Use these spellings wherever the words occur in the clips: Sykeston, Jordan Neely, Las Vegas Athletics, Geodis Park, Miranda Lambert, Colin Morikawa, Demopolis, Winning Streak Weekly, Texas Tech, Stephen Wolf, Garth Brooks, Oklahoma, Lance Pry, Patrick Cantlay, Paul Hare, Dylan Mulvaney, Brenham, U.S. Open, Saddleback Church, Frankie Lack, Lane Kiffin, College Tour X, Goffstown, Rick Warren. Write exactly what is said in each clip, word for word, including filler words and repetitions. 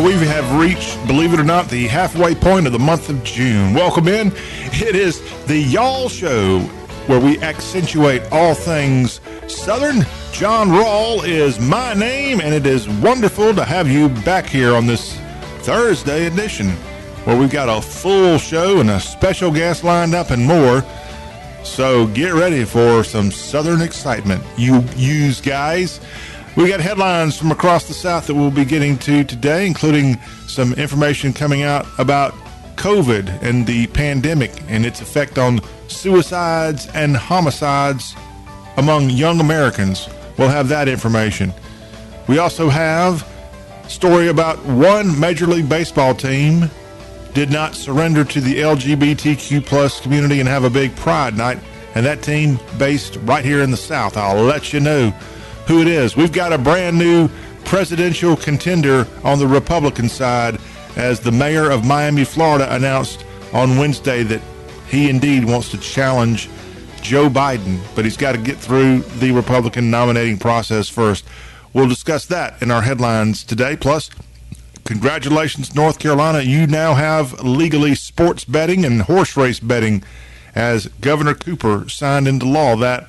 Well, we have reached, believe it or not, the halfway point of the month of June. Welcome in. It is the Y'all Show, where we accentuate all things Southern. John Rawl is my name, and it is wonderful to have you back here on this Thursday edition, where we've got a full show and a special guest lined up and more. So get ready for some Southern excitement, you use guys. We got headlines from across the South that we'll be getting to today, including some information coming out about COVID and the pandemic and its effect on suicides and homicides among young Americans. We'll have that information. We also have a story about one Major League Baseball team did not surrender to the L G B T Q plus community and have a big pride night. And that team based right here in the South. I'll let you know who it is. We've got a brand new presidential contender on the Republican side as the mayor of Miami, Florida announced on Wednesday that he indeed wants to challenge Joe Biden, but he's got to get through the Republican nominating process first. We'll discuss that in our headlines today. Plus, congratulations, North Carolina. You now have legally sports betting and horse race betting as Governor Cooper signed into law that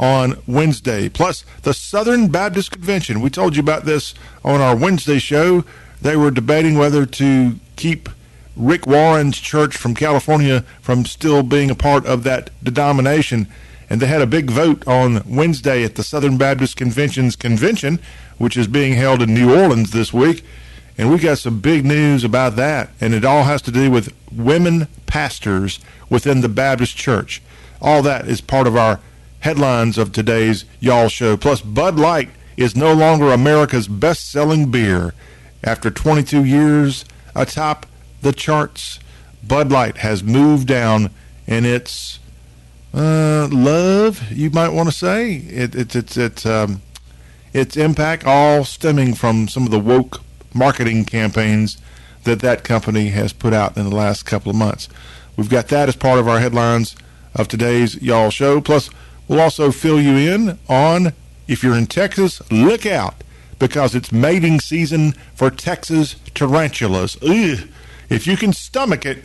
on Wednesday. Plus, the Southern Baptist Convention. We told you about this on our Wednesday show. They were debating whether to keep Rick Warren's church from California from still being a part of that denomination. And they had a big vote on Wednesday at the Southern Baptist Convention's convention, which is being held in New Orleans this week. And we got some big news about that, and it all has to do with women pastors within the Baptist church. All that is part of our headlines of today's Y'all Show. Plus, Bud Light is no longer America's best-selling beer. After twenty-two years atop the charts, Bud Light has moved down in its uh, love, you might want to say. It, it, it, it, um, its impact, all stemming from some of the woke marketing campaigns that that company has put out in the last couple of months. We've got that as part of our headlines of today's Y'all Show. Plus, we'll also fill you in on, if you're in Texas, look out, because it's mating season for Texas tarantulas. Ugh. If you can stomach it,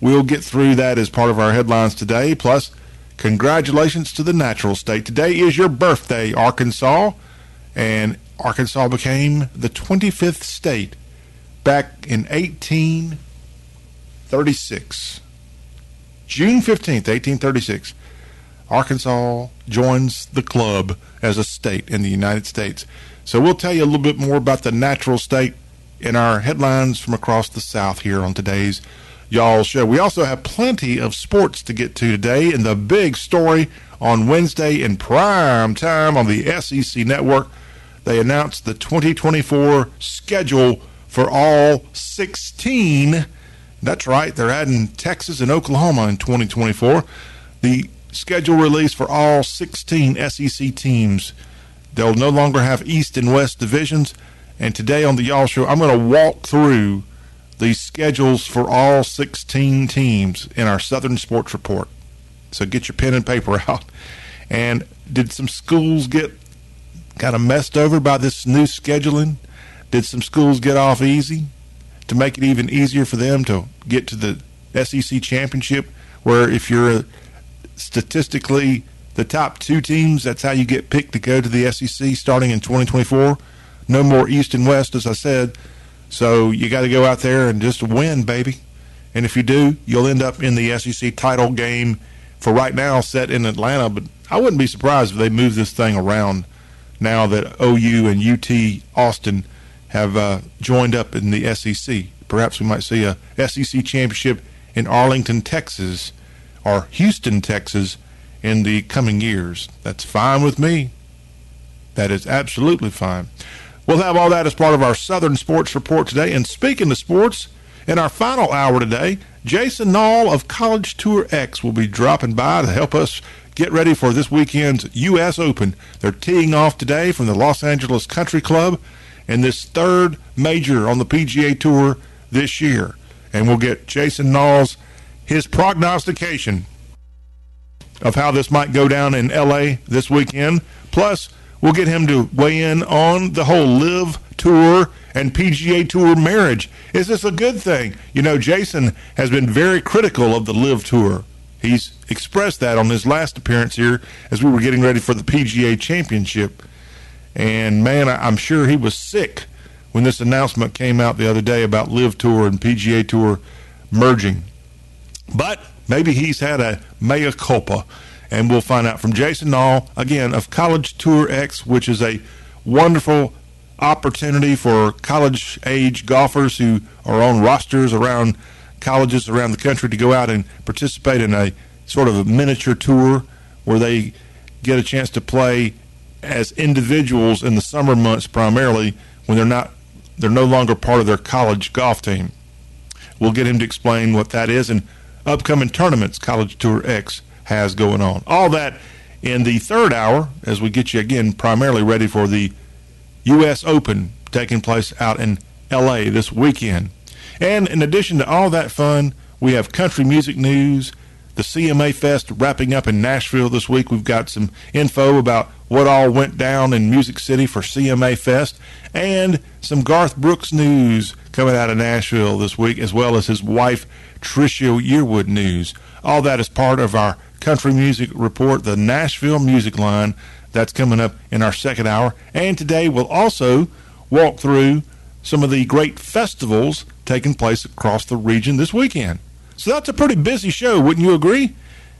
we'll get through that as part of our headlines today. Plus, congratulations to the natural state. Today is your birthday, Arkansas, and Arkansas became the twenty-fifth state back in eighteen thirty-six. June fifteenth, eighteen thirty-six, Arkansas joins the club as a state in the United States. So we'll tell you a little bit more about the natural state in our headlines from across the South here on today's Y'all Show. We also have plenty of sports to get to today, and the big story on Wednesday in prime time on the S E C Network, they announced the twenty twenty-four schedule for all sixteen. That's right, they're adding Texas and Oklahoma in twenty twenty-four. The schedule release for all sixteen S E C teams. They'll no longer have East and West divisions. And today on the Y'all Show, I'm going to walk through the schedules for all sixteen teams in our Southern Sports Report. So get your pen and paper out. And did some schools get kind of messed over by this new scheduling? Did some schools get off easy to make it even easier for them to get to the S E C championship, where if you're statistically the top two teams, that's how you get picked to go to the S E C starting in twenty twenty-four? No more East and West, as I said. So you got to go out there and just win, baby. And if you do, you'll end up in the S E C title game, for right now set in Atlanta. But I wouldn't be surprised if they move this thing around now that O U and U T Austin have uh, joined up in the S E C. Perhaps we might see a S E C championship in Arlington, Texas, or Houston, Texas, in the coming years. That's fine with me. That is absolutely fine. We'll have all that as part of our Southern Sports Report today. And speaking of sports, in our final hour today, Jason Nall of College Tour X will be dropping by to help us get ready for this weekend's U S Open. They're teeing off today from the Los Angeles Country Club in this third major on the P G A Tour this year. And we'll get Jason Nall's, his prognostication of how this might go down in L A this weekend. Plus, we'll get him to weigh in on the whole LIV Tour and P G A Tour marriage. Is this a good thing? You know, Jason has been very critical of the LIV Tour. He's expressed that on his last appearance here as we were getting ready for the P G A Championship. And, man, I'm sure he was sick when this announcement came out the other day about LIV Tour and P G A Tour merging. But maybe he's had a mea culpa, and we'll find out from Jason Nall, again, of College Tour X, which is a wonderful opportunity for college-age golfers who are on rosters around colleges around the country to go out and participate in a sort of a miniature tour where they get a chance to play as individuals in the summer months primarily when they're not they're no longer part of their college golf team. We'll get him to explain what that is and upcoming tournaments College Tour X has going on. All that in the third hour as we get you again primarily ready for the U S Open taking place out in L A this weekend. And in addition to all that fun, we have country music news, the C M A Fest wrapping up in Nashville this week. We've got some info about what all went down in Music City for C M A Fest and some Garth Brooks news coming out of Nashville this week, as well as his wife, Tricia Yearwood news. All that is part of our country music report, the Nashville Music Line. That's coming up in our second hour. And today we'll also walk through some of the great festivals taking place across the region this weekend. So that's a pretty busy show, wouldn't you agree?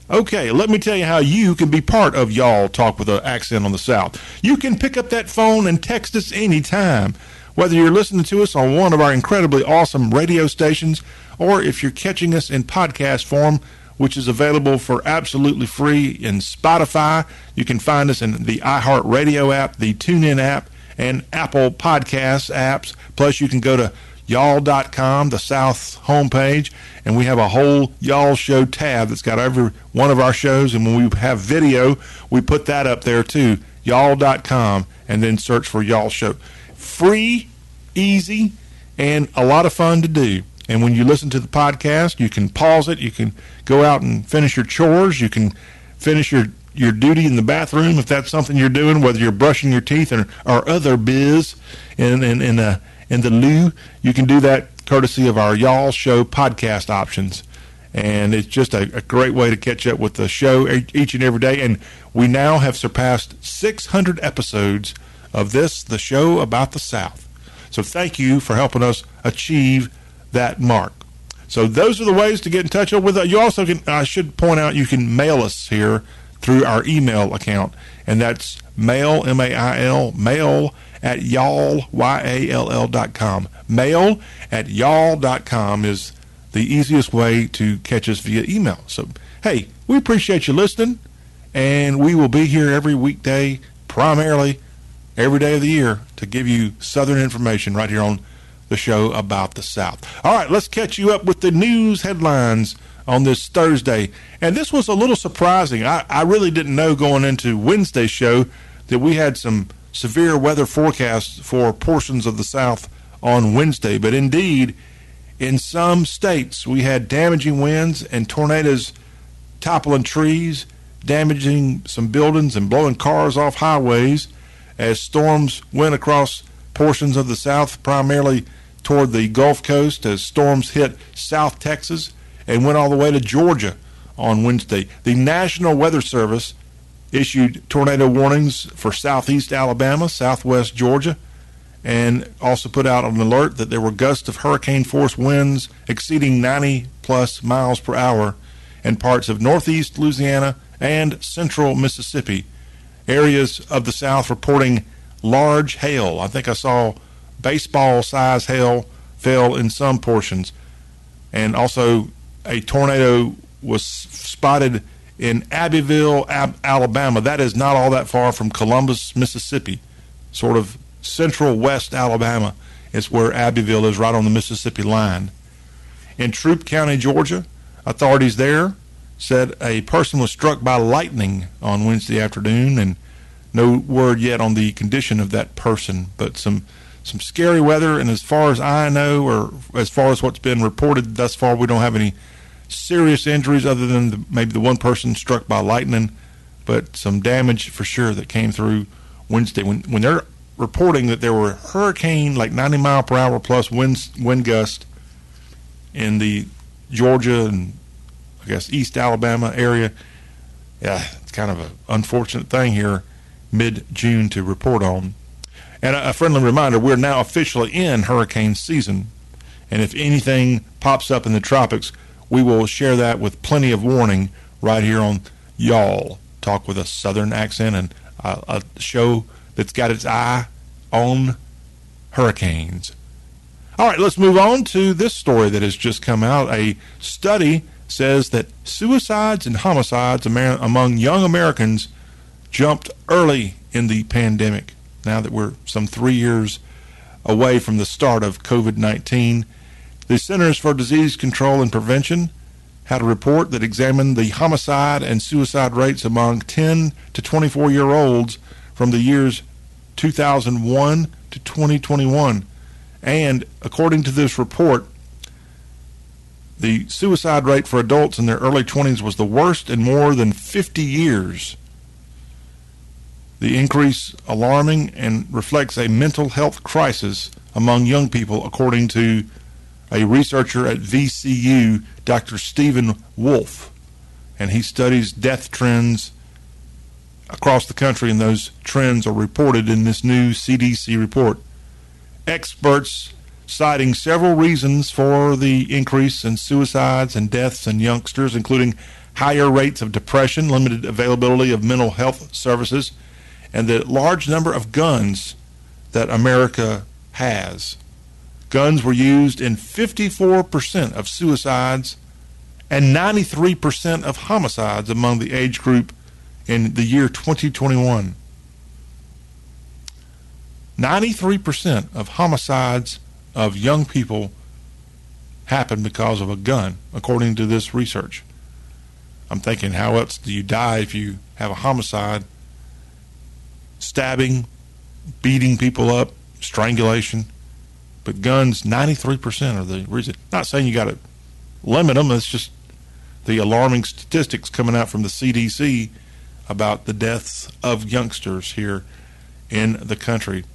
Okay, let me tell you how you can be part of Y'all Talk with an Accent on the South. You can pick up that phone and text us anytime, whether you're listening to us on one of our incredibly awesome radio stations or if you're catching us in podcast form, which is available for absolutely free in Spotify. You can find us in the iHeartRadio app, the TuneIn app, and Apple Podcasts apps. Plus, you can go to Y'all dot com, the South's homepage, and we have a whole Y'all Show tab that's got every one of our shows, and when we have video, we put that up there too, Y'all dot com, and then search for Y'all Show. Free, easy, and a lot of fun to do. And when you listen to the podcast, you can pause it, you can go out and finish your chores, you can finish your, your duty in the bathroom if that's something you're doing, whether you're brushing your teeth or, or other biz in, in, in a In the loo, you can do that courtesy of our Y'all Show podcast options. And it's just a, a great way to catch up with the show each and every day. And we now have surpassed six hundred episodes of this, the show about the South. So thank you for helping us achieve that mark. So those are the ways to get in touch with us. You also can, I should point out, you can mail us here through our email account. And that's mail, M A I L, mail at y'all, Y A L L dot com. Mail at y'all dot com is the easiest way to catch us via email. So, hey, we appreciate you listening, and we will be here every weekday, primarily every day of the year, to give you Southern information right here on the show about the South. All right, let's catch you up with the news headlines on this Thursday. And this was a little surprising. I, I really didn't know going into Wednesday's show that we had some severe weather forecasts for portions of the South on Wednesday. But indeed, in some states, we had damaging winds and tornadoes toppling trees, damaging some buildings and blowing cars off highways as storms went across portions of the South, primarily toward the Gulf Coast, as storms hit South Texas and went all the way to Georgia on Wednesday. The National Weather Service issued tornado warnings for southeast Alabama, southwest Georgia, and also put out an alert that there were gusts of hurricane-force winds exceeding ninety-plus miles per hour in parts of northeast Louisiana and central Mississippi. Areas of the South reporting large hail. I think I saw baseball-sized hail fell in some portions. And also a tornado was spotted in Abbeville, Ab- Alabama. That is not all that far from Columbus, Mississippi. Sort of central west Alabama is where Abbeville is, right on the Mississippi line. In Troup County, Georgia, authorities there said a person was struck by lightning on Wednesday afternoon, and no word yet on the condition of that person. But some some scary weather, and as far as I know, or as far as what's been reported thus far, we don't have any serious injuries other than the, maybe the one person struck by lightning, but some damage for sure that came through Wednesday. When when they're reporting that there were hurricane, like ninety mile per hour plus wind, wind gust in the Georgia and, I guess, East Alabama area. Yeah, it's kind of an unfortunate thing here mid-June to report on. And a friendly reminder, we're now officially in hurricane season. And if anything pops up in the tropics, we will share that with plenty of warning right here on Y'all. Talk with a southern accent and a, a show that's got its eye on hurricanes. All right, let's move on to this story that has just come out. A study says that suicides and homicides among young Americans jumped early in the pandemic, now that we're some three years away from the start of COVID nineteen. The Centers for Disease Control and Prevention had a report that examined the homicide and suicide rates among ten to twenty-four-year-olds from the years two thousand one to twenty twenty-one. And according to this report, the suicide rate for adults in their early twenties was the worst in more than fifty years. The increase alarming and reflects a mental health crisis among young people, according to a researcher at V C U, Doctor Stephen Wolf. And he studies death trends across the country, and those trends are reported in this new C D C report. Experts citing several reasons for the increase in suicides and deaths in youngsters, including higher rates of depression, limited availability of mental health services, and the large number of guns that America has. Guns were used in fifty-four percent of suicides and ninety-three percent of homicides among the age group in the year twenty twenty-one. ninety-three percent of homicides of young people happen because of a gun, according to this research. I'm thinking, how else do you die if you have a homicide? Stabbing, beating people up, strangulation. But guns, ninety-three percent are the reason. Not saying you got to limit them. It's just the alarming statistics coming out from the C D C about the deaths of youngsters here in the country.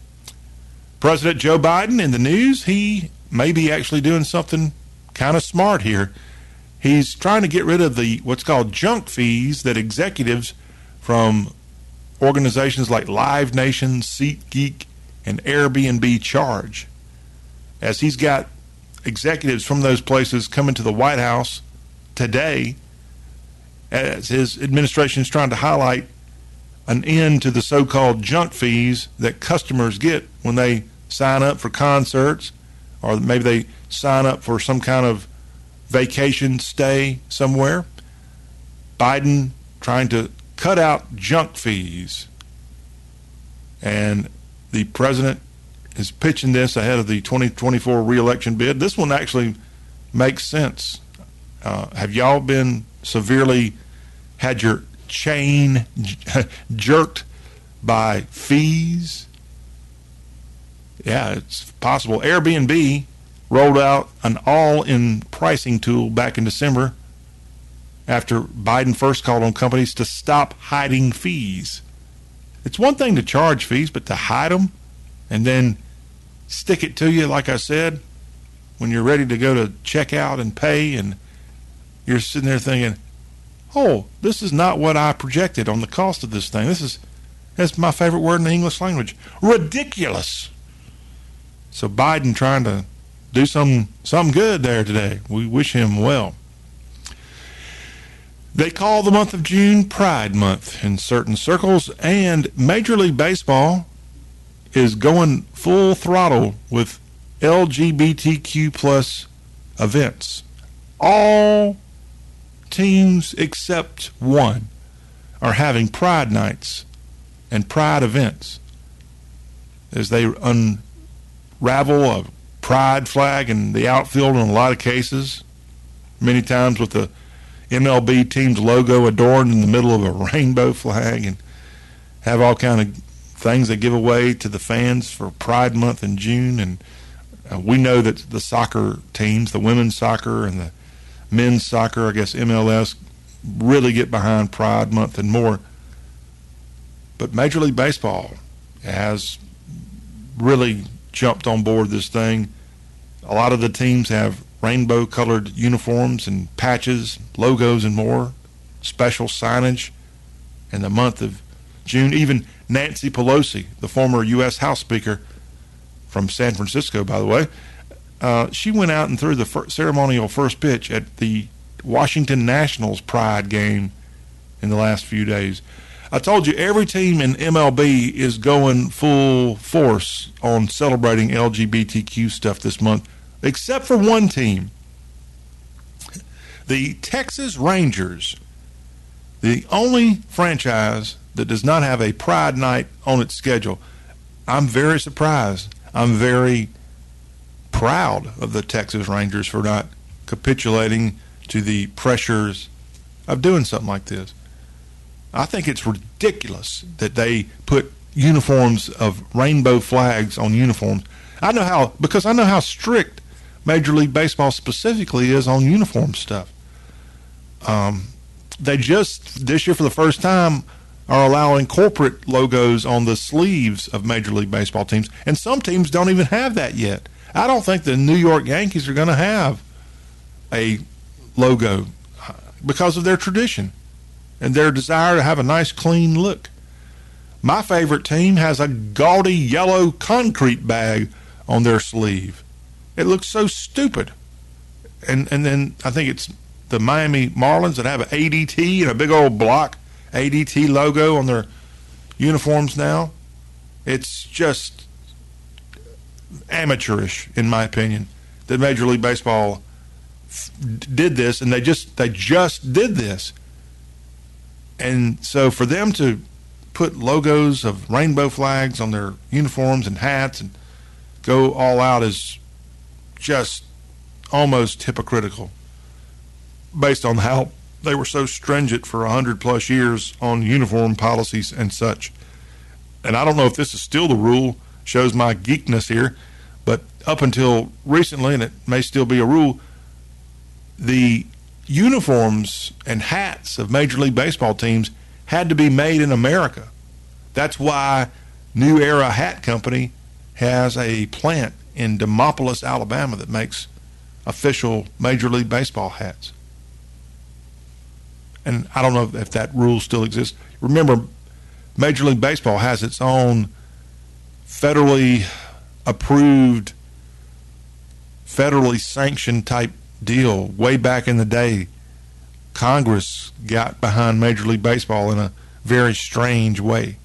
President Joe Biden in the news, he may be actually doing something kind of smart here. He's trying to get rid of the what's called junk fees that executives from organizations like Live Nation, SeatGeek, and Airbnb charge. As he's got executives from those places coming to the White House today, as his administration is trying to highlight an end to the so-called junk fees that customers get when they sign up for concerts, or maybe they sign up for some kind of vacation stay somewhere. Biden trying to cut out junk fees. And the president is pitching this ahead of the twenty twenty-four re-election bid. This one actually makes sense. Uh, have y'all been severely, had your chain jerked by fees? Yeah, it's possible. Airbnb rolled out an all-in pricing tool back in December after Biden first called on companies to stop hiding fees. It's one thing to charge fees, but to hide them and then stick it to you, like I said, when you're ready to go to check out and pay, and you're sitting there thinking, oh, this is not what I projected on the cost of this thing. This is, that's my favorite word in the English language, ridiculous. So Biden trying to do some, some good there today. We wish him well. They call the month of June Pride Month in certain circles, and Major League Baseball is going full throttle with L G B T Q plus events. All teams except one are having Pride Nights and Pride events as they unravel a Pride flag in the outfield in a lot of cases, many times with the M L B team's logo adorned in the middle of a rainbow flag, and have all kind of things they give away to the fans for Pride Month in June. And uh, we know that the soccer teams, the women's soccer and the men's soccer, I guess M L S, really get behind Pride Month and more. But Major League Baseball has really jumped on board this thing. A lot of the teams have rainbow-colored uniforms and patches, logos and more, special signage in the month of June. Even Nancy Pelosi, the former U S House Speaker from San Francisco, by the way, uh, she went out and threw the fir- ceremonial first pitch at the Washington Nationals Pride game in the last few days. I told you every team in M L B is going full force on celebrating L G B T Q stuff this month, except for one team. The Texas Rangers, the only franchise that does not have a Pride Night on its schedule. I'm very surprised. I'm very proud of the Texas Rangers for not capitulating to the pressures of doing something like this. I think it's ridiculous that they put uniforms of rainbow flags on uniforms. I know how, because I know how strict Major League Baseball specifically is on uniform stuff. Um, they just, this year for the first time, are allowing corporate logos on the sleeves of Major League Baseball teams, and some teams don't even have that yet. I don't think the New York Yankees are going to have a logo because of their tradition and their desire to have a nice, clean look. My favorite team has a gaudy yellow concrete bag on their sleeve. It looks so stupid. And and then I think it's the Miami Marlins that have an A D T and a big old block A D T logo on their uniforms now. It's just amateurish, in my opinion, that Major League Baseball f- did this, and they just they just did this. And so for them to put logos of rainbow flags on their uniforms and hats and go all out is just almost hypocritical based on how they were so stringent for one hundred plus years on uniform policies and such. And I don't know if this is still the rule, shows my geekness here, but up until recently, and it may still be a rule, the uniforms and hats of Major League Baseball teams had to be made in America. That's why New Era Hat Company has a plant in Demopolis, Alabama, that makes official Major League Baseball hats. And I don't know if that rule still exists. Remember, Major League Baseball has its own federally approved, federally sanctioned type deal. Way back in the day, Congress got behind Major League Baseball in a very strange way.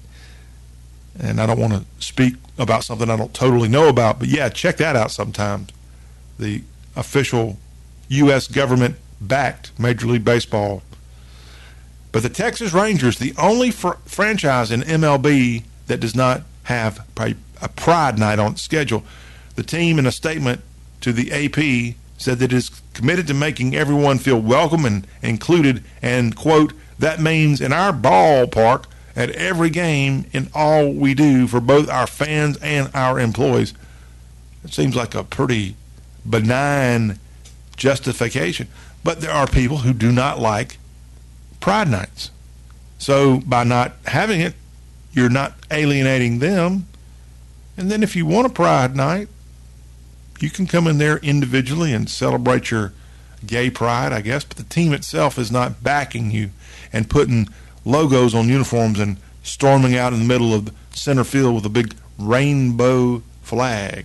And I don't want to speak about something I don't totally know about, but yeah, check that out sometimes. The official U S government backed Major League Baseball. But the Texas Rangers, the only fr- franchise in M L B that does not have a Pride Night on its schedule. The team, in a statement to the A P, said that it is committed to making everyone feel welcome and included, and, quote, that means in our ballpark at every game in all we do for both our fans and our employees. It seems like a pretty benign justification. But there are people who do not like Pride Nights. So by not having it, you're not alienating them. And then if you want a Pride Night, you can come in there individually and celebrate your gay pride, I guess, but the team itself is not backing you and putting logos on uniforms and storming out in the middle of center field with a big rainbow flag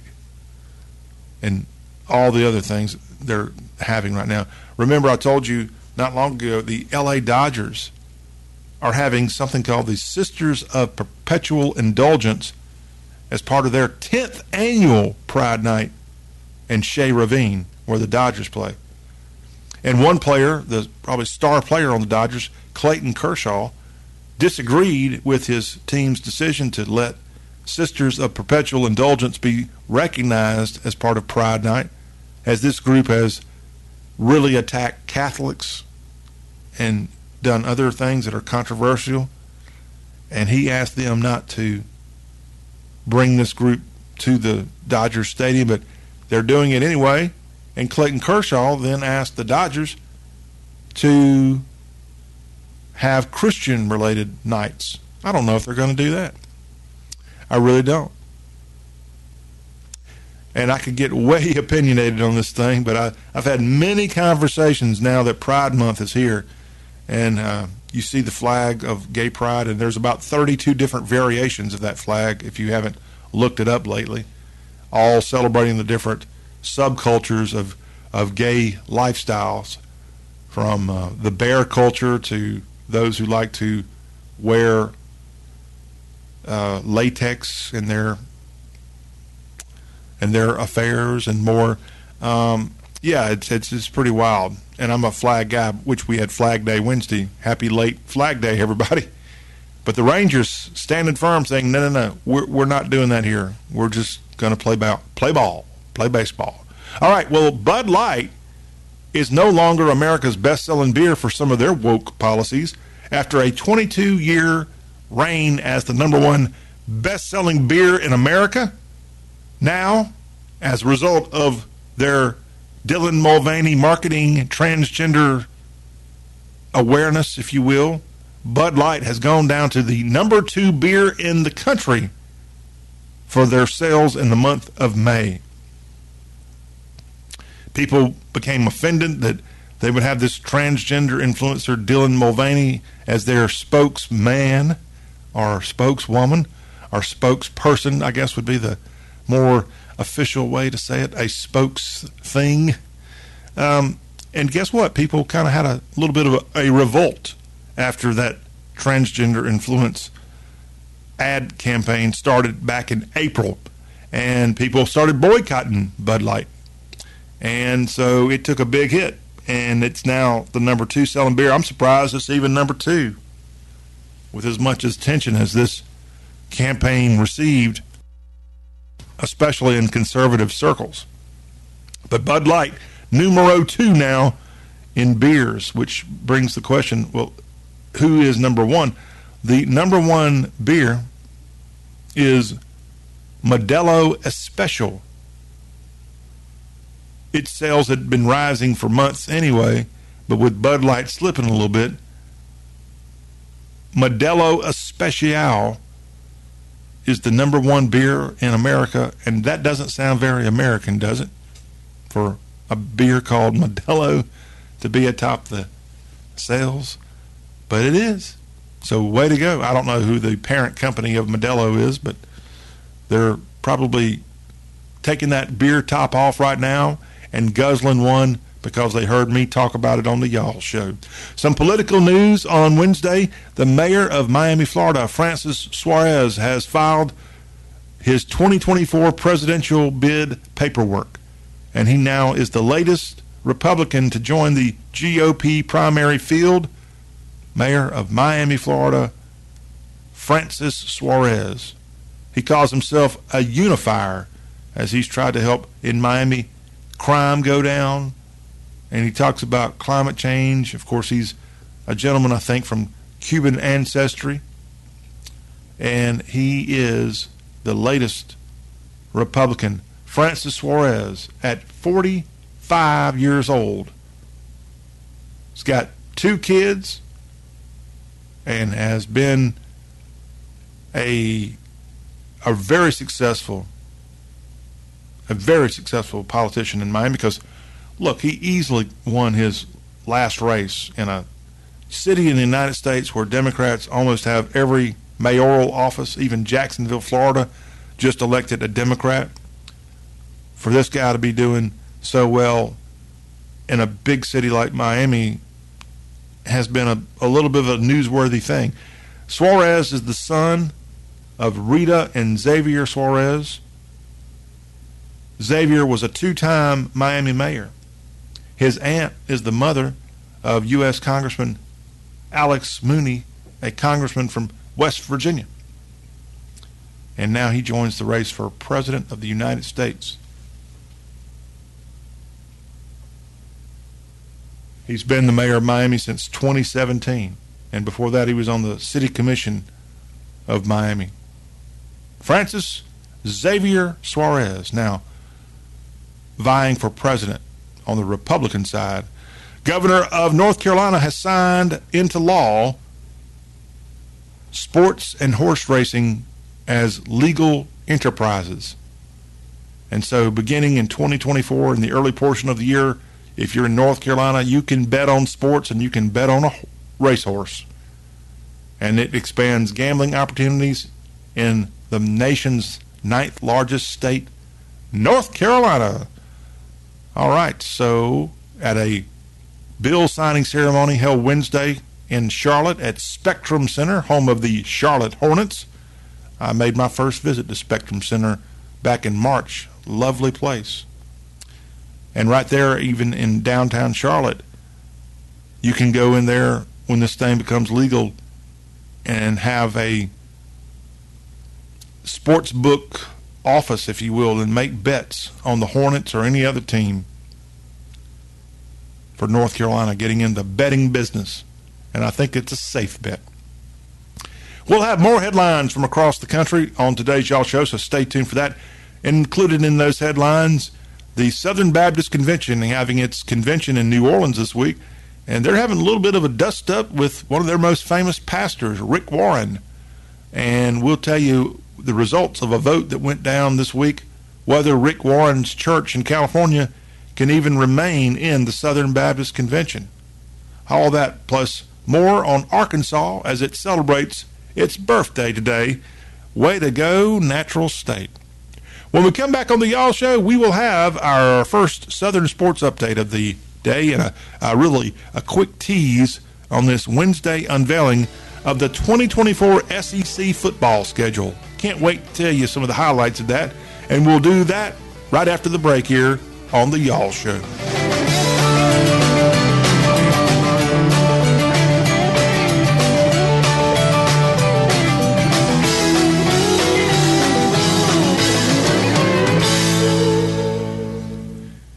and all the other things they're having right now. Remember, I told you not long ago, the L A Dodgers are having something called the Sisters of Perpetual Indulgence as part of their tenth annual Pride Night and Shea Ravine, where the Dodgers play. And one player, the probably star player on the Dodgers, Clayton Kershaw, disagreed with his team's decision to let Sisters of Perpetual Indulgence be recognized as part of Pride Night, as this group has really attacked Catholics and done other things that are controversial. And he asked them not to bring this group to the Dodger Stadium, but they're doing it anyway, and Clayton Kershaw then asked the Dodgers to have Christian-related nights. I don't know if they're going to do that. I really don't. and I could get way opinionated on this thing, but I, I've had many conversations now that Pride Month is here, and uh, you see the flag of gay pride, and there's about thirty-two different variations of that flag, if you haven't looked it up lately, all celebrating the different subcultures of, of gay lifestyles, from uh, the bear culture to those who like to wear uh, latex in their and their affairs and more. Um, yeah, it's, it's it's pretty wild. And I'm a flag guy, which we had Flag Day Wednesday. Happy late Flag Day, everybody. But the Rangers standing firm saying, no, no, no, we're, we're not doing that here. We're just going to play, ba- play ball, play baseball. All right, well, Bud Light is no longer America's best-selling beer for some of their woke policies after a twenty-two-year reign as the number one best-selling beer in America. Now, as a result of their Dylan Mulvaney marketing transgender awareness, if you will, Bud Light has gone down to the number two beer in the country for their sales in the month of May. People became offended that they would have this transgender influencer Dylan Mulvaney as their spokesman or spokeswoman or spokesperson, I guess would be the more official way to say it, a spokes thing. Um, and guess what? People kind of had a little bit of a, a revolt after that transgender influence ad campaign started back in April. And people started boycotting Bud Light. And so it took a big hit. And it's now the number two selling beer. I'm surprised it's even number two with as much attention as this campaign received, especially in conservative circles. But Bud Light, numero two now in beers, which brings the question, well, who is number one? The number one beer is Modelo Especial. Its sales had been rising for months anyway, but with Bud Light slipping a little bit, Modelo Especial is the number one beer in America, and that doesn't sound very American, does it? For a beer called Modelo to be atop the sales, but it is. So way to go. I don't know who the parent company of Modelo is, but they're probably taking that beer top off right now and guzzling one because they heard me talk about it on the Y'all Show. Some political news on Wednesday. The mayor of Miami, Florida, Francis Suarez, has filed his twenty twenty-four presidential bid paperwork, and he now is the latest Republican to join the G O P primary field. Mayor of Miami, Florida, Francis Suarez. He calls himself a unifier as he's tried to help in Miami crime go down. And he talks about climate change. Of course, he's a gentleman, I think, from Cuban ancestry. And he is the latest Republican, Francis Suarez, at forty-five years old. He's got two kids and has been a a very successful, a very successful politician in Miami because, look, he easily won his last race in a city in the United States where Democrats almost have every mayoral office. Even Jacksonville, Florida, just elected a Democrat. For this guy to be doing so well in a big city like Miami has been a, a little bit of a newsworthy thing. Suarez is the son of Rita and Xavier Suarez. Xavier was a two-time Miami mayor. His aunt is the mother of U S Congressman Alex Mooney, a congressman from West Virginia. And now he joins the race for President of the United States. He's been the mayor of Miami since twenty seventeen. And before that, he was on the city commission of Miami. Francis Xavier Suarez now vying for president on the Republican side. Governor of North Carolina has signed into law sports and horse racing as legal enterprises. And so beginning in twenty twenty-four, in the early portion of the year, if you're in North Carolina, you can bet on sports and you can bet on a racehorse. And it expands gambling opportunities in the nation's ninth largest state, North Carolina. All right, so at a bill signing ceremony held Wednesday in Charlotte at Spectrum Center, home of the Charlotte Hornets. I made my first visit to Spectrum Center back in March. Lovely place. And right there, even in downtown Charlotte, you can go in there when this thing becomes legal and have a sports book office, if you will, and make bets on the Hornets or any other team for North Carolina getting in the betting business. And I think it's a safe bet. We'll have more headlines from across the country on today's Y'all Show, so stay tuned for that. Included in those headlines, the Southern Baptist Convention having its convention in New Orleans this week, and they're having a little bit of a dust-up with one of their most famous pastors, Rick Warren. And we'll tell you the results of a vote that went down this week, whether Rick Warren's church in California can even remain in the Southern Baptist Convention. All that plus more on Arkansas as it celebrates its birthday today. Way to go, Natural State. When we come back on the Y'all Show, we will have our first Southern sports update of the day and a, a really a quick tease on this Wednesday unveiling of the twenty twenty-four S E C football schedule. Can't wait to tell you some of the highlights of that, and we'll do that right after the break here on the Y'all Show.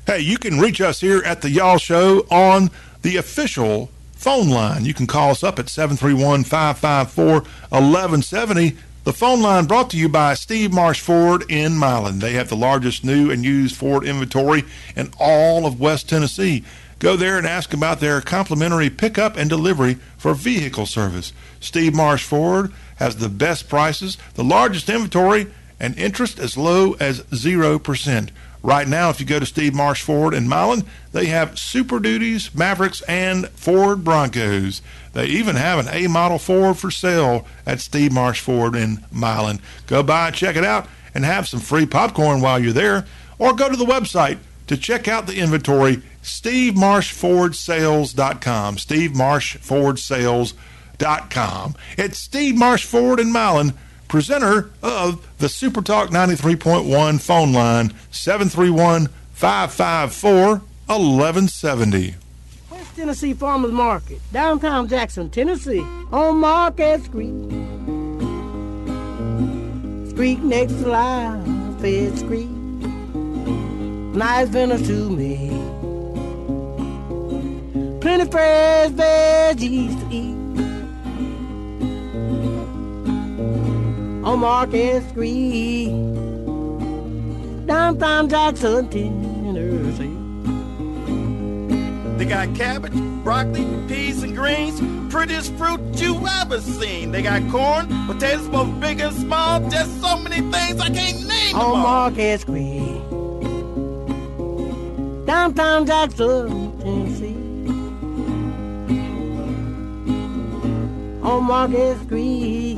Hey, you can reach us here at the Y'all Show on the official phone line. You can call us up at seven three one, five five four, one one seven zero. The phone line brought to you by Steve Marsh Ford in Milan. They have the largest new and used Ford inventory in all of West Tennessee. Go there and ask about their complimentary pickup and delivery for vehicle service. Steve Marsh Ford has the best prices, the largest inventory, and interest as low as zero percent. Right now, if you go to Steve Marsh Ford in Milan, they have Super Duties, Mavericks, and Ford Broncos. They even have an A-model Ford for sale at Steve Marsh Ford in Milan. Go by, check it out, and have some free popcorn while you're there. Or go to the website to check out the inventory, steve marsh ford sales dot com, steve marsh ford sales dot com. It's Steve Marsh Ford in Milan, presenter of the Super Talk ninety-three point one phone line, seven three one, five five four, one one seven zero. West Tennessee Farmers Market, downtown Jackson, Tennessee, on Market Street. Street next to Live Fed Street. Nice dinner to me. Plenty fresh veggies to eat. On Market Street, downtown Jackson, Tennessee. They got cabbage, broccoli, peas, and greens, prettiest fruit you ever seen. They got corn, potatoes, both big and small, just so many things I can't name. On Market Street, downtown Jackson, Tennessee. On Market Street,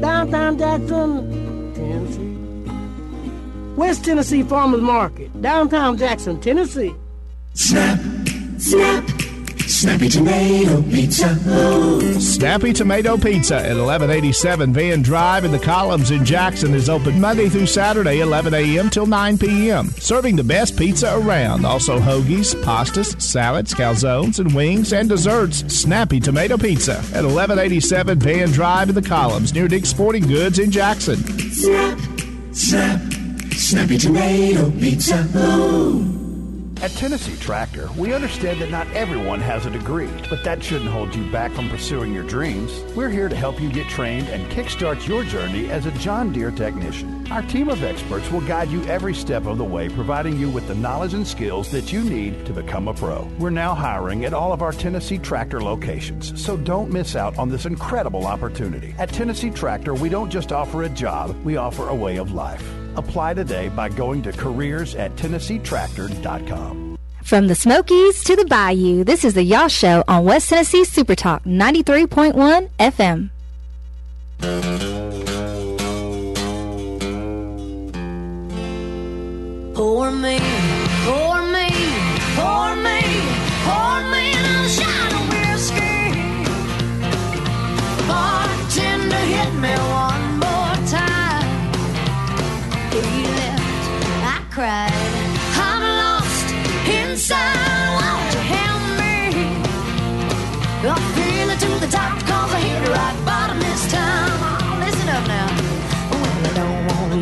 downtown Jackson, Tennessee. West Tennessee Farmers Market, downtown Jackson, Tennessee. Snap, snap, Snappy Tomato Pizza. Ooh. Snappy Tomato Pizza at eleven eighty-seven Van Drive in the Columns in Jackson is open Monday through Saturday, eleven a.m. till nine p.m. Serving the best pizza around. Also hoagies, pastas, salads, calzones, and wings, and desserts. Snappy Tomato Pizza at eleven eighty-seven Van Drive in the Columns near Dick's Sporting Goods in Jackson. Snap, snap, Snappy Tomato Pizza. Ooh. At Tennessee Tractor, we understand that not everyone has a degree, but that shouldn't hold you back from pursuing your dreams. We're here to help you get trained and kickstart your journey as a John Deere technician. Our team of experts will guide you every step of the way, providing you with the knowledge and skills that you need to become a pro. We're now hiring at all of our Tennessee Tractor locations, so don't miss out on this incredible opportunity. At Tennessee Tractor, we don't just offer a job, we offer a way of life. Apply today by going to careers at Tennessee Tractor dot com. From the Smokies to the Bayou, this is the Y'all Show on West Tennessee Super Talk ninety-three point one F M. Pour me, pour me, pour me, pour me another shot of whiskey. Bartender, hit me one more time. He left, I cried.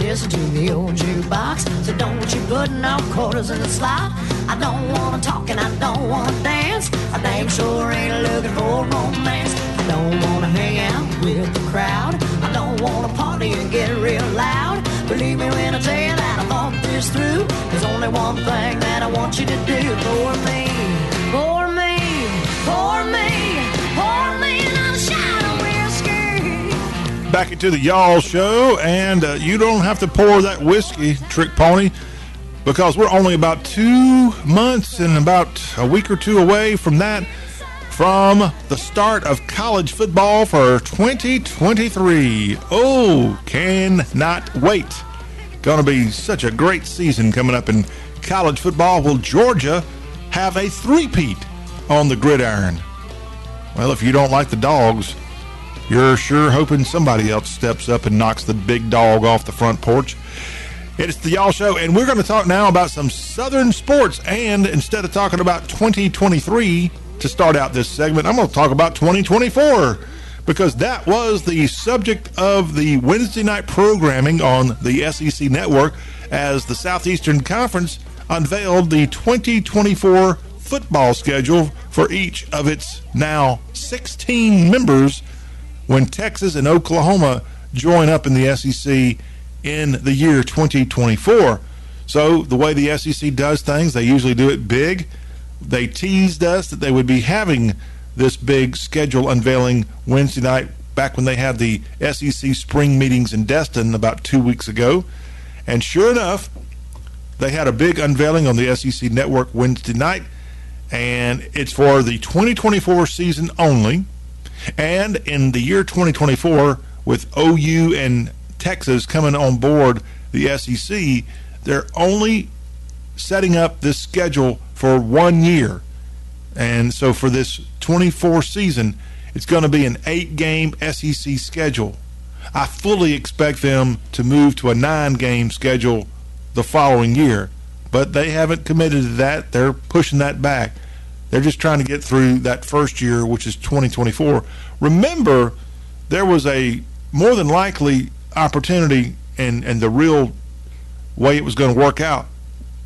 Listen to the old jukebox, so don't you put no quarters in the slot. I don't wanna talk and I don't wanna dance. I dang sure ain't looking for romance. I don't wanna hang out with the crowd. I don't wanna party and get real loud. Believe me when I tell you that I thought this through. There's only one thing that I want you to do for me, for me, for me, for me. Back into the Y'all Show, and uh, you don't have to pour that whiskey, Trick Pony, because we're only about two months and about a week or two away from that, from the start of college football for twenty twenty-three. Oh, cannot wait. Going to be such a great season coming up in college football. Will Georgia have a three-peat on the gridiron? Well, if you don't like the Dogs, you're sure hoping somebody else steps up and knocks the big dog off the front porch. It's the Y'all Show, and we're going to talk now about some Southern sports. And instead of talking about twenty twenty-three to start out this segment, I'm going to talk about twenty twenty-four, because that was the subject of the Wednesday night programming on the S E C Network as the Southeastern Conference unveiled the twenty twenty-four football schedule for each of its now sixteen members, when Texas and Oklahoma join up in the S E C in the year twenty twenty-four. So the way the S E C does things, they usually do it big. They teased us that they would be having this big schedule unveiling Wednesday night back when they had the S E C spring meetings in Destin about two weeks ago. And sure enough, they had a big unveiling on the S E C Network Wednesday night, and it's for the twenty twenty-four season only. And in the year twenty twenty-four, with O U and Texas coming on board the S E C, they're only setting up this schedule for one year. And so for this twenty-four season, it's going to be an eight-game S E C schedule. I fully expect them to move to a nine-game schedule the following year, but they haven't committed to that. They're pushing that back. They're just trying to get through that first year, which is twenty twenty-four. Remember, there was a more than likely opportunity, and, and the real way it was going to work out,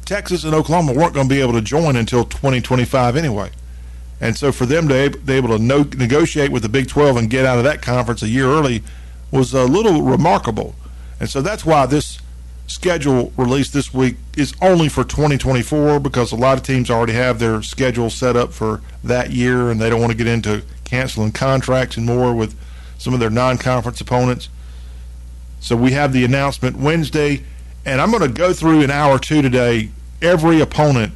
Texas and Oklahoma weren't going to be able to join until twenty twenty-five anyway. And so for them to be able to no, negotiate with the Big twelve and get out of that conference a year early was a little remarkable. And so that's why this schedule released this week is only for twenty twenty-four, because a lot of teams already have their schedule set up for that year, and they don't want to get into canceling contracts and more with some of their non-conference opponents. So we have the announcement Wednesday, and I'm going to go through in hour two today every opponent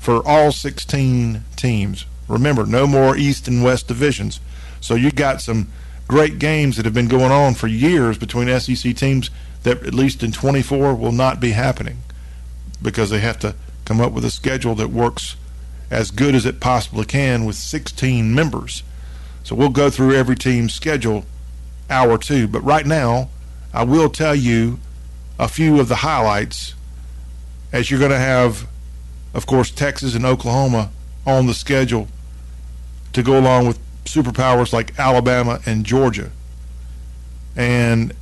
for all sixteen teams. Remember, no more East and West divisions. So you got some great games that have been going on for years between S E C teams that at least in twenty-four will not be happening, because they have to come up with a schedule that works as good as it possibly can with sixteen members. So we'll go through every team's schedule hour two. But right now, I will tell you a few of the highlights, as you're going to have, of course, Texas and Oklahoma on the schedule to go along with superpowers like Alabama and Georgia. And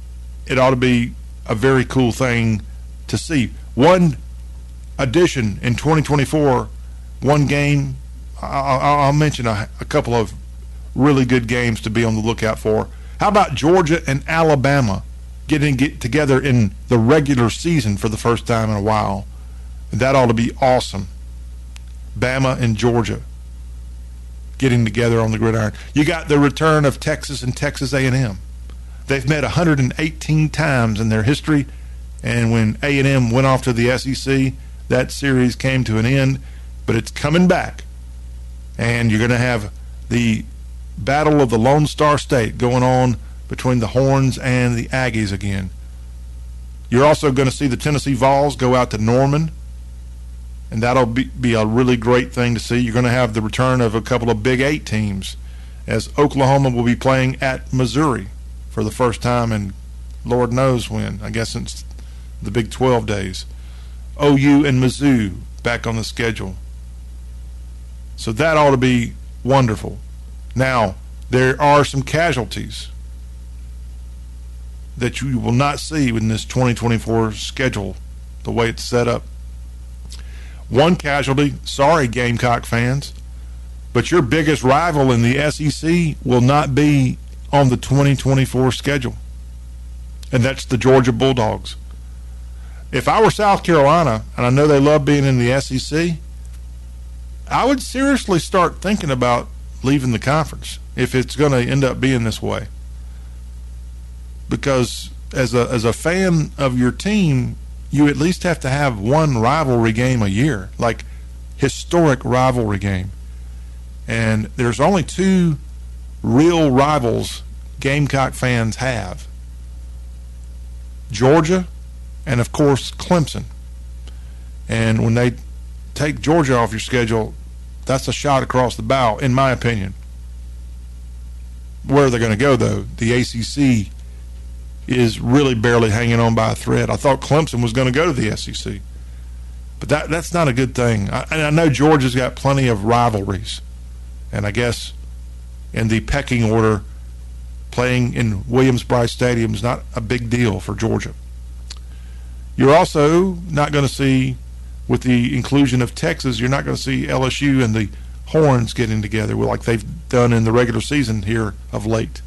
it ought to be a very cool thing to see. One addition in twenty twenty-four, one game, I'll, I'll mention a, a couple of really good games to be on the lookout for. How about Georgia and Alabama getting get together in the regular season for the first time in a while? That ought to be awesome. Bama and Georgia getting together on the gridiron. You got the return of Texas and Texas A and M. They've met one hundred eighteen times in their history, And when A and M went off to the S E C, that series came to an end, but it's coming back. And you're going to have the battle of the Lone Star State going on between the Horns and the Aggies again. You're also going to see the Tennessee Vols go out to Norman, and that'll be, be a really great thing to see. You're going to have the return of a couple of Big Eight teams, as Oklahoma will be playing at Missouri for the first time in Lord knows when, I guess since the Big twelve days. O U and Mizzou back on the schedule. So that ought to be wonderful. Now, there are some casualties that you will not see in this twenty twenty-four schedule, the way it's set up. One casualty, sorry Gamecock fans, but your biggest rival in the S E C will not be on the twenty twenty-four schedule, and that's the Georgia Bulldogs. If I were South Carolina, and I know they love being in the S E C, I would seriously start thinking about leaving the conference if it's going to end up being this way. Because as a as a fan of your team, you at least have to have one rivalry game a year, like historic rivalry game. And there's only two real rivals Gamecock fans have: Georgia and, of course, Clemson. And when they take Georgia off your schedule, that's a shot across the bow, in my opinion. Where they're going to go, though, the A C C is really barely hanging on by a thread. I thought Clemson was going to go to the S E C. But that that's not a good thing. I, and I know Georgia's got plenty of rivalries. And I guess in the pecking order, playing in Williams-Brice Stadium is not a big deal for Georgia. You're also not going to see, with the inclusion of Texas, you're not going to see L S U and the Horns getting together like they've done in the regular season here of late.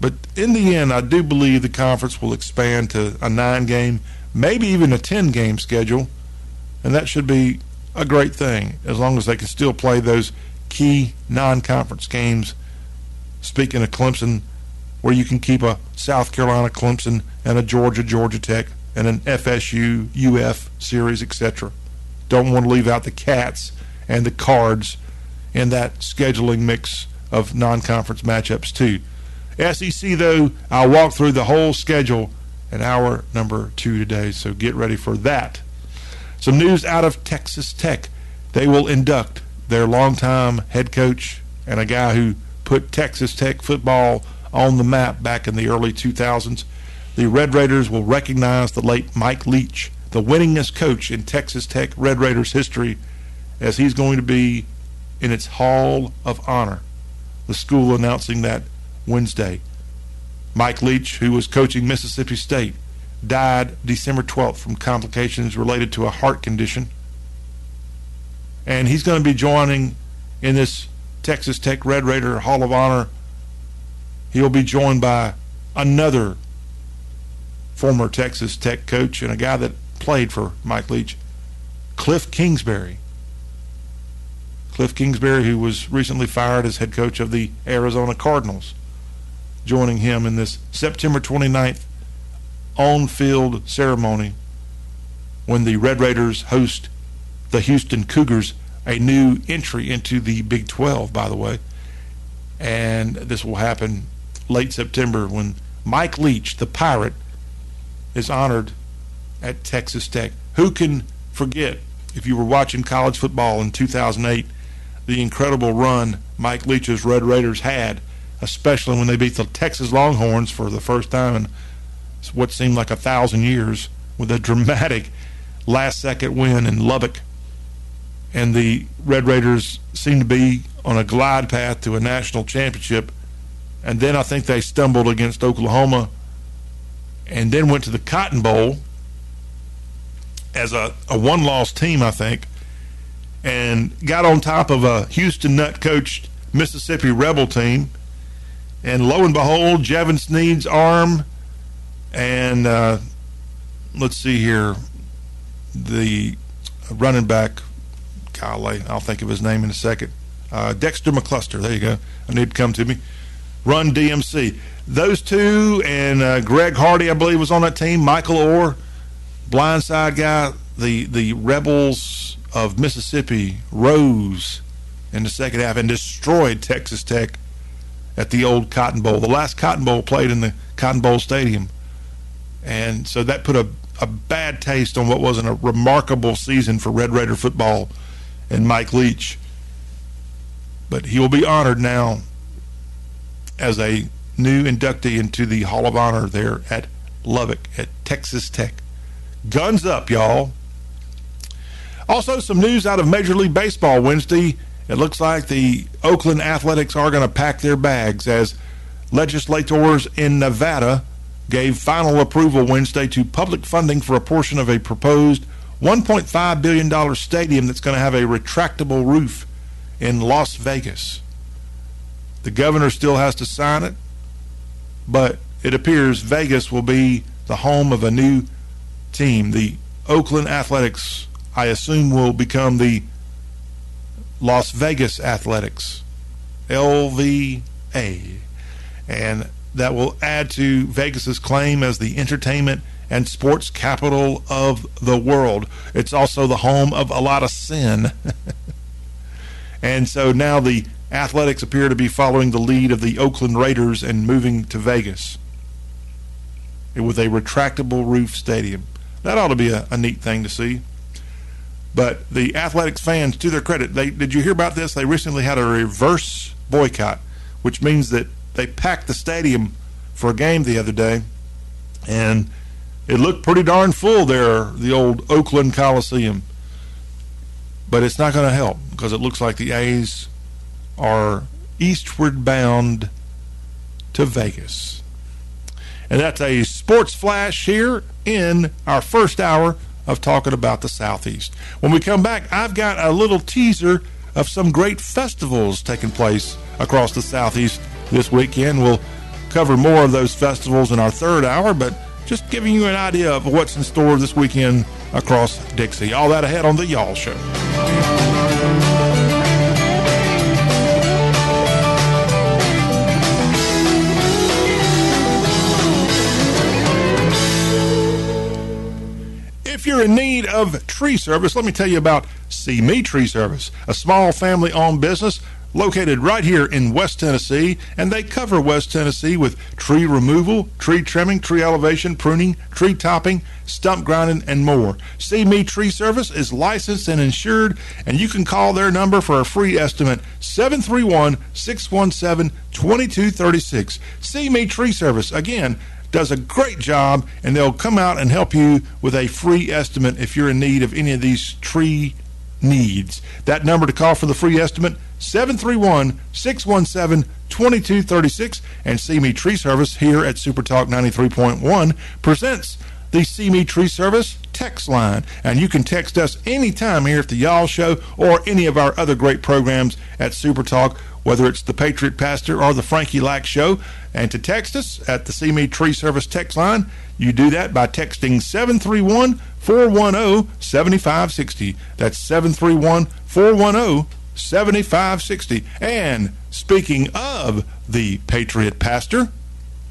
But in the end, I do believe the conference will expand to a nine-game, maybe even a ten-game schedule, and that should be a great thing as long as they can still play those key non-conference games. Speaking of Clemson, where you can keep a South Carolina Clemson and a Georgia Georgia Tech and an F S U U F series, et cetera. Don't want to leave out the Cats and the Cards in that scheduling mix of non-conference matchups too. S E C, though, I'll walk through the whole schedule in hour number two today, so get ready for that. Some news out of Texas Tech. They will induct their longtime head coach and a guy who put Texas Tech football on the map back in the early two thousands. The Red Raiders will recognize the late Mike Leach, the winningest coach in Texas Tech Red Raiders history, as he's going to be in its Hall of Honor. The school announcing that Wednesday. Mike Leach, who was coaching Mississippi State, died December twelfth from complications related to a heart condition. And he's going to be joining in this Texas Tech Red Raider Hall of Honor. He'll be joined by another former Texas Tech coach and a guy that played for Mike Leach, Cliff Kingsbury. Cliff Kingsbury, who was recently fired as head coach of the Arizona Cardinals, joining him in this September twenty-ninth on-field ceremony when the Red Raiders host the Houston Cougars, a new entry into the Big twelve, by the way. And this will happen late September when Mike Leach, the Pirate, is honored at Texas Tech. Who can forget, if you were watching college football in two thousand eight, the incredible run Mike Leach's Red Raiders had, especially when they beat the Texas Longhorns for the first time in what seemed like a thousand years with a dramatic last-second win in Lubbock. And the Red Raiders seemed to be on a glide path to a national championship. And then I think they stumbled against Oklahoma and then went to the Cotton Bowl as a, a one-loss team, I think, and got on top of a Houston Nutt-coached Mississippi Rebel team. And lo and behold, Jevon Snead's arm and uh, let's see here, the running back, golly, I'll think of his name in a second, uh, Dexter McCluster, there you go, I need to come to me, Run D M C. Those two, and uh, Greg Hardy, I believe, was on that team. Michael Orr, blindside guy. The the Rebels of Mississippi rose in the second half and destroyed Texas Tech at the old Cotton Bowl. The last Cotton Bowl played in the Cotton Bowl Stadium. And so that put a, a bad taste on what wasn't a remarkable season for Red Raider football and Mike Leach. But he will be honored now as a new inductee into the Hall of Honor there at Lubbock at Texas Tech. Guns up, y'all. Also, some news out of Major League Baseball Wednesday. It looks like the Oakland Athletics are going to pack their bags as legislators in Nevada gave final approval Wednesday to public funding for a portion of a proposed one point five billion dollars stadium that's going to have a retractable roof in Las Vegas. The governor still has to sign it, but it appears Vegas will be the home of a new team. The Oakland Athletics, I assume, will become the Las Vegas Athletics, L V A, and that will add to Vegas's claim as the entertainment and sports capital of the world. It's also the home of a lot of sin. And so now the Athletics appear to be following the lead of the Oakland Raiders and moving to Vegas with a retractable roof stadium. That ought to be a, a neat thing to see. But the Athletics fans, to their credit, they did you hear about this? They recently had a reverse boycott, which means that they packed the stadium for a game the other day, and it looked pretty darn full there, the old Oakland Coliseum. But it's not going to help because it looks like the A's are eastward bound to Vegas. And that's a sports flash here in our first hour of talking about the Southeast. When we come back, I've got a little teaser of some great festivals taking place across the Southeast this weekend. We'll cover more of those festivals in our third hour, but just giving you an idea of what's in store this weekend across Dixie. All that ahead on the Y'all Show. If you're in need of tree service, let me tell you about See Me Tree Service, a small family-owned business located right here in West Tennessee, and they cover West Tennessee with tree removal, tree trimming, tree elevation, pruning, tree topping, stump grinding, and more. See Me Tree Service is licensed and insured, and you can call their number for a free estimate, seven three one, six one seven, two two three six. See Me Tree Service, again, does a great job, and they'll come out and help you with a free estimate if you're in need of any of these tree needs. That number to call for the free estimate, seven three one, six one seven, two two three six. And See Me Tree Service here at Super Talk ninety-three point one presents the See Me Tree Service text line. And you can text us anytime here at the Y'all Show or any of our other great programs at Super Talk, whether it's the Patriot Pastor or the Frankie Lack Show. And to text us at the See Me Tree Service text line, you do that by texting seven three one, four one zero, seven five six zero. That's seven three one, four one zero, seven five six zero. And speaking of the Patriot Pastor,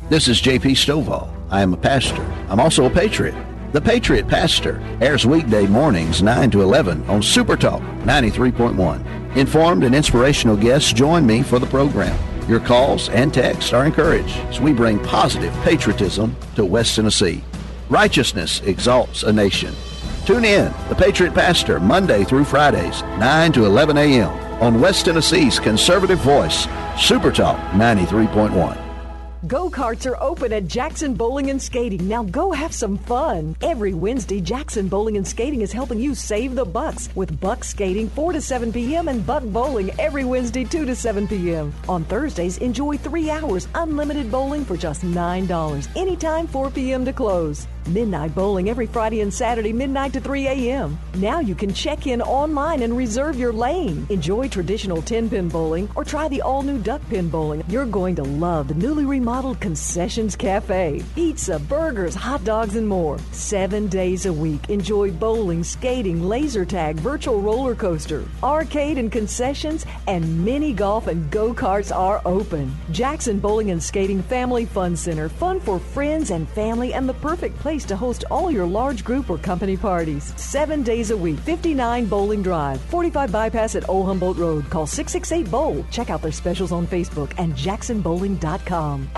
this is J P Stovall. I am a pastor. I'm also a patriot. The Patriot Pastor airs weekday mornings nine to eleven on Super Talk ninety-three point one. Informed and inspirational guests join me for the program. Your calls and texts are encouraged as we bring positive patriotism to West Tennessee. Righteousness exalts a nation. Tune in, The Patriot Pastor, Monday through Fridays, nine to eleven a.m. on West Tennessee's conservative voice, Super Talk ninety-three point one. Go-karts are open at Jackson Bowling and Skating. Now go have some fun. Every Wednesday, Jackson Bowling and Skating is helping you save the bucks with buck skating four to seven p.m. and buck bowling every Wednesday two to seven p.m. On Thursdays, enjoy three hours unlimited bowling for just nine dollars. Anytime four p.m. to close. Midnight bowling every Friday and Saturday, midnight to three a.m. Now you can check in online and reserve your lane. Enjoy traditional ten-pin bowling or try the all-new duck pin bowling. You're going to love the newly remodeled Concessions Cafe. Pizza, burgers, hot dogs, and more. Seven days a week, enjoy bowling, skating, laser tag, virtual roller coaster, arcade and concessions, and mini golf and go-karts are open. Jackson Bowling and Skating Family Fun Center. Fun for friends and family and the perfect place to host all your large group or company parties. Seven days a week, fifty-nine Bowling Drive, forty-five Bypass at Old Humboldt Road. Call six six eight BOWL. Check out their specials on Facebook and jackson bowling dot com.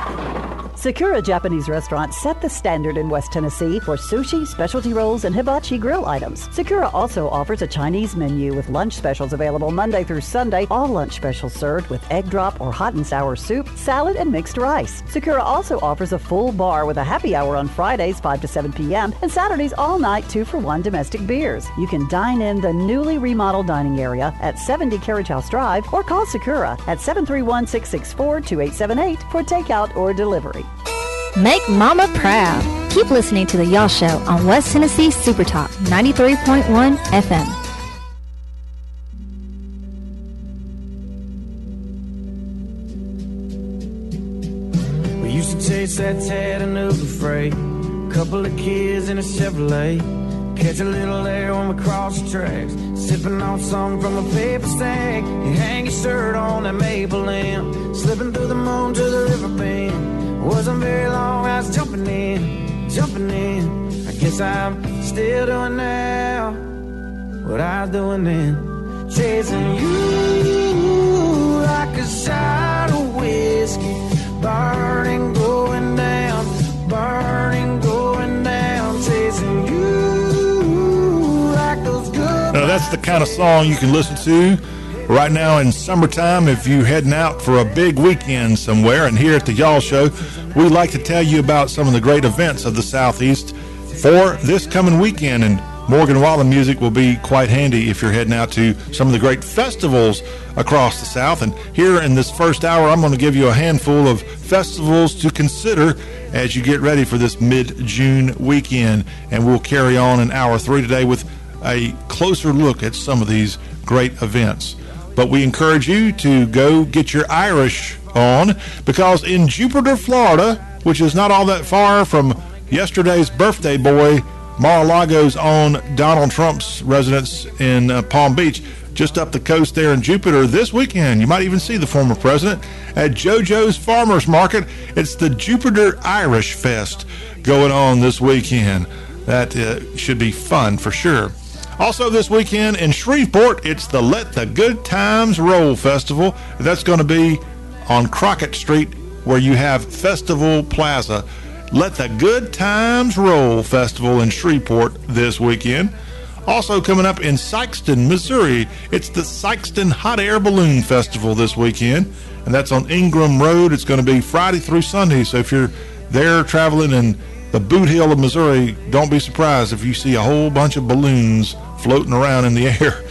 Sakura Japanese Restaurant set the standard in West Tennessee for sushi, specialty rolls, and hibachi grill items. Sakura also offers a Chinese menu with lunch specials available Monday through Sunday. All lunch specials served with egg drop or hot and sour soup, salad, and mixed rice. Sakura also offers a full bar with a happy hour on Fridays, five to seven p.m., and Saturdays all night, two for one domestic beers. You can dine in the newly remodeled dining area at seventy Carriage House Drive or call Sakura at seven three one, six six four, two eight seven eight for takeout or delivery. Make Mama proud. Keep listening to The Y'all Show on West Tennessee Super Talk ninety-three point one F M. We used to chase that tad and Uber freight. Couple of kids in a Chevrolet. Catch a little air when we cross the tracks. Sipping on something from a paper sack. You hang your shirt on that maple limb. Slipping through the moon to the river bend. Wasn't very long, I was jumping in, jumping in. I guess I'm still doing now what I was doing then. Chasing you like a shot of whiskey. Burning, going down, burning, going. Now, that's the kind of song you can listen to right now in summertime if you're heading out for a big weekend somewhere. And here at the Y'all Show, we like to tell you about some of the great events of the Southeast for this coming weekend. And Morgan Wallen music will be quite handy if you're heading out to some of the great festivals across the South. And here in this first hour, I'm going to give you a handful of festivals to consider as you get ready for this mid-June weekend. And we'll carry on in hour three today with a closer look at some of these great events. But we encourage you to go get your Irish on, because in Jupiter, Florida, which is not all that far from yesterday's birthday boy, Mar-a-Lago's own Donald Trump's residence in uh, Palm Beach, just up the coast there in Jupiter, this weekend you might even see the former president at JoJo's Farmers Market. It's the Jupiter Irish Fest going on this weekend. That uh, should be fun for sure. Also this weekend in Shreveport, it's the Let the Good Times Roll Festival. That's going to be on Crockett Street where you have Festival Plaza. Let the Good Times Roll Festival in Shreveport this weekend. Also coming up in Sykeston, Missouri, it's the Sykeston Hot Air Balloon Festival this weekend. And that's on Ingram Road. It's going to be Friday through Sunday. So if you're there traveling in the Boot Hill of Missouri, don't be surprised if you see a whole bunch of balloons floating around in the air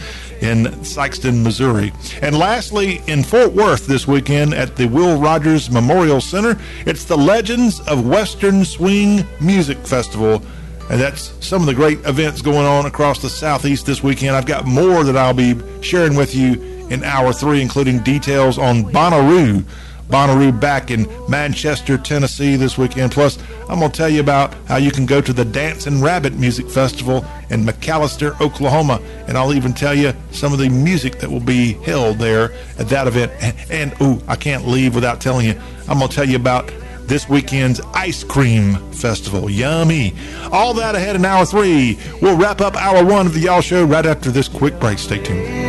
in Sykeston, Missouri. And lastly, in Fort Worth this weekend at the Will Rogers Memorial Center, it's the Legends of Western Swing Music Festival. And that's some of the great events going on across the Southeast this weekend. I've got more that I'll be sharing with you in hour three, including details on Bonnaroo. Bonnaroo back in Manchester, Tennessee this weekend. Plus, I'm going to tell you about how you can go to the Dancing Rabbit Music Festival in McAlester, Oklahoma. And I'll even tell you some of the music that will be held there at that event. And, and ooh, I can't leave without telling you, I'm going to tell you about this weekend's Ice Cream Festival. Yummy. All that ahead in hour three. We'll wrap up hour one of the Y'all Show right after this quick break. Stay tuned.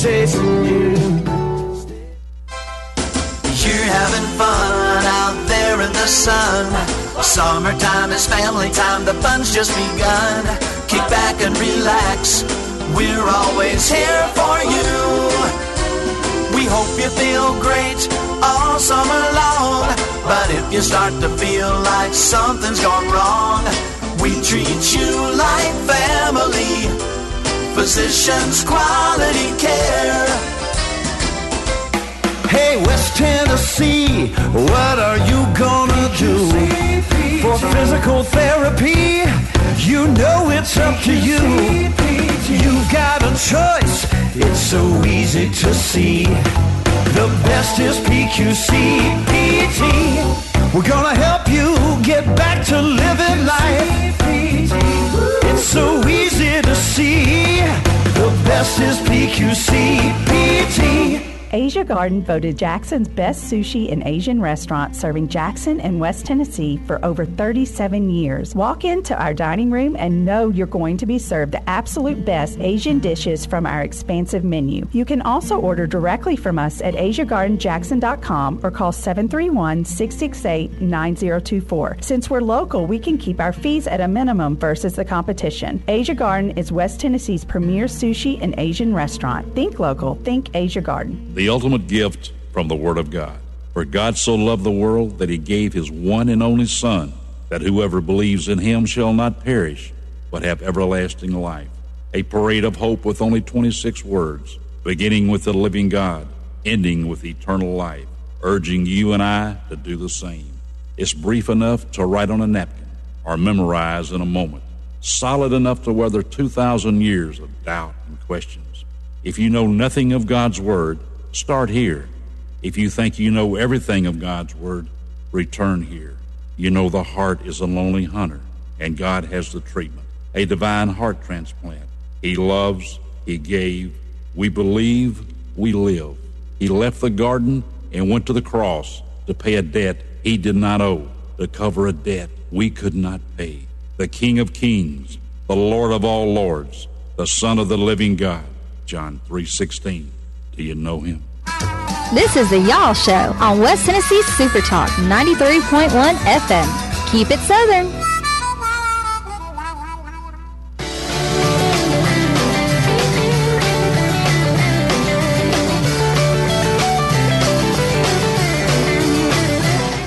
Chasing you. You're having fun out there in the sun. Summertime is family time, the fun's just begun. Kick back and relax, we're always here for you. We hope you feel great all summer long. But if you start to feel like something's gone wrong, we treat you like family. Physicians Quality Care. Hey, West Tennessee. see, what are you gonna do? For physical therapy, you know it's up to you. You've got a choice, it's so easy to see. The best is P Q C P T. We're gonna help you get back to living life. It's so easy to see. The best is P Q C P T. Asia Garden voted Jackson's best sushi and Asian restaurant, serving Jackson and West Tennessee for over thirty-seven years. Walk into our dining room and know you're going to be served the absolute best Asian dishes from our expansive menu. You can also order directly from us at asia garden jackson dot com or call seven three one, six six eight, nine zero two four. Since we're local, we can keep our fees at a minimum versus the competition. Asia Garden is West Tennessee's premier sushi and Asian restaurant. Think local. Think Asia Garden. The ultimate gift from the Word of God. For God so loved the world that he gave his one and only Son, that whoever believes in him shall not perish, but have everlasting life. A parade of hope with only twenty-six words, beginning with the living God, ending with eternal life, urging you and I to do the same. It's brief enough to write on a napkin or memorize in a moment, solid enough to weather two thousand years of doubt and questions. If you know nothing of God's Word, start here. If you think you know everything of God's Word, return here. You know the heart is a lonely hunter, and God has the treatment, a divine heart transplant. He loves, he gave, we believe, we live. He left the garden and went to the cross to pay a debt he did not owe, to cover a debt we could not pay. The King of Kings, the Lord of all lords, the Son of the living God, John three sixteen. Do you know him? This is the Y'all Show on West Tennessee Super Talk ninety-three point one F M. Keep it Southern.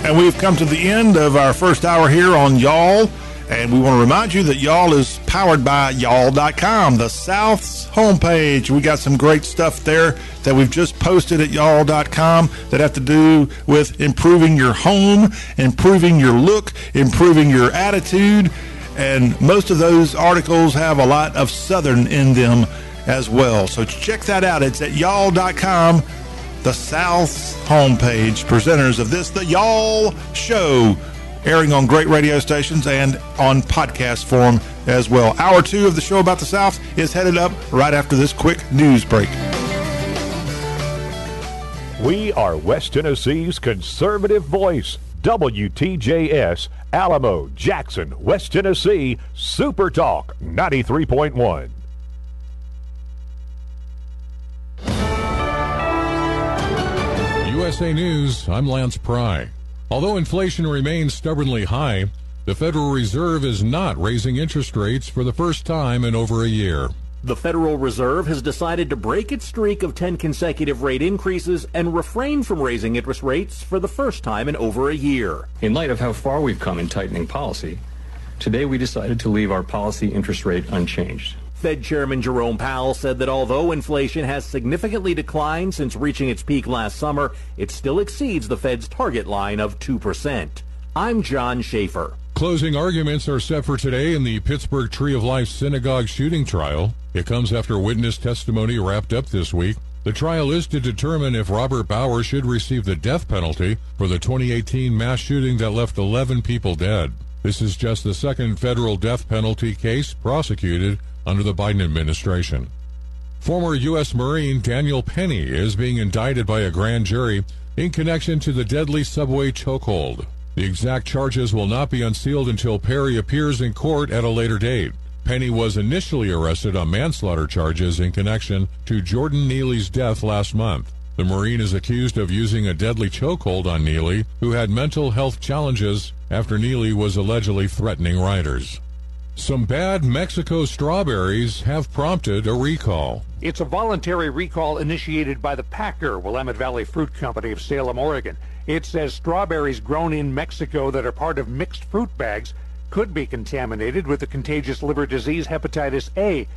And we've come to the end of our first hour here on Y'all. And we want to remind you that Y'all is powered by Y'all dot com, the South's homepage. We got some great stuff there that we've just posted at Y'all dot com that have to do with improving your home, improving your look, improving your attitude. And most of those articles have a lot of Southern in them as well. So check that out. It's at Y'all dot com, the South's homepage. Presenters of this, the Y'all Show, airing on great radio stations and on podcast form as well. Hour two of the show about the South is headed up right after this quick news break. We are West Tennessee's conservative voice, W T J S, Alamo, Jackson, West Tennessee, Super Talk ninety-three point one. U S A News, I'm Lance Pry. Although inflation remains stubbornly high, the Federal Reserve is not raising interest rates for the first time in over a year. The Federal Reserve has decided to break its streak of ten consecutive rate increases and refrain from raising interest rates for the first time in over a year. In light of how far we've come in tightening policy, today we decided to leave our policy interest rate unchanged. Fed Chairman Jerome Powell said that although inflation has significantly declined since reaching its peak last summer, it still exceeds the Fed's target line of two percent. I'm John Schaefer. Closing arguments are set for today in the Pittsburgh Tree of Life synagogue shooting trial. It comes after witness testimony wrapped up this week. The trial is to determine if Robert Bauer should receive the death penalty for the twenty eighteen mass shooting that left eleven people dead. This is just the second federal death penalty case prosecuted under the Biden administration. Former U S Marine Daniel Penny is being indicted by a grand jury in connection to the deadly subway chokehold. The exact charges will not be unsealed until Perry appears in court at a later date. Penny was initially arrested on manslaughter charges in connection to Jordan Neely's death last month. The Marine is accused of using a deadly chokehold on Neely, who had mental health challenges after Neely was allegedly threatening riders. Some bad Mexico strawberries have prompted a recall. It's a voluntary recall initiated by the Packer, Willamette Valley Fruit Company of Salem, Oregon. It says strawberries grown in Mexico that are part of mixed fruit bags could be contaminated with the contagious liver disease hepatitis A.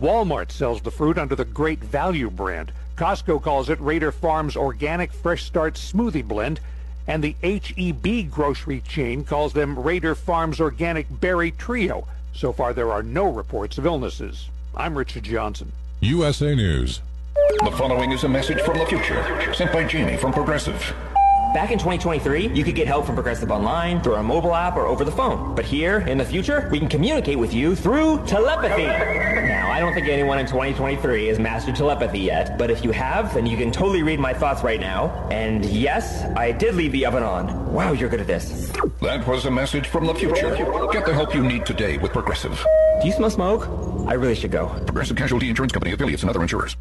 Walmart sells the fruit under the Great Value brand. Costco calls it Raider Farms Organic Fresh Start Smoothie Blend, and the H E B grocery chain calls them Raider Farms Organic Berry Trio. So far, there are no reports of illnesses. I'm Richard Johnson. U S A News. The following is a message from the future, sent by Jamie from Progressive. Back in twenty twenty-three, you could get help from Progressive online, through our mobile app, or over the phone. But here, in the future, we can communicate with you through telepathy. Now, I don't think anyone in twenty twenty-three has mastered telepathy yet, but if you have, then you can totally read my thoughts right now. And yes, I did leave the oven on. Wow, you're good at this. That was a message from the future. Get the help you need today with Progressive. Do you smell smoke? I really should go. Progressive Casualty Insurance Company, affiliates, and other insurers.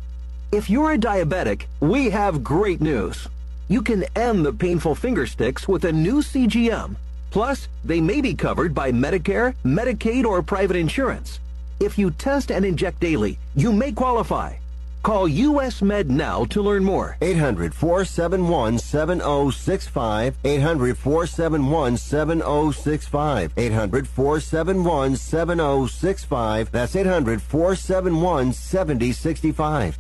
If you're a diabetic, we have great news. You can end the painful finger sticks with a new C G M. Plus, they may be covered by Medicare, Medicaid, or private insurance. If you test and inject daily, you may qualify. Call U S Med now to learn more. eight hundred, four seven one, seven oh six five. eight hundred, four seven one, seven oh six five. eight hundred, four seven one, seven oh six five. That's eight hundred, four seven one, seven oh six five.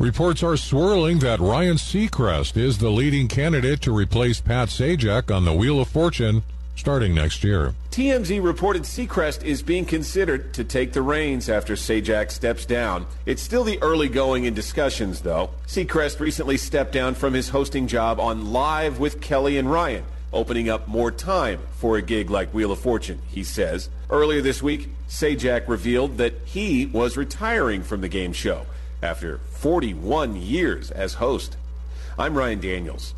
Reports are swirling that Ryan Seacrest is the leading candidate to replace Pat Sajak on the Wheel of Fortune starting next year. T M Z reported Seacrest is being considered to take the reins after Sajak steps down. It's still the early going in discussions, though. Seacrest recently stepped down from his hosting job on Live with Kelly and Ryan, opening up more time for a gig like Wheel of Fortune, he says. Earlier this week, Sajak revealed that he was retiring from the game show after forty-one years as host. I'm Ryan Daniels.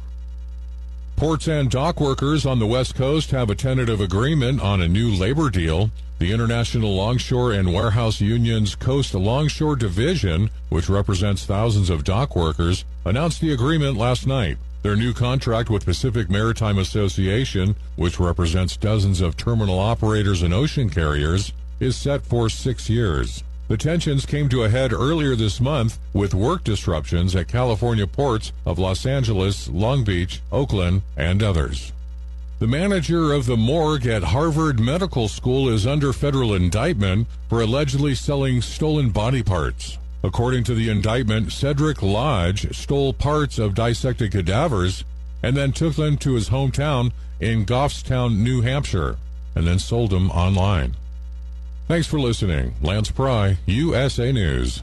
Ports and dock workers on the West Coast have a tentative agreement on a new labor deal. The International Longshore and Warehouse Union's Coast Longshore Division, which represents thousands of dock workers, announced the agreement last night. Their new contract with Pacific Maritime Association, which represents dozens of terminal operators and ocean carriers, is set for six years. The tensions came to a head earlier this month with work disruptions at California ports of Los Angeles, Long Beach, Oakland, and others. The manager of the morgue at Harvard Medical School is under federal indictment for allegedly selling stolen body parts. According to the indictment, Cedric Lodge stole parts of dissected cadavers and then took them to his hometown in Goffstown, New Hampshire, and then sold them online. Thanks for listening. Lance Pry, U S A News.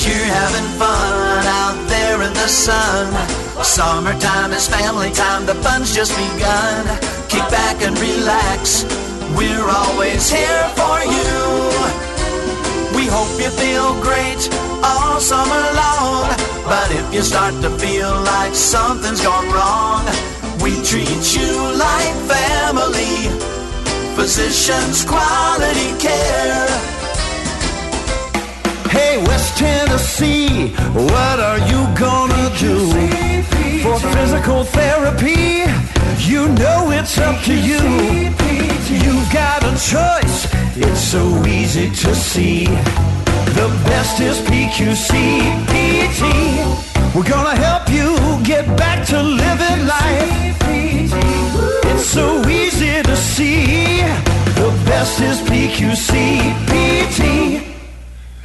You're having fun out there in the sun. Summertime is family time, the fun's just begun. Kick back and relax, we're always here for you. We hope you feel great all summer long, but if you start to feel like something's gone wrong, we treat you like family. Physicians Quality Care. Hey, West Tennessee, what are you gonna do? For physical therapy, you know it's up to you. You've got a choice, it's so easy to see. The best is P Q C P T. We're gonna help you get back to living life. It's so easy to see. The best is P Q C P T.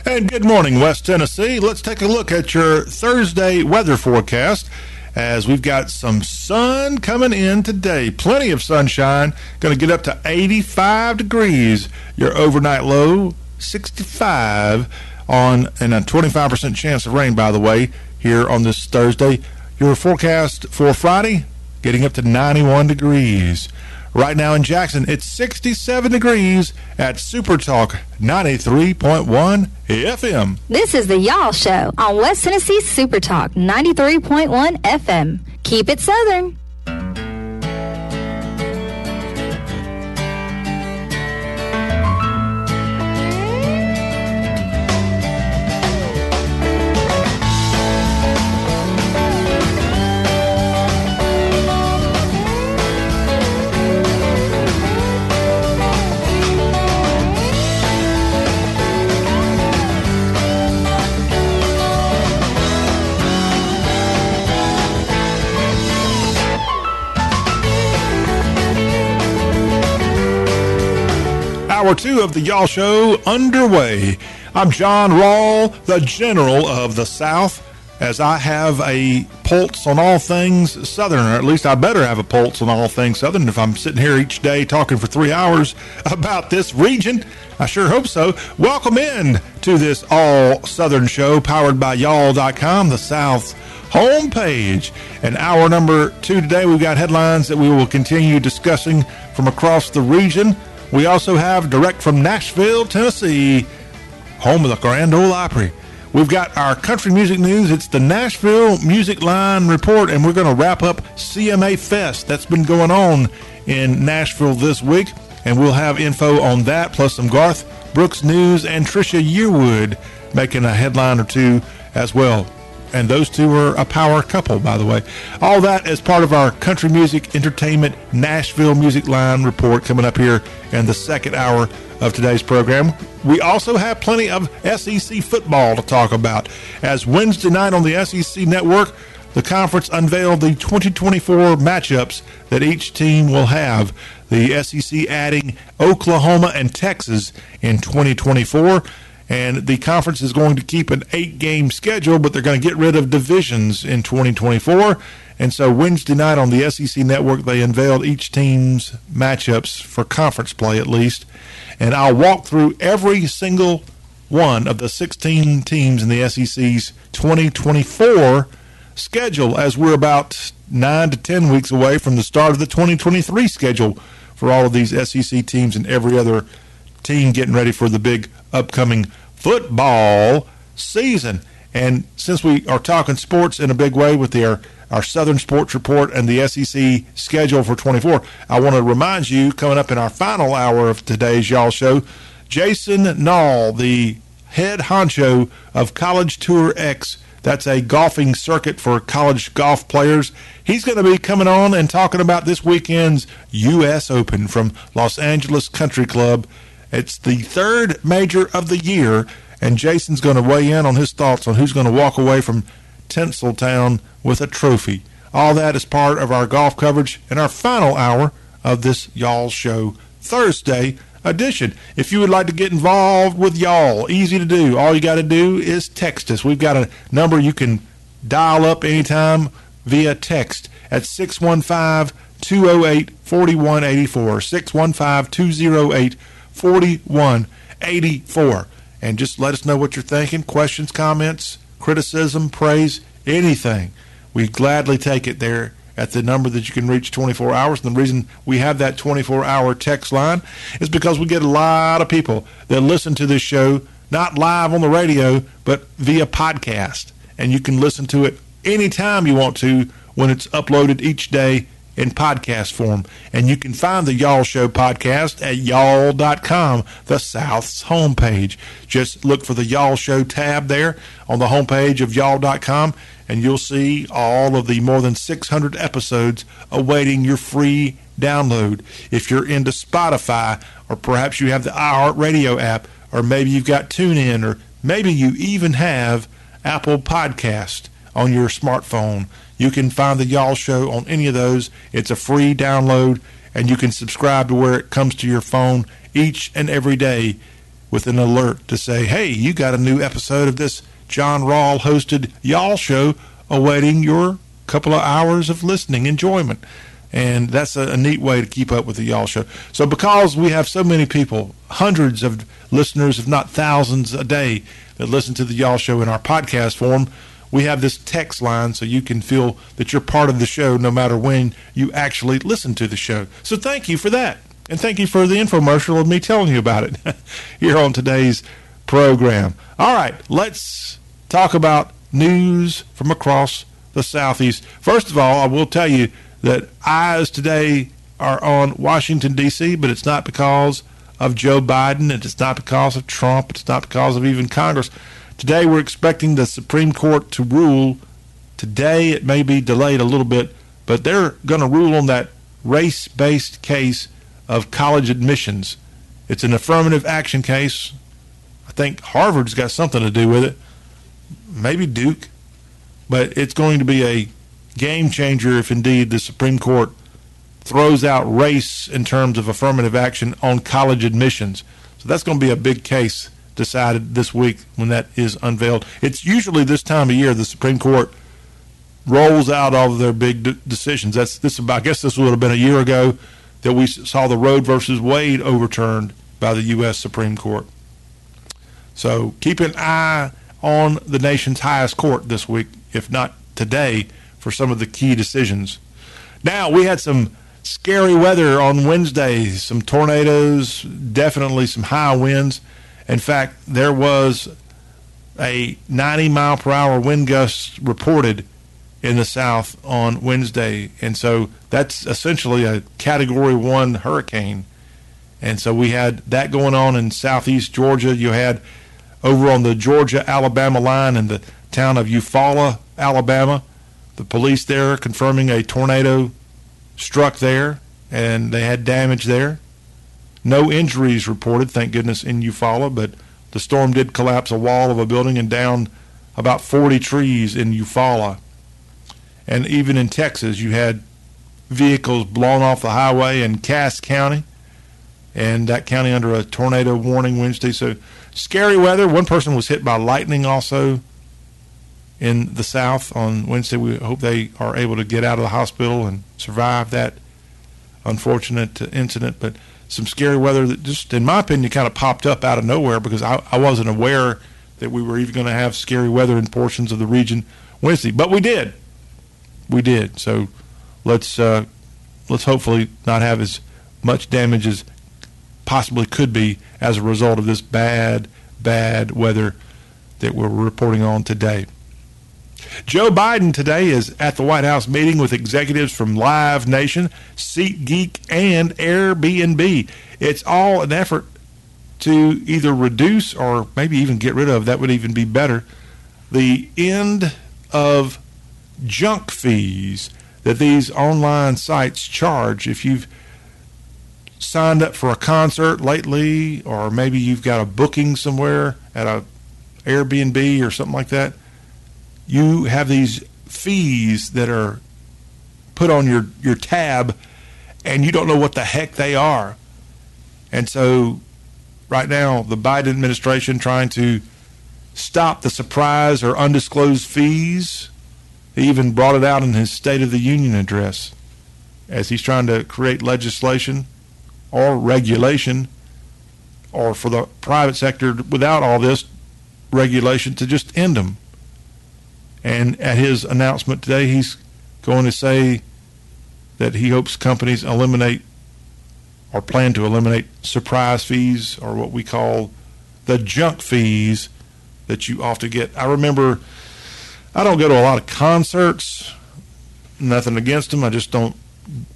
And good morning, West Tennessee. Let's take a look at your Thursday weather forecast, as we've got some sun coming in today. Plenty of sunshine. Going to get up to eighty-five degrees. Your overnight low, sixty-five, on and a twenty-five percent chance of rain, by the way, here on this Thursday. Your forecast for Friday, getting up to ninety-one degrees. Right now in Jackson, it's sixty-seven degrees at Super Talk ninety-three point one F M. This is the Y'all Show on West Tennessee Super Talk ninety-three point one F M. Keep it Southern. Hour two of the Y'all Show underway. I'm John Rawl, the General of the South, as I have a pulse on all things Southern, or at least I better have a pulse on all things Southern if I'm sitting here each day talking for three hours about this region. I sure hope so. Welcome in to this all-Southern show powered by Y'all dot com, the South's homepage. And hour number two today, we've got headlines that we will continue discussing from across the region. We also have direct from Nashville, Tennessee, home of the Grand Ole Opry. We've got our country music news. It's the Nashville Music Line Report, and we're going to wrap up C M A Fest. That's been going on in Nashville this week, and we'll have info on that, plus some Garth Brooks news and Trisha Yearwood making a headline or two as well. And those two are a power couple, by the way. All that as part of our country music, entertainment, Nashville Music Line Report coming up here in the second hour of today's program. We also have plenty of S E C football to talk about, as Wednesday night on the S E C Network, the conference unveiled the twenty twenty-four matchups that each team will have. The S E C adding Oklahoma and Texas in twenty twenty-four. And the conference is going to keep an eight-game schedule, but they're going to get rid of divisions in twenty twenty-four. And so Wednesday night on the S E C Network, they unveiled each team's matchups for conference play at least. And I'll walk through every single one of the sixteen teams in the S E C's twenty twenty-four schedule, as we're about nine to ten weeks away from the start of the twenty twenty-three schedule for all of these S E C teams and every other team getting ready for the big upcoming football season. And since we are talking sports in a big way with their our Southern Sports Report and the S E C schedule for twenty-four, I want to remind you, coming up in our final hour of today's Y'all Show, Jason Nall, the head honcho of College Tour X. That's a golfing circuit for college golf players. He's going to be coming on and talking about this weekend's U S Open from Los Angeles Country Club. It's the third major of the year, and Jason's going to weigh in on his thoughts on who's going to walk away from Tinseltown with a trophy. All that is part of our golf coverage in our final hour of this Y'all Show Thursday edition. If you would like to get involved with Y'all, easy to do. All you got to do is text us. We've got a number you can dial up anytime via text at six one five, two oh eight, four one eight four, six one five, two oh eight, four one eight four. forty-one eighty-four, and just let us know what you're thinking. Questions, comments, criticism, praise, anything. We gladly take it there at the number that you can reach twenty-four hours. And the reason we have that twenty-four hour text line is because we get a lot of people that listen to this show, not live on the radio, but via podcast. And you can listen to it anytime you want to when it's uploaded each day in podcast form. And you can find the Y'all Show podcast at Y'all dot com, the South's homepage. Just look for the Y'all Show tab there on the homepage of Y'all dot com, and you'll see all of the more than six hundred episodes awaiting your free download. If you're into Spotify, or perhaps you have the iHeartRadio app, or maybe you've got TuneIn, or maybe you even have Apple Podcast on your smartphone, you can find the Y'all Show on any of those. It's a free download, and you can subscribe to where it comes to your phone each and every day with an alert to say, hey, you got a new episode of this John Rawl hosted Y'all Show awaiting your couple of hours of listening enjoyment. And that's a, a neat way to keep up with the Y'all Show. So because we have so many people, hundreds of listeners, if not thousands a day, that listen to the Y'all Show in our podcast form, we have this text line so you can feel that you're part of the show no matter when you actually listen to the show. So thank you for that. And thank you for the infomercial of me telling you about it here on today's program. All right, let's talk about news from across the Southeast. First of all, I will tell you that eyes today are on Washington, D C, but it's not because of Joe Biden, and it's not because of Trump, it's not because of even Congress. Today, we're expecting the Supreme Court to rule. Today, it may be delayed a little bit, but they're going to rule on that race-based case of college admissions. It's an affirmative action case. I think Harvard's got something to do with it, maybe Duke, but it's going to be a game changer if indeed the Supreme Court throws out race in terms of affirmative action on college admissions. So that's going to be a big case decided this week when that is unveiled. It's usually this time of year the Supreme Court rolls out all of their big de- decisions. That's this. I guess this would have been a year ago that we saw the Roe versus Wade overturned by the U S Supreme Court. So keep an eye on the nation's highest court this week, if not today, for some of the key decisions. Now, we had some scary weather on Wednesday, some tornadoes, definitely some high winds. In fact, there was a ninety mile per hour wind gust reported in the south on Wednesday. And so that's essentially a category one hurricane. And so we had that going on in southeast Georgia. You had over on the Georgia-Alabama line in the town of Eufaula, Alabama, the police there confirming a tornado struck there, and they had damage there. No injuries reported, thank goodness, in Eufaula, but the storm did collapse a wall of a building and down about forty trees in Eufaula. And even in Texas, you had vehicles blown off the highway in Cass County, and that county under a tornado warning Wednesday. So scary weather. One person was hit by lightning also in the south on Wednesday. We hope they are able to get out of the hospital and survive that unfortunate incident. But some scary weather that just, in my opinion, kind of popped up out of nowhere, because I, I wasn't aware that we were even going to have scary weather in portions of the region Wednesday. But we did. We did. So let's uh, let's hopefully not have as much damage as possibly could be as a result of this bad, bad weather that we're reporting on today. Joe Biden today is at the White House meeting with executives from Live Nation, SeatGeek, and Airbnb. It's all an effort to either reduce or maybe even get rid of, that would even be better, the end of junk fees that these online sites charge. If you've signed up for a concert lately, or maybe you've got a booking somewhere at a Airbnb or something like that, you have these fees that are put on your, your tab, and you don't know what the heck they are. And so right now, the Biden administration trying to stop the surprise or undisclosed fees. He even brought it out in his State of the Union address as he's trying to create legislation or regulation, or for the private sector without all this regulation, to just end them. And at his announcement today, he's going to say that he hopes companies eliminate or plan to eliminate surprise fees, or what we call the junk fees that you often get. I remember, I don't go to a lot of concerts, nothing against them, I just don't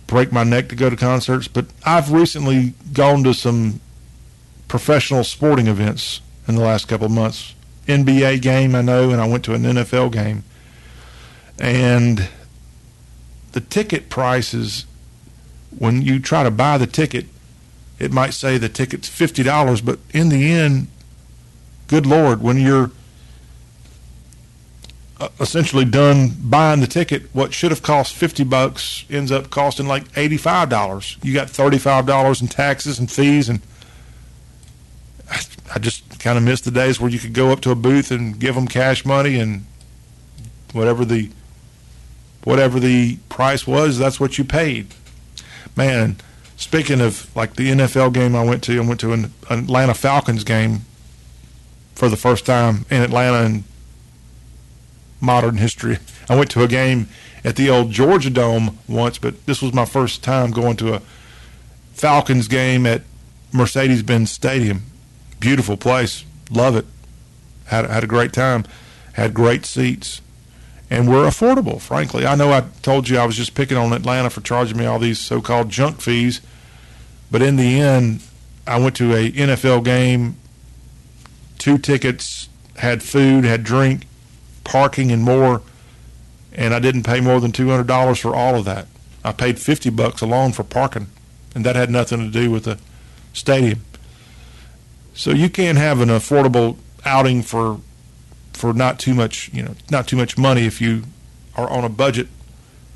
break my neck to go to concerts, but I've recently gone to some professional sporting events in the last couple of months. N B A game, I know, and I went to an N F L game. And the ticket prices, when you try to buy the ticket, it might say the ticket's fifty dollars, but in the end, good Lord, when you're essentially done buying the ticket, what should have cost fifty bucks ends up costing like eighty-five dollars. You got thirty-five dollars in taxes and fees, and I, I just kind of miss the days where you could go up to a booth and give them cash money, and whatever the whatever the price was, that's what you paid. Man, speaking of like the N F L game I went to, I went to an Atlanta Falcons game for the first time in Atlanta and modern history. I went to a game at the old Georgia Dome once, but this was my first time going to a Falcons game at Mercedes-Benz Stadium. Beautiful place. Love it. Had, had a great time. Had great seats. And were affordable, frankly. I know I told you I was just picking on Atlanta for charging me all these so-called junk fees, but in the end, I went to a N F L game, two tickets, had food, had drink, parking, and more, and I didn't pay more than two hundred dollars for all of that. I paid fifty bucks alone for parking, and that had nothing to do with the stadium. So you can have an affordable outing for for not too much, you know, not too much money if you are on a budget.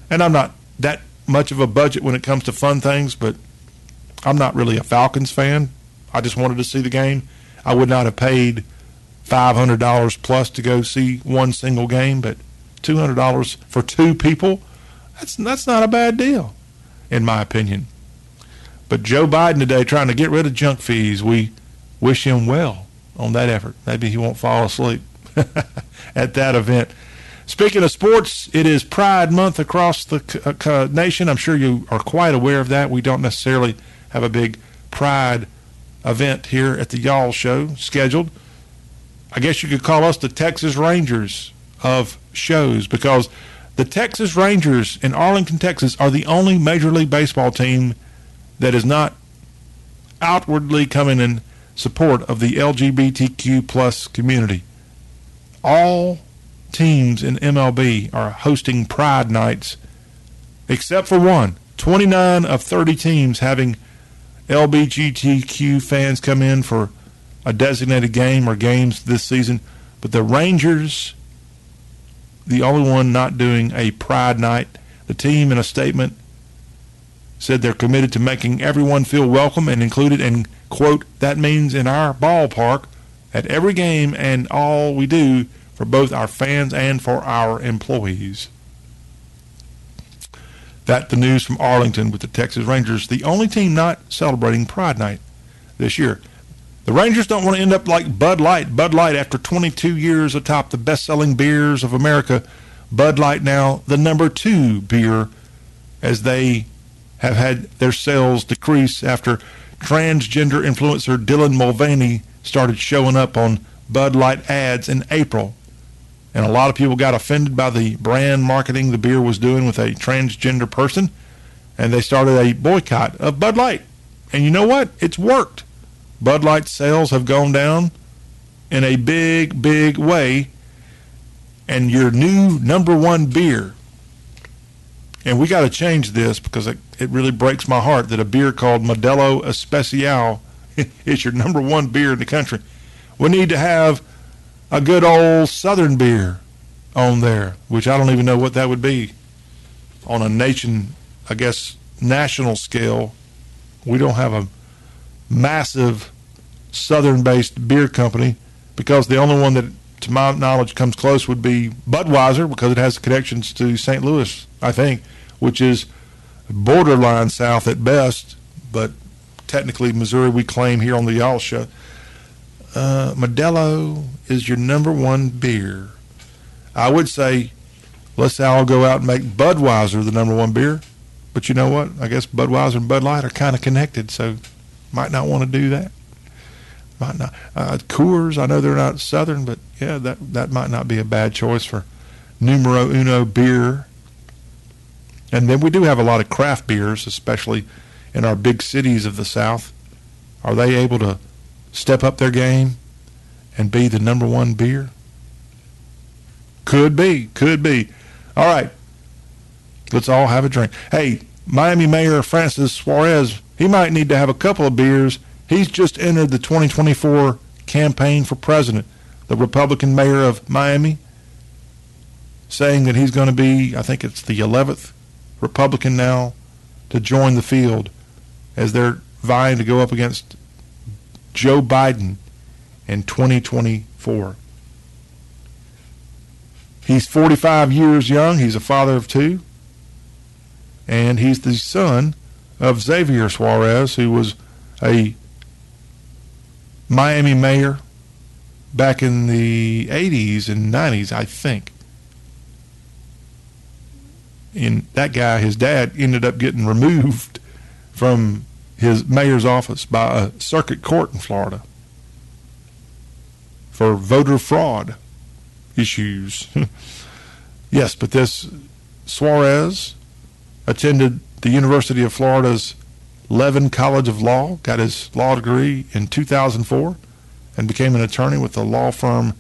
And I'm not that much of a budget when it comes to fun things, but I'm not really a Falcons fan. I just wanted to see the game. I would not have paid five hundred dollars plus to go see one single game, but two hundred dollars for two people, that's that's not a bad deal, in my opinion. But Joe Biden today trying to get rid of junk fees. We wish him well on that effort. Maybe he won't fall asleep at that event. Speaking of sports, it is Pride Month across the uh, nation. I'm sure you are quite aware of that. We don't necessarily have a big Pride event here at the Y'all Show scheduled. I guess you could call us the Texas Rangers of shows, because the Texas Rangers in Arlington, Texas are the only Major League Baseball team that is not outwardly coming in support of the L G B T Q plus community. All teams in M L B are hosting Pride nights, except for one. twenty-nine of thirty teams having L G B T Q fans come in for a designated game or games this season, but the Rangers, the only one not doing a Pride night. The team in a statement said they're committed to making everyone feel welcome and included, and, quote, that means in our ballpark, at every game and all we do for both our fans and for our employees. That's the news from Arlington with the Texas Rangers, the only team not celebrating Pride Night this year. The Rangers don't want to end up like Bud Light. Bud Light, after twenty-two years atop the best-selling beers of America, Bud Light now the number two beer, as they have had their sales decrease after transgender influencer Dylan Mulvaney started showing up on Bud Light ads in April. And a lot of people got offended by the brand marketing the beer was doing with a transgender person, and they started a boycott of Bud Light. And you know what? It's worked. Bud Light sales have gone down in a big, big way. And your new number one beer, and we got to change this because it, it really breaks my heart that a beer called Modelo Especial is your number one beer in the country. We need to have a good old Southern beer on there, which I don't even know what that would be on a nation, I guess, national scale. We don't have a massive Southern-based beer company, because the only one that, to my knowledge, comes close would be Budweiser, because it has connections to Saint Louis, I think, which is borderline South at best, but technically Missouri we claim here on the Y'all Show. Uh, Modelo is your number one beer. I would say let's all go out and make Budweiser the number one beer, but you know what? I guess Budweiser and Bud Light are kind of connected, so might not want to do that. Might not. Uh, Coors, I know they're not Southern, but yeah, that, that might not be a bad choice for numero uno beer. And then we do have a lot of craft beers, especially in our big cities of the South. Are they able to step up their game and be the number one beer? Could be. Could be. All right. Let's all have a drink. Hey, Miami Mayor Francis Suarez, he might need to have a couple of beers. He's just entered the twenty twenty-four campaign for president. The Republican mayor of Miami saying that he's going to be, I think it's the eleventh Republican now to join the field as they're vying to go up against Joe Biden in twenty twenty-four. He's forty-five years young. He's a father of two. And he's the son of Xavier Suarez, who was a Miami mayor back in the eighties and nineties, I think. And that guy, his dad, ended up getting removed from his mayor's office by a circuit court in Florida for voter fraud issues. Yes, but this Suarez attended the University of Florida's Levin College of Law, got his law degree in two thousand four, and became an attorney with the law firm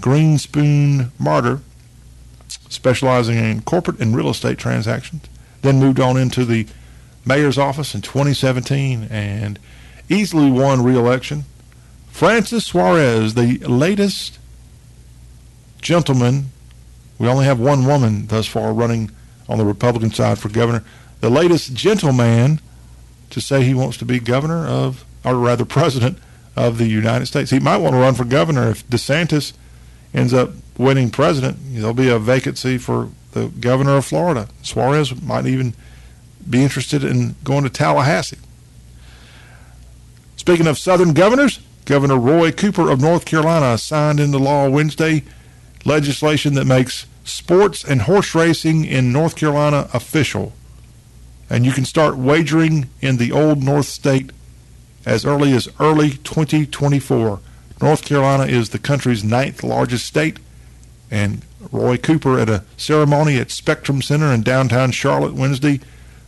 Greenspoon Martyr, specializing in corporate and real estate transactions. Then moved on into the mayor's office in twenty seventeen and easily won re-election. Francis Suarez, the latest gentleman. We only have one woman thus far running on the Republican side for governor. the latest gentleman to say he wants to be governor of, or rather president of the United States. He might want to run for governor. If DeSantis ends up winning president, there'll be a vacancy for the governor of Florida. Suarez might even be interested in going to Tallahassee. Speaking of Southern governors, Governor Roy Cooper of North Carolina signed into law Wednesday legislation that makes sports and horse racing in North Carolina official. And you can start wagering in the Old North State as early as early twenty twenty-four. North Carolina is the country's ninth largest state, and Roy Cooper at a ceremony at Spectrum Center in downtown Charlotte Wednesday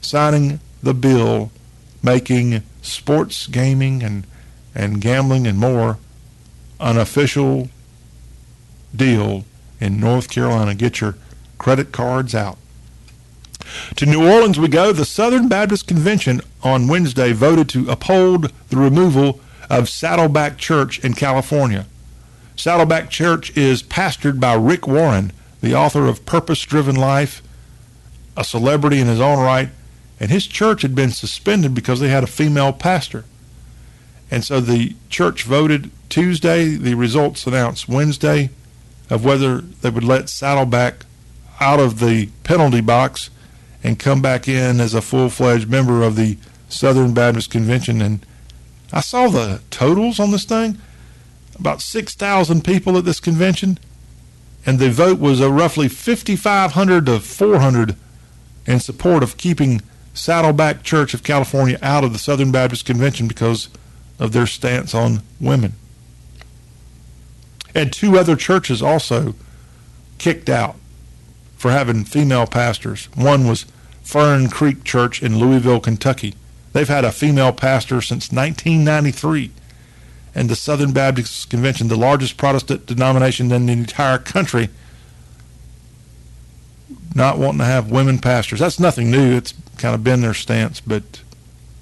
signing the bill making sports, gaming, and, and gambling and more an official deal in North Carolina. Get your credit cards out. To New Orleans we go. The Southern Baptist Convention on Wednesday voted to uphold the removal of Saddleback Church in California. Saddleback Church is pastored by Rick Warren, the author of Purpose Driven Life, a celebrity in his own right, and his church had been suspended because they had a female pastor. And so the church voted Tuesday, the results announced Wednesday, of whether they would let Saddleback out of the penalty box and come back in as a full-fledged member of the Southern Baptist Convention. And I saw the totals on this thing, about six thousand people at this convention, and the vote was a roughly fifty-five hundred to four hundred in support of keeping Saddleback Church of California out of the Southern Baptist Convention because of their stance on women. And two other churches also kicked out for having female pastors. One was Fern Creek Church in Louisville, Kentucky. They've had a female pastor since nineteen ninety-three. And the Southern Baptist Convention, the largest Protestant denomination in the entire country, not wanting to have women pastors. That's nothing new. It's kind of been their stance. But,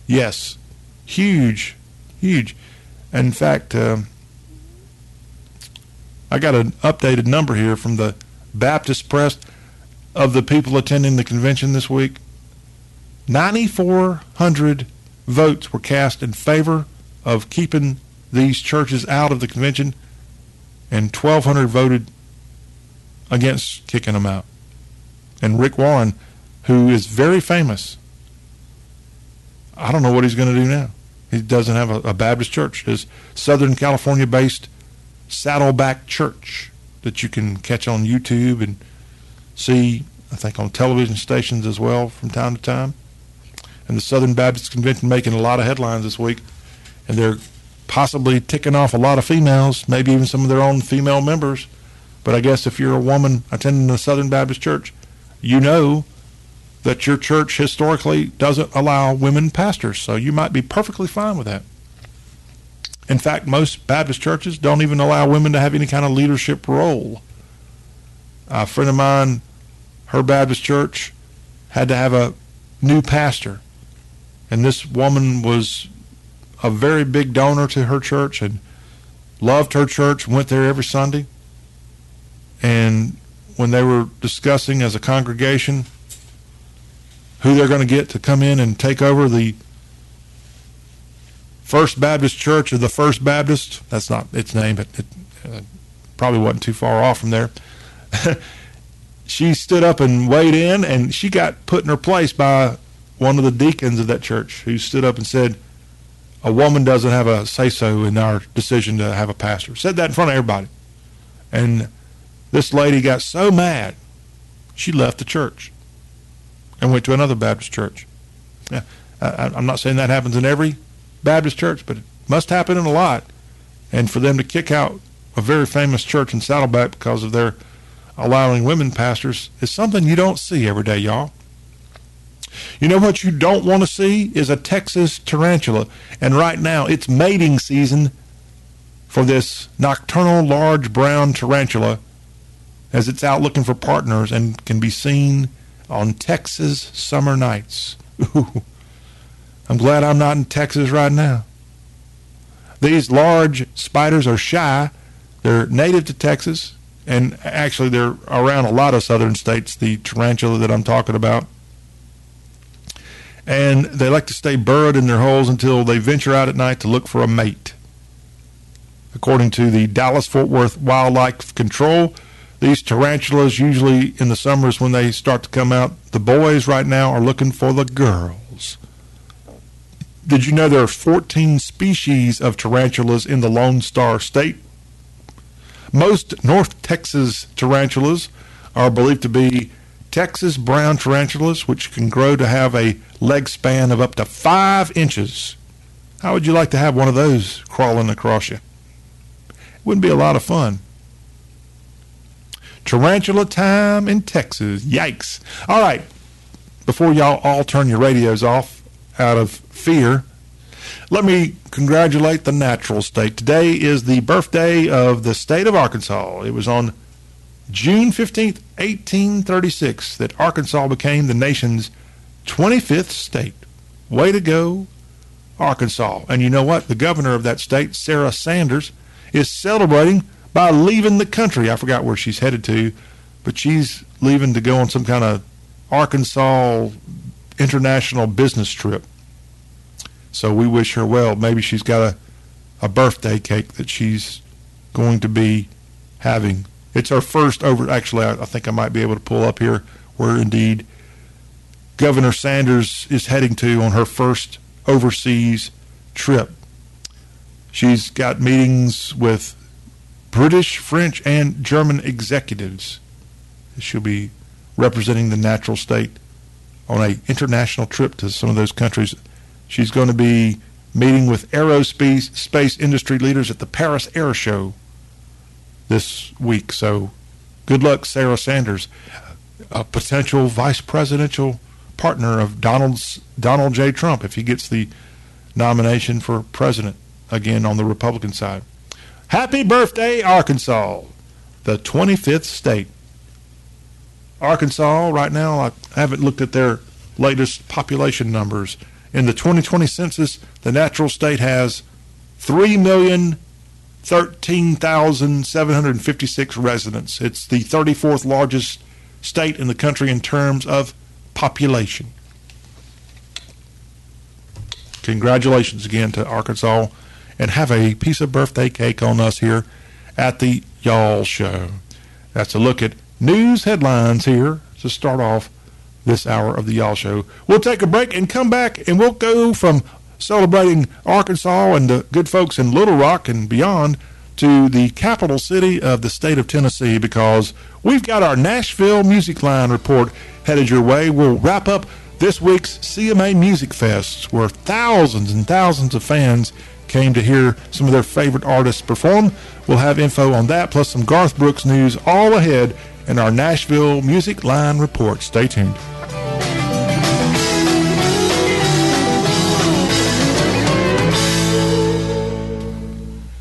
yes, huge, huge. In fact, uh, I got an updated number here from the Baptist Press of the people attending the convention this week. nine thousand four hundred votes were cast in favor of keeping these churches out of the convention, and twelve hundred voted against kicking them out. And Rick Warren, who is very famous, I don't know what he's going to do now. He doesn't have a, a Baptist church. His Southern California-based Saddleback Church that you can catch on YouTube and see, I think, on television stations as well from time to time. And the Southern Baptist Convention making a lot of headlines this week, and they're possibly ticking off a lot of females, maybe even some of their own female members. But I guess if you're a woman attending the Southern Baptist Church, you know that your church historically doesn't allow women pastors, so you might be perfectly fine with that. In fact, most Baptist churches don't even allow women to have any kind of leadership role. A friend of mine, her Baptist church, had to have a new pastor. And this woman was a very big donor to her church and loved her church, went there every Sunday. And when they were discussing as a congregation who they're going to get to come in and take over the First Baptist Church or the First Baptist, that's not its name, but it uh, probably wasn't too far off from there. She stood up and weighed in, and she got put in her place by one of the deacons of that church who stood up and said, a woman doesn't have a say-so in our decision to have a pastor. Said that in front of everybody. And this lady got so mad, she left the church and went to another Baptist church. Now, I, I'm not saying that happens in every Baptist church, but it must happen in a lot. And for them to kick out a very famous church in Saddleback because of their allowing women pastors is something you don't see every day, y'all. You know what you don't want to see is a Texas tarantula. And right now it's mating season for this nocturnal large brown tarantula as it's out looking for partners and can be seen on Texas summer nights. Ooh, I'm glad I'm not in Texas right now. These large spiders are shy. They're native to Texas. And actually, they're around a lot of southern states, the tarantula that I'm talking about. and they like to stay burrowed in their holes until they venture out at night to look for a mate. According to the Dallas-Fort Worth Wildlife Control, these tarantulas, usually in the summers when they start to come out, the boys right now are looking for the girls. Did you know there are fourteen species of tarantulas in the Lone Star State? Most North Texas tarantulas are believed to be Texas brown tarantulas, which can grow to have a leg span of up to five inches. How would you like to have one of those crawling across you? It wouldn't be a lot of fun. Tarantula time in Texas. Yikes. All right. Before y'all all turn your radios off out of fear, let me congratulate the natural state. Today is the birthday of the state of Arkansas. It was on June fifteenth, eighteen thirty-six, that Arkansas became the nation's twenty-fifth state. Way to go, Arkansas. And you know what? The governor of that state, Sarah Sanders, is celebrating by leaving the country. I forgot where she's headed to, but she's leaving to go on some kind of Arkansas international business trip. So we wish her well. Maybe she's got a, a birthday cake that she's going to be having. It's her first over. Actually, I, I think I might be able to pull up here where indeed Governor Sanders is heading to on her first overseas trip. She's got meetings with British, French, and German executives. She'll be representing the natural state on an international trip to some of those countries. She's going to be meeting with aerospace space industry leaders at the Paris Air Show this week. So good luck, Sarah Sanders, a potential vice presidential partner of Donald's, Donald J. Trump if he gets the nomination for president again on the Republican side. Happy birthday, Arkansas, the twenty-fifth state. Arkansas right now, I haven't looked at their latest population numbers. In the twenty twenty census, the natural state has three million thirteen thousand seven hundred fifty-six residents. It's the thirty-fourth largest state in the country in terms of population. Congratulations again to Arkansas, and have a piece of birthday cake on us here at the Y'all Show. That's a look at news headlines here to start off this hour of the Y'all Show. We'll take a break and come back, and we'll go from celebrating Arkansas and the good folks in Little Rock and beyond to the capital city of the state of Tennessee, because we've got our Nashville Music Line report headed your way. We'll wrap up this week's C M A Music Fest, where thousands and thousands of fans came to hear some of their favorite artists perform. We'll have info on that, plus some Garth Brooks news all ahead in our Nashville Music Line report. Stay tuned.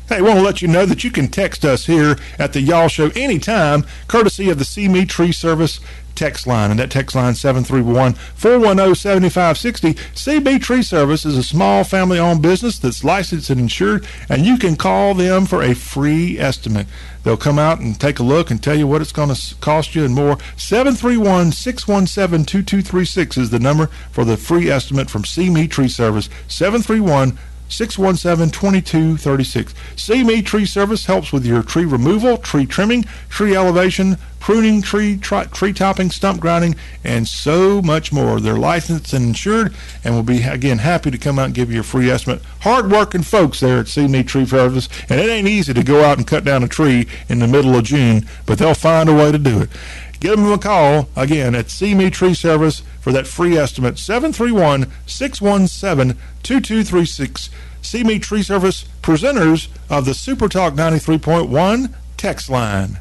Hey, I want to let you know that you can text us here at the Y'all Show anytime, courtesy of the See Me Tree Service text line, and that text line seven three one, four one zero, seven five six zero. C B Tree Service is a small family-owned business that's licensed and insured, and you can call them for a free estimate. They'll come out and take a look and tell you what it's going to cost you and more. seven three one, six one seven, two two three six is the number for the free estimate from See Me Tree Service, seven three one, six one seven, two two three six. See Me Tree Service helps with your tree removal, tree trimming, tree elevation, pruning, tree tri- tree topping, stump grinding, and so much more. They're licensed and insured, and will be, again, happy to come out and give you a free estimate. Hard-working folks there at See Me Tree Service, and it ain't easy to go out and cut down a tree in the middle of June, but they'll find a way to do it. Give them a call, again, at See Me Tree Service for that free estimate, seven three one, six one seven, two two three six. See Me Tree Service, presenters of the Super Talk ninety-three point one text line.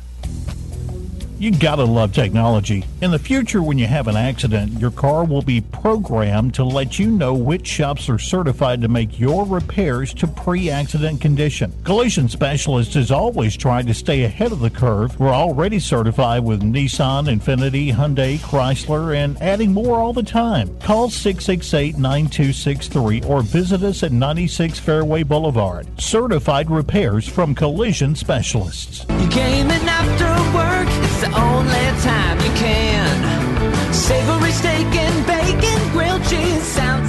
You gotta love technology. In the future, when you have an accident, your car will be programmed to let you know which shops are certified to make your repairs to pre-accident condition. Collision Specialist has always tried to stay ahead of the curve. We're already certified with Nissan, Infiniti, Hyundai, Chrysler, and adding more all the time. Call six six eight, nine two six three or visit us at ninety-six Fairway Boulevard. Certified repairs from Collision Specialists. You came in after work. It's only time you can. Savory steak and bacon, grilled cheese, sound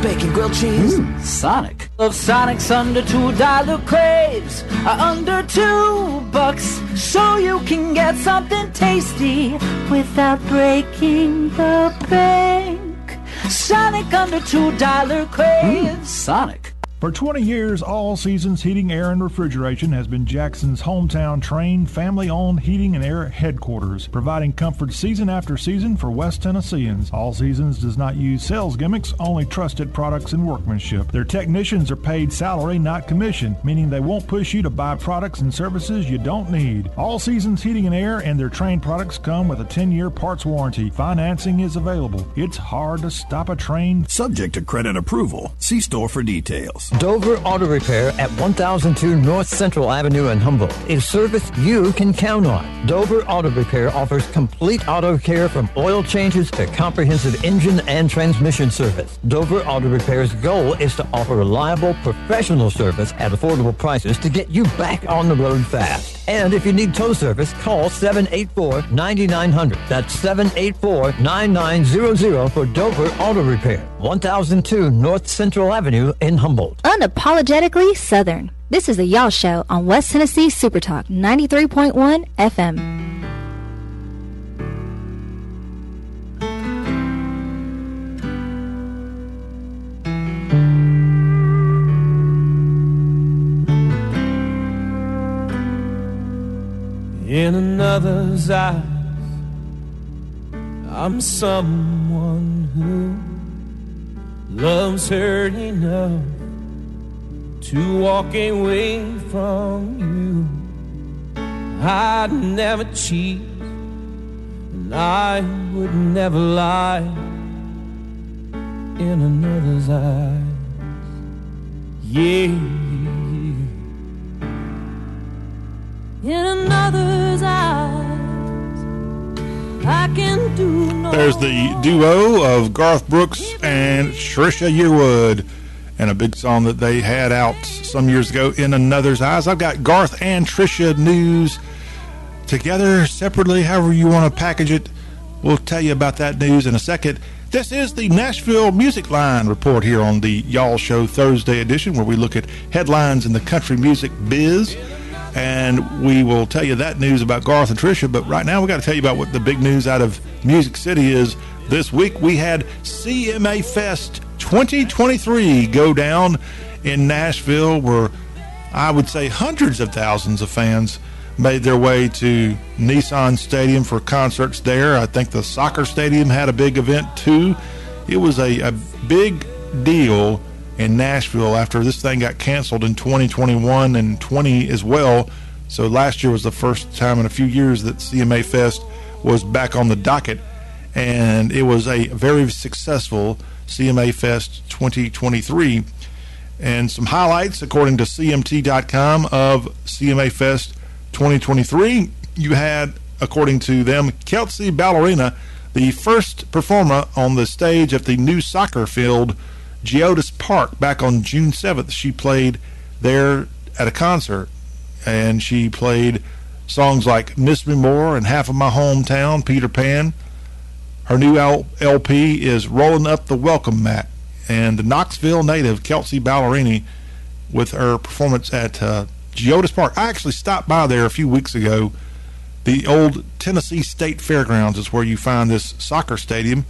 bacon, bacon, grilled cheese. Mm, Sonic. Of Sonic's under two dollar craves are under two bucks. So you can get something tasty without breaking the bank. Sonic under two dollar craves. Mm, Sonic. For twenty years, All Seasons Heating, Air, and Refrigeration has been Jackson's hometown-trained, family-owned heating and air headquarters, providing comfort season after season for West Tennesseans. All Seasons does not use sales gimmicks, only trusted products and workmanship. Their technicians are paid salary, not commission, meaning they won't push you to buy products and services you don't need. All Seasons Heating and Air and their trained products come with a ten-year parts warranty. Financing is available. It's hard to stop a train. Subject to credit approval. See store for details. Dover Auto Repair at one thousand two North Central Avenue in Humboldt is service you can count on. Dover Auto Repair offers complete auto care from oil changes to comprehensive engine and transmission service. Dover Auto Repair's goal is to offer reliable, professional service at affordable prices to get you back on the road fast. And if you need tow service, call seven eight four, nine nine zero zero. That's seven eight four, nine nine zero zero for Dover Auto Repair. one thousand two North Central Avenue in Humboldt. Unapologetically Southern. This is the Y'all Show on West Tennessee Super Talk ninety-three point one F M. In another's eyes, I'm someone who loves her enough to walk away from you. I'd never cheat, and I would never lie in another's eyes. Yeah. In another's eyes, I can do no. There's the duo of Garth Brooks and Trisha Yearwood, and a big song that they had out some years ago, In Another's Eyes. I've got Garth and Trisha news together, separately, however you want to package it. We'll tell you about that news in a second. This is the Nashville Music Line Report here on the Y'all Show Thursday edition, where we look at headlines in the country music biz. And we will tell you that news about Garth and Trisha. But right now, we got to tell you about what the big news out of Music City is. This week, we had C M A Fest twenty twenty-three go down in Nashville, where I would say hundreds of thousands of fans made their way to Nissan Stadium for concerts there. I think the soccer stadium had a big event, too. It was a, a big deal in Nashville after this thing got canceled in twenty twenty-one and twenty as well. So last year was the first time in a few years that C M A Fest was back on the docket, and it was a very successful C M A Fest twenty twenty-three. And some highlights, according to C M T dot com, of C M A Fest twenty twenty-three, you had, according to them, Kelsea Ballerini, the first performer on the stage at the new soccer field Geodis Park back on June seventh. She played there at a concert, and she played songs like Miss Me More and Half of My Hometown, Peter Pan. Her new L P is Rolling Up the Welcome Mat, and the Knoxville native Kelsea Ballerini with her performance at uh, Geodis Park. I actually stopped by there a few weeks ago. The old Tennessee State Fairgrounds is where you find this soccer stadium.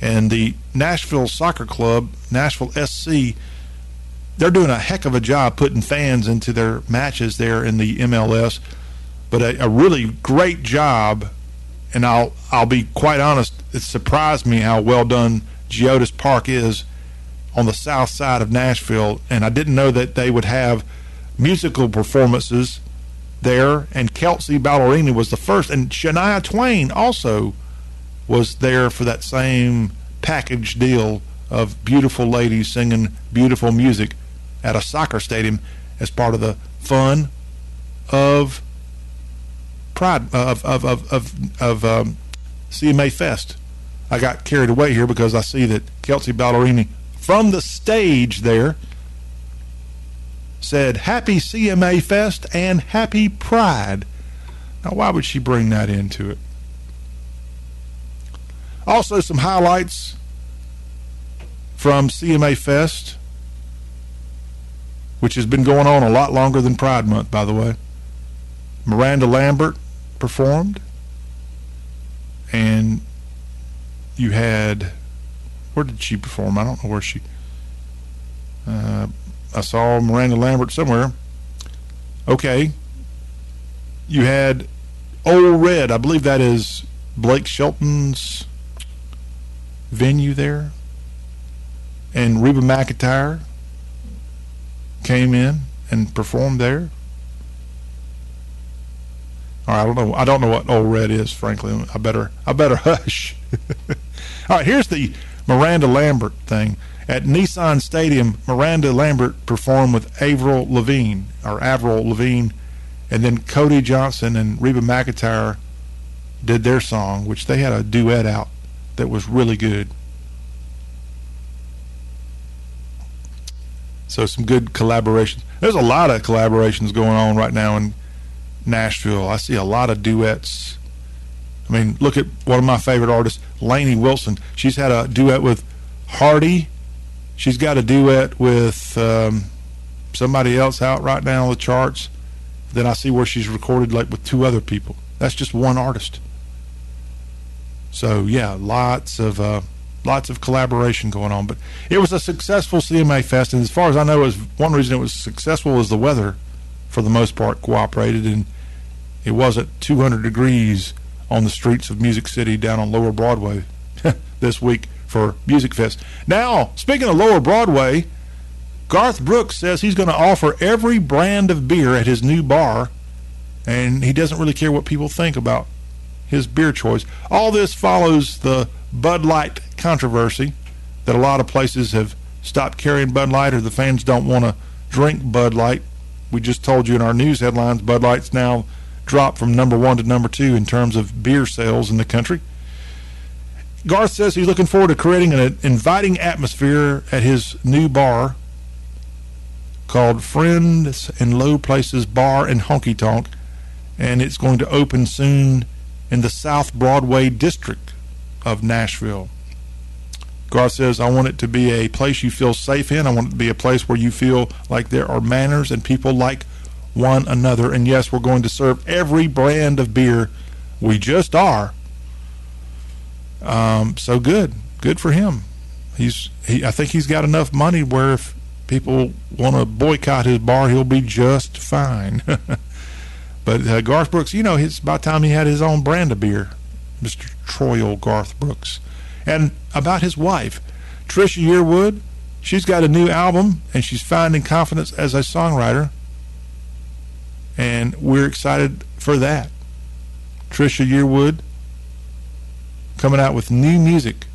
And the Nashville Soccer Club, Nashville S C, they're doing a heck of a job putting fans into their matches there in the M L S. But a, a really great job, and I'll I'll be quite honest, it surprised me how well done Geodis Park is on the south side of Nashville. And I didn't know that they would have musical performances there. And Kelsea Ballerini was the first, and Shania Twain also was there for that same package deal of beautiful ladies singing beautiful music at a soccer stadium as part of the fun of Pride of of of of, of um, C M A Fest. I got carried away here because I see that Kelsea Ballerini from the stage there said, "Happy C M A Fest and Happy Pride." Now, why would she bring that into it? Also, some highlights from C M A Fest, which has been going on a lot longer than Pride Month, by the way. Miranda Lambert performed, and you had, where did she perform? I don't know where she, uh, I saw Miranda Lambert somewhere. Okay. You had Old Red, I believe that is Blake Shelton's venue there, and Reba McEntire came in and performed there. All right, I don't know. I don't know what Old Red is, frankly. I better. I better hush. All right, here's the Miranda Lambert thing. At Nissan Stadium, Miranda Lambert performed with Avril Lavigne, or Avril Lavigne, and then Cody Johnson and Reba McEntire did their song, which they had a duet out that was really good. So some good collaborations. There's a lot of collaborations going on right now in Nashville. I see a lot of duets. I mean, look at one of my favorite artists, Lainey Wilson. She's had a duet with Hardy. She's got a duet with um, somebody else out right now on the charts. Then I see where she's recorded like with two other people. That's just one artist. So yeah, lots of uh, lots of collaboration going on. But it was a successful C M A Fest, and as far as I know, is one reason it was successful is the weather, for the most part, cooperated, and it wasn't two hundred degrees on the streets of Music City down on Lower Broadway this week for Music Fest. Now, speaking of Lower Broadway, Garth Brooks says he's going to offer every brand of beer at his new bar, and he doesn't really care what people think about his beer choice. All this follows the Bud Light controversy, that a lot of places have stopped carrying Bud Light, or the fans don't want to drink Bud Light. We just told you in our news headlines, Bud Light's now dropped from number one to number two in terms of beer sales in the country. Garth says he's looking forward to creating an inviting atmosphere at his new bar called Friends in Low Places Bar and Honky Tonk, and it's going to open soon in the South Broadway district of Nashville. Garth says, I want it to be a place you feel safe in. I want it to be a place where you feel like there are manners and people like one another. And yes, we're going to serve every brand of beer. We just are. Um, so good. Good for him. He's. He, I think he's got enough money where if people want to boycott his bar, he'll be just fine. But uh, Garth Brooks, you know, it's by the time he had his own brand of beer, Mister Troyal Garth Brooks. And about his wife, Trisha Yearwood, she's got a new album, and she's finding confidence as a songwriter, and we're excited for that. Trisha Yearwood coming out with new music,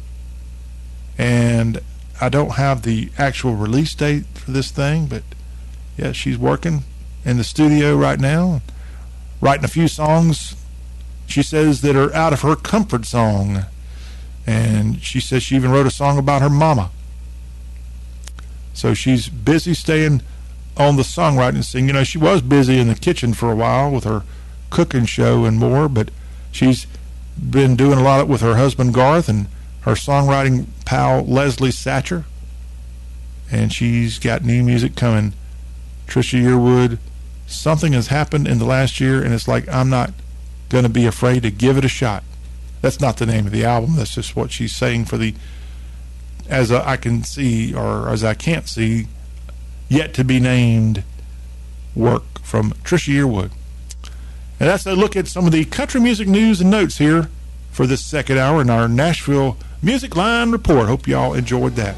and I don't have the actual release date for this thing, but yeah, she's working in the studio right now, writing a few songs, she says, that are out of her comfort zone. And she says she even wrote a song about her mama. So she's busy staying on the songwriting thing. You know, she was busy in the kitchen for a while with her cooking show and more, but she's been doing a lot with her husband Garth and her songwriting pal Leslie Satcher. And she's got new music coming. Trisha Yearwood, something has happened in the last year, and it's like, I'm not going to be afraid to give it a shot. That's not the name of the album. That's just what she's saying for the, as I can see, or as I can't see, yet to be named work from Trisha Yearwood. And that's a look at some of the country music news and notes here for this second hour in our Nashville Music Line Report. Hope y'all enjoyed that.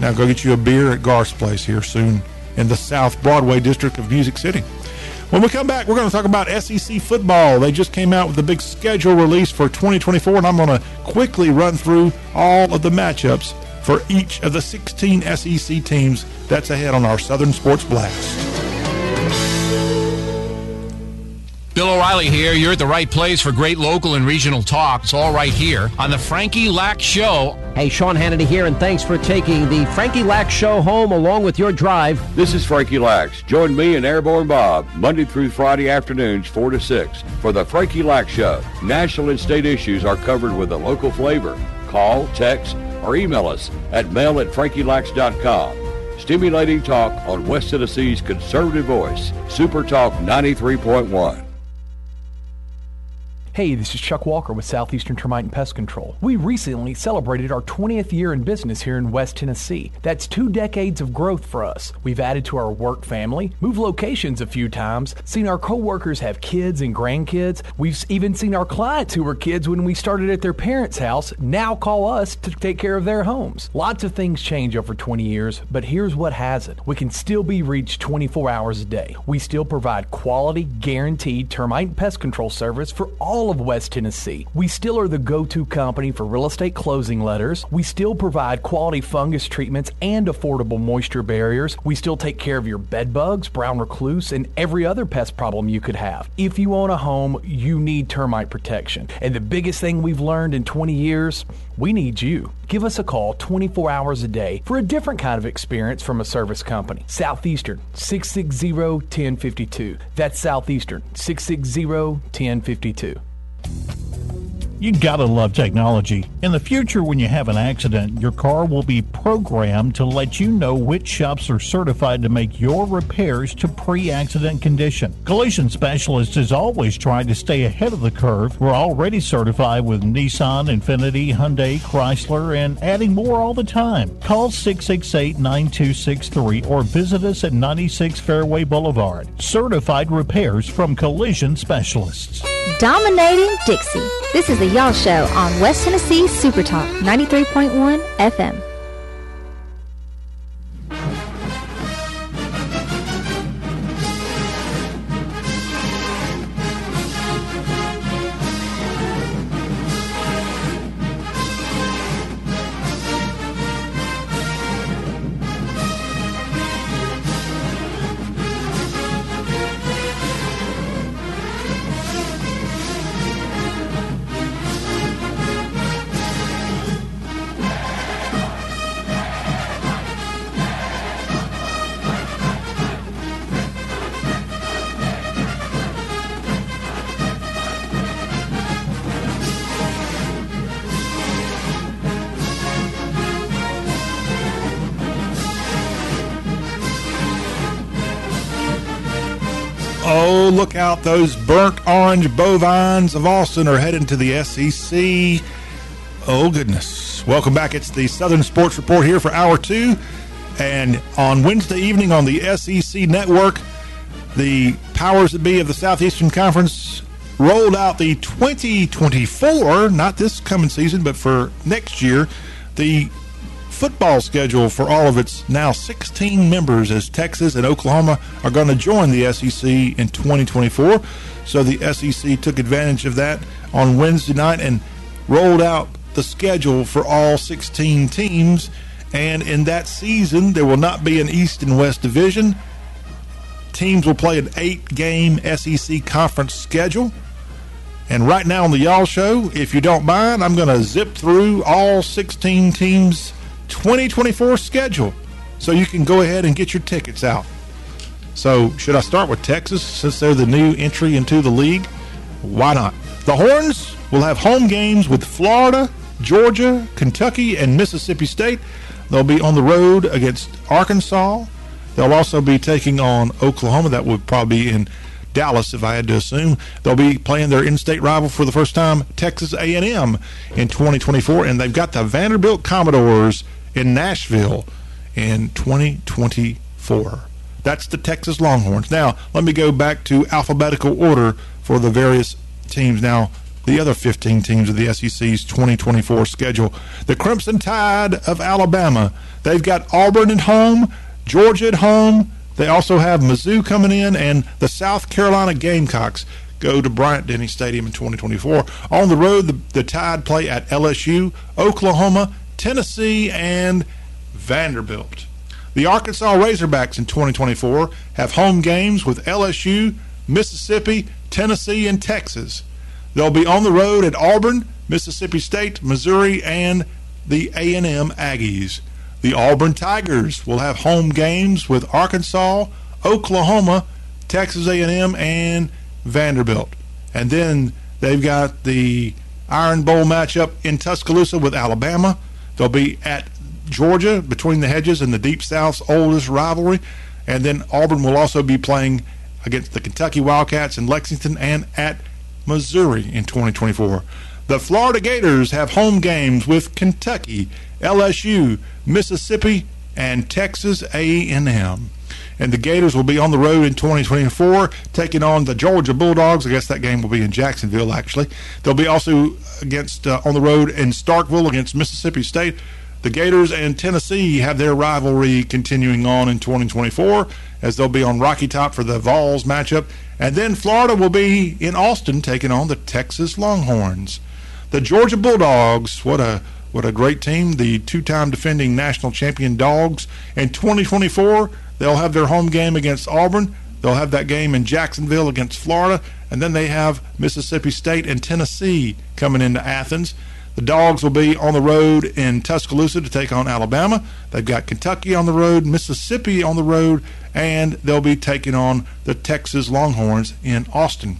Now go get you a beer at Garth's Place here soon in the South Broadway district of Music City. When we come back, we're going to talk about S E C football. They just came out with a big schedule release for twenty twenty-four, and I'm going to quickly run through all of the matchups for each of the sixteen S E C teams. That's ahead on our Southern Sports Blast. Bill O'Reilly here. You're at the right place for great local and regional talk. It's all right here on the Frankie Lack Show. Hey, Sean Hannity here, and thanks for taking the Frankie Lack Show home along with your drive. This is Frankie Lack. Join me and Airborne Bob Monday through Friday afternoons four to six for the Frankie Lack Show. National and state issues are covered with a local flavor. Call, text, or email us at mail at frankie lax dot com. Stimulating talk on West Tennessee's conservative voice, Super Talk ninety-three point one. Hey, this is Chuck Walker with Southeastern Termite and Pest Control. We recently celebrated our twentieth year in business here in West Tennessee. That's two decades of growth for us. We've added to our work family, moved locations a few times, seen our coworkers have kids and grandkids. We've even seen our clients who were kids when we started at their parents' house now call us to take care of their homes. Lots of things change over twenty years, but here's what hasn't. We can still be reached twenty-four hours a day. We still provide quality, guaranteed termite and pest control service for all of West Tennessee. We still are the go-to company for real estate closing letters. We still provide quality fungus treatments and affordable moisture barriers. We still take care of your bed bugs, brown recluse, and every other pest problem you could have. If you own a home, you need termite protection. And the biggest thing we've learned in twenty years, we need you. Give us a call twenty-four hours a day for a different kind of experience from a service company. Southeastern, six six zero, one zero five two. That's Southeastern, six six zero, one zero five two. You gotta love technology. In the future, when you have an accident, your car will be programmed to let you know which shops are certified to make your repairs to pre-accident condition. Collision Specialist is always trying to stay ahead of the curve. We're already certified with Nissan, Infiniti, Hyundai, Chrysler, and adding more all the time. Call six six eight, nine two six three or visit us at ninety-six Fairway Boulevard. Certified repairs from Collision Specialists. Dominating Dixie. This is the Y'all Show on West Tennessee Super Talk ninety-three point one F M. Look out, those burnt orange bovines of Austin are heading to the S E C. Oh, goodness. Welcome back. It's the Southern Sports Report here for Hour two. And on Wednesday evening on the S E C Network, the powers that be of the Southeastern Conference rolled out the twenty twenty-four, not this coming season, but for next year, the football schedule for all of its now sixteen members, as Texas and Oklahoma are going to join the S E C in twenty twenty-four. So the S E C took advantage of that on Wednesday night and rolled out the schedule for all sixteen teams. And in that season, there will not be an East and West division. Teams will play an eight-game S E C conference schedule. And right now on the Y'all Show, if you don't mind, I'm going to zip through all sixteen teams' twenty twenty-four schedule, so you can go ahead and get your tickets out. So should I start with Texas, since they're the new entry into the league? Why not? The Horns will have home games with Florida, Georgia, Kentucky, and Mississippi State. They'll be on the road against Arkansas. They'll also be taking on Oklahoma. That would probably be in Dallas, if I had to assume. They'll be playing their in-state rival for the first time, Texas A and M, in twenty twenty-four. And they've got the Vanderbilt Commodores in Nashville in twenty twenty-four. That's the Texas Longhorns. Now, let me go back to alphabetical order for the various teams. Now, the other fifteen teams of the S E C's twenty twenty-four schedule. The Crimson Tide of Alabama. They've got Auburn at home, Georgia at home. They also have Mizzou coming in, and the South Carolina Gamecocks go to Bryant-Denny Stadium in twenty twenty-four. On the road, the, the Tide play at L S U, Oklahoma, Tennessee, and Vanderbilt. The Arkansas Razorbacks in twenty twenty-four have home games with L S U, Mississippi, Tennessee, and Texas. They'll be on the road at Auburn, Mississippi State, Missouri, and the A and M Aggies. The Auburn Tigers will have home games with Arkansas, Oklahoma, Texas A and M, and Vanderbilt. And then they've got the Iron Bowl matchup in Tuscaloosa with Alabama. They'll be at Georgia, Between the Hedges, and the Deep South's oldest rivalry. And then Auburn will also be playing against the Kentucky Wildcats in Lexington and at Missouri in twenty twenty-four. The Florida Gators have home games with Kentucky, L S U, Mississippi, and Texas A and M. And the Gators will be on the road in twenty twenty-four, taking on the Georgia Bulldogs. I guess that game will be in Jacksonville, actually. They'll be also against uh, on the road in Starkville against Mississippi State. The Gators and Tennessee have their rivalry continuing on in twenty twenty-four, as they'll be on Rocky Top for the Vols matchup. And then Florida will be in Austin taking on the Texas Longhorns. The Georgia Bulldogs, what a what a great team. The two-time defending national champion Dogs. In twenty twenty-four, they'll have their home game against Auburn. They'll have that game in Jacksonville against Florida. And then they have Mississippi State and Tennessee coming into Athens. The Dogs will be on the road in Tuscaloosa to take on Alabama. They've got Kentucky on the road, Mississippi on the road, and they'll be taking on the Texas Longhorns in Austin.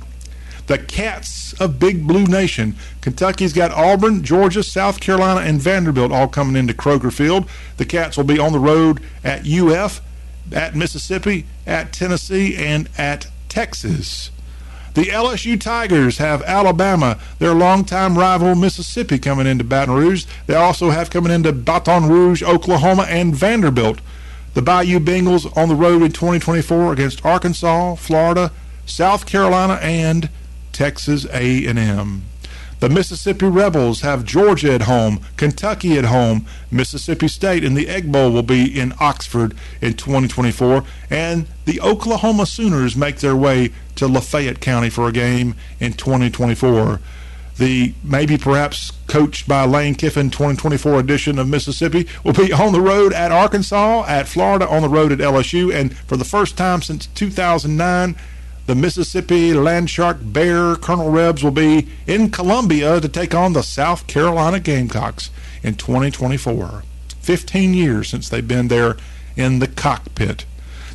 The Cats of Big Blue Nation. Kentucky's got Auburn, Georgia, South Carolina, and Vanderbilt all coming into Kroger Field. The Cats will be on the road at U F, at Mississippi, at Tennessee, and at Texas. The L S U Tigers have Alabama, their longtime rival Mississippi, coming into Baton Rouge. They also have coming into Baton Rouge, Oklahoma, and Vanderbilt. The Bayou Bengals on the road in twenty twenty-four against Arkansas, Florida, South Carolina, and Texas A and M. The Mississippi Rebels have Georgia at home, Kentucky at home, Mississippi State, and the Egg Bowl will be in Oxford in twenty twenty-four. And the Oklahoma Sooners make their way to Lafayette County for a game in twenty twenty-four. The maybe perhaps coached by Lane Kiffin twenty twenty-four edition of Mississippi will be on the road at Arkansas, at Florida, on the road at L S U, and for the first time since two thousand nine, the Mississippi Landshark Bear Colonel Rebs will be in Columbia to take on the South Carolina Gamecocks in twenty twenty-four. fifteen years since they've been there in the cockpit.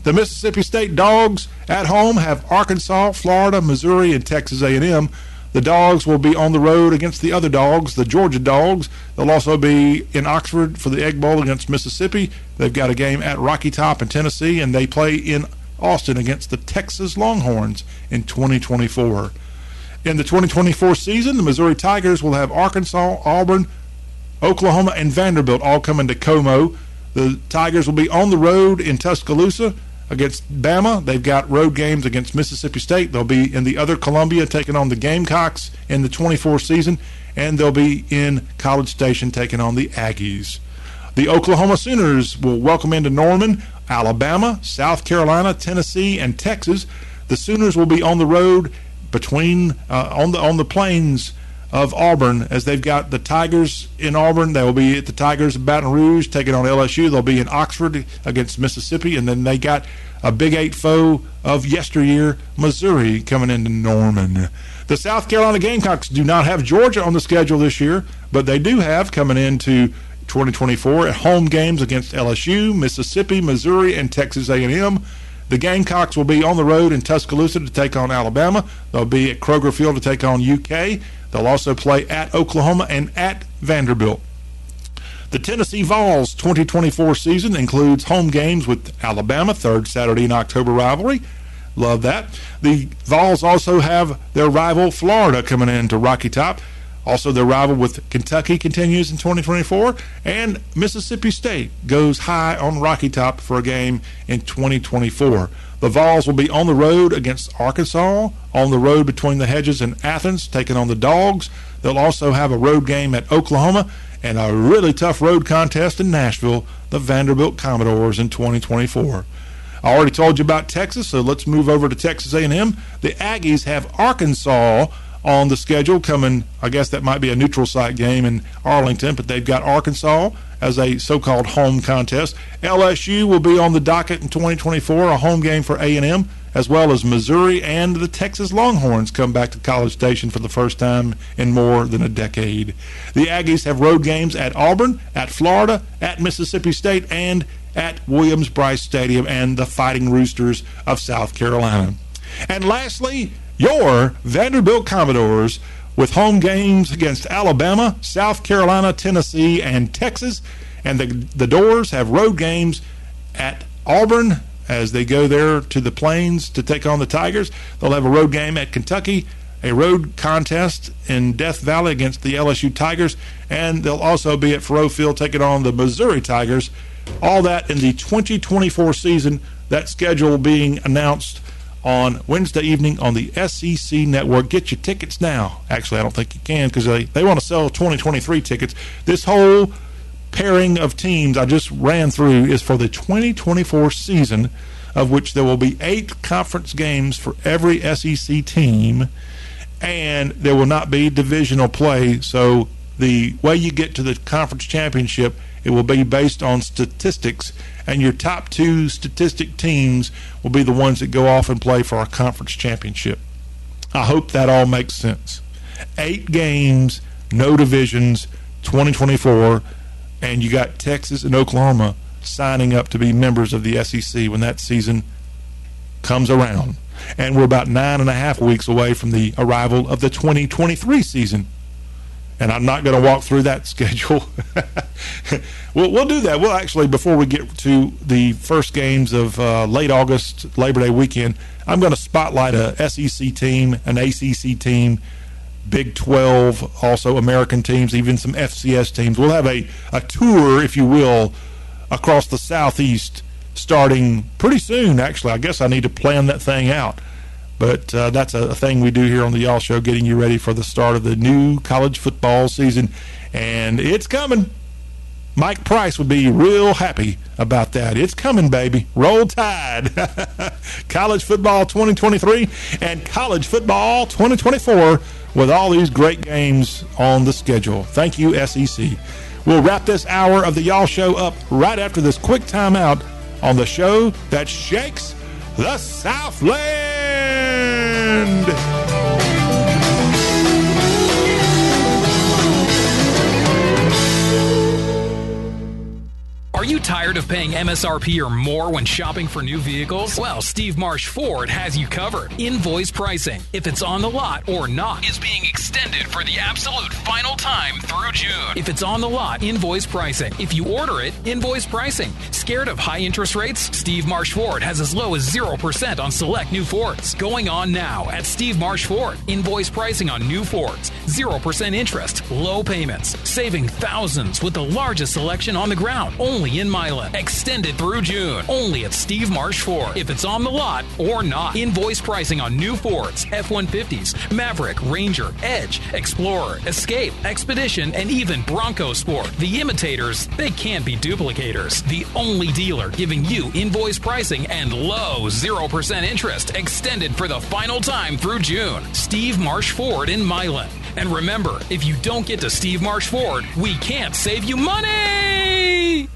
The Mississippi State Dogs at home have Arkansas, Florida, Missouri, and Texas A and M. The Dogs will be on the road against the other Dogs, the Georgia Dogs. They'll also be in Oxford for the Egg Bowl against Mississippi. They've got a game at Rocky Top in Tennessee, and they play in Austin against the Texas Longhorns in twenty twenty-four. In the twenty twenty-four season, the Missouri Tigers will have Arkansas, Auburn, Oklahoma, and Vanderbilt all coming to Como. The Tigers will be on the road in Tuscaloosa against Bama. They've got road games against Mississippi State. They'll be in the other Columbia taking on the Gamecocks in the twenty-four season, and they'll be in College Station taking on the Aggies. The Oklahoma Sooners will welcome into Norman Alabama, South Carolina, Tennessee, and Texas. The Sooners will be on the road between uh, on the on the plains of Auburn, as they've got the Tigers in Auburn. They will be at the Tigers of Baton Rouge taking on L S U. They'll be in Oxford against Mississippi, and then they got a Big Eight foe of yesteryear, Missouri, coming into Norman. The South Carolina Gamecocks do not have Georgia on the schedule this year, but they do have coming into twenty twenty-four at home games against L S U, Mississippi, Missouri, and Texas A and M. The Gamecocks will be on the road in Tuscaloosa to take on Alabama. They'll be at Kroger Field to take on U K. They'll also play at Oklahoma and at Vanderbilt. The Tennessee Vols twenty twenty-four season includes home games with Alabama, third Saturday in October rivalry. Love that. The Vols also have their rival Florida coming into Rocky Top. Also, their rival with Kentucky continues in twenty twenty-four, and Mississippi State goes high on Rocky Top for a game in twenty twenty-four. The Vols will be on the road against Arkansas, on the road between the Hedges and Athens, taking on the Dogs. They'll also have a road game at Oklahoma and a really tough road contest in Nashville, the Vanderbilt Commodores in twenty twenty-four. I already told you about Texas, so let's move over to Texas A and M. The Aggies have Arkansas on the schedule coming. I guess that might be a neutral site game in Arlington, but they've got Arkansas as a so-called home contest. L S U will be on the docket in twenty twenty-four, a home game for A and M, as well as Missouri, and the Texas Longhorns come back to College Station for the first time in more than a decade. The Aggies have road games at Auburn, at Florida, at Mississippi State, and at Williams-Brice Stadium and the Fighting Roosters of South Carolina. And lastly, your Vanderbilt Commodores with home games against Alabama, South Carolina, Tennessee, and Texas. And the, the Doors have road games at Auburn as they go there to the Plains to take on the Tigers. They'll have a road game at Kentucky, a road contest in Death Valley against the L S U Tigers, and they'll also be at Faroe Field taking on the Missouri Tigers. All that in the twenty twenty-four season, that schedule being announced on Wednesday evening on the S E C Network. Get your tickets now. Actually, I don't think you can because they, they want to sell twenty twenty-three tickets. This whole pairing of teams I just ran through is for the twenty twenty-four season, of which there will be eight conference games for every S E C team, and there will not be divisional play. So the way you get to the conference championship, it will be based on statistics, and your top two statistic teams will be the ones that go off and play for our conference championship. I hope that all makes sense. Eight games, no divisions, twenty twenty-four, and you got Texas and Oklahoma signing up to be members of the S E C when that season comes around. And we're about nine and a half weeks away from the arrival of the twenty twenty-three season. And I'm not going to walk through that schedule. we'll, we'll do that. We'll actually, before we get to the first games of uh, late August, Labor Day weekend, I'm going to spotlight a S E C team, an A C C team, Big twelve, also American teams, even some F C S teams. We'll have a, a tour, if you will, across the Southeast starting pretty soon, actually. I guess I need to plan that thing out. But uh, that's a thing we do here on the Y'all Show, getting you ready for the start of the new college football season. And it's coming. Mike Price would be real happy about that. It's coming, baby. Roll Tide. College football twenty twenty-three and college football twenty twenty-four with all these great games on the schedule. Thank you, S E C. We'll wrap this hour of the Y'all Show up right after this quick timeout on the show that shakes the Southland. Are you tired of paying M S R P or more when shopping for new vehicles? Well, Steve Marsh Ford has you covered. Invoice pricing, if it's on the lot or not, is being extended for the absolute final time through June. If it's on the lot, invoice pricing. If you order it, invoice pricing. Scared of high interest rates? Steve Marsh Ford has as low as zero percent on select new Fords. Going on now at Steve Marsh Ford. Invoice pricing on new Fords. zero percent interest, low payments. Saving thousands with the largest selection on the ground. Only in Milan. Extended through June. Only at Steve Marsh Ford. If it's on the lot or not. Invoice pricing on new Fords, F one fifties, Maverick, Ranger, Edge, Explorer, Escape, Expedition, and even Bronco Sport. The imitators, they can't be duplicators. The only dealer giving you invoice pricing and low zero percent interest. Extended for the final time through June. Steve Marsh Ford in Milan. And remember, if you don't get to Steve Marsh Ford, we can't save you money!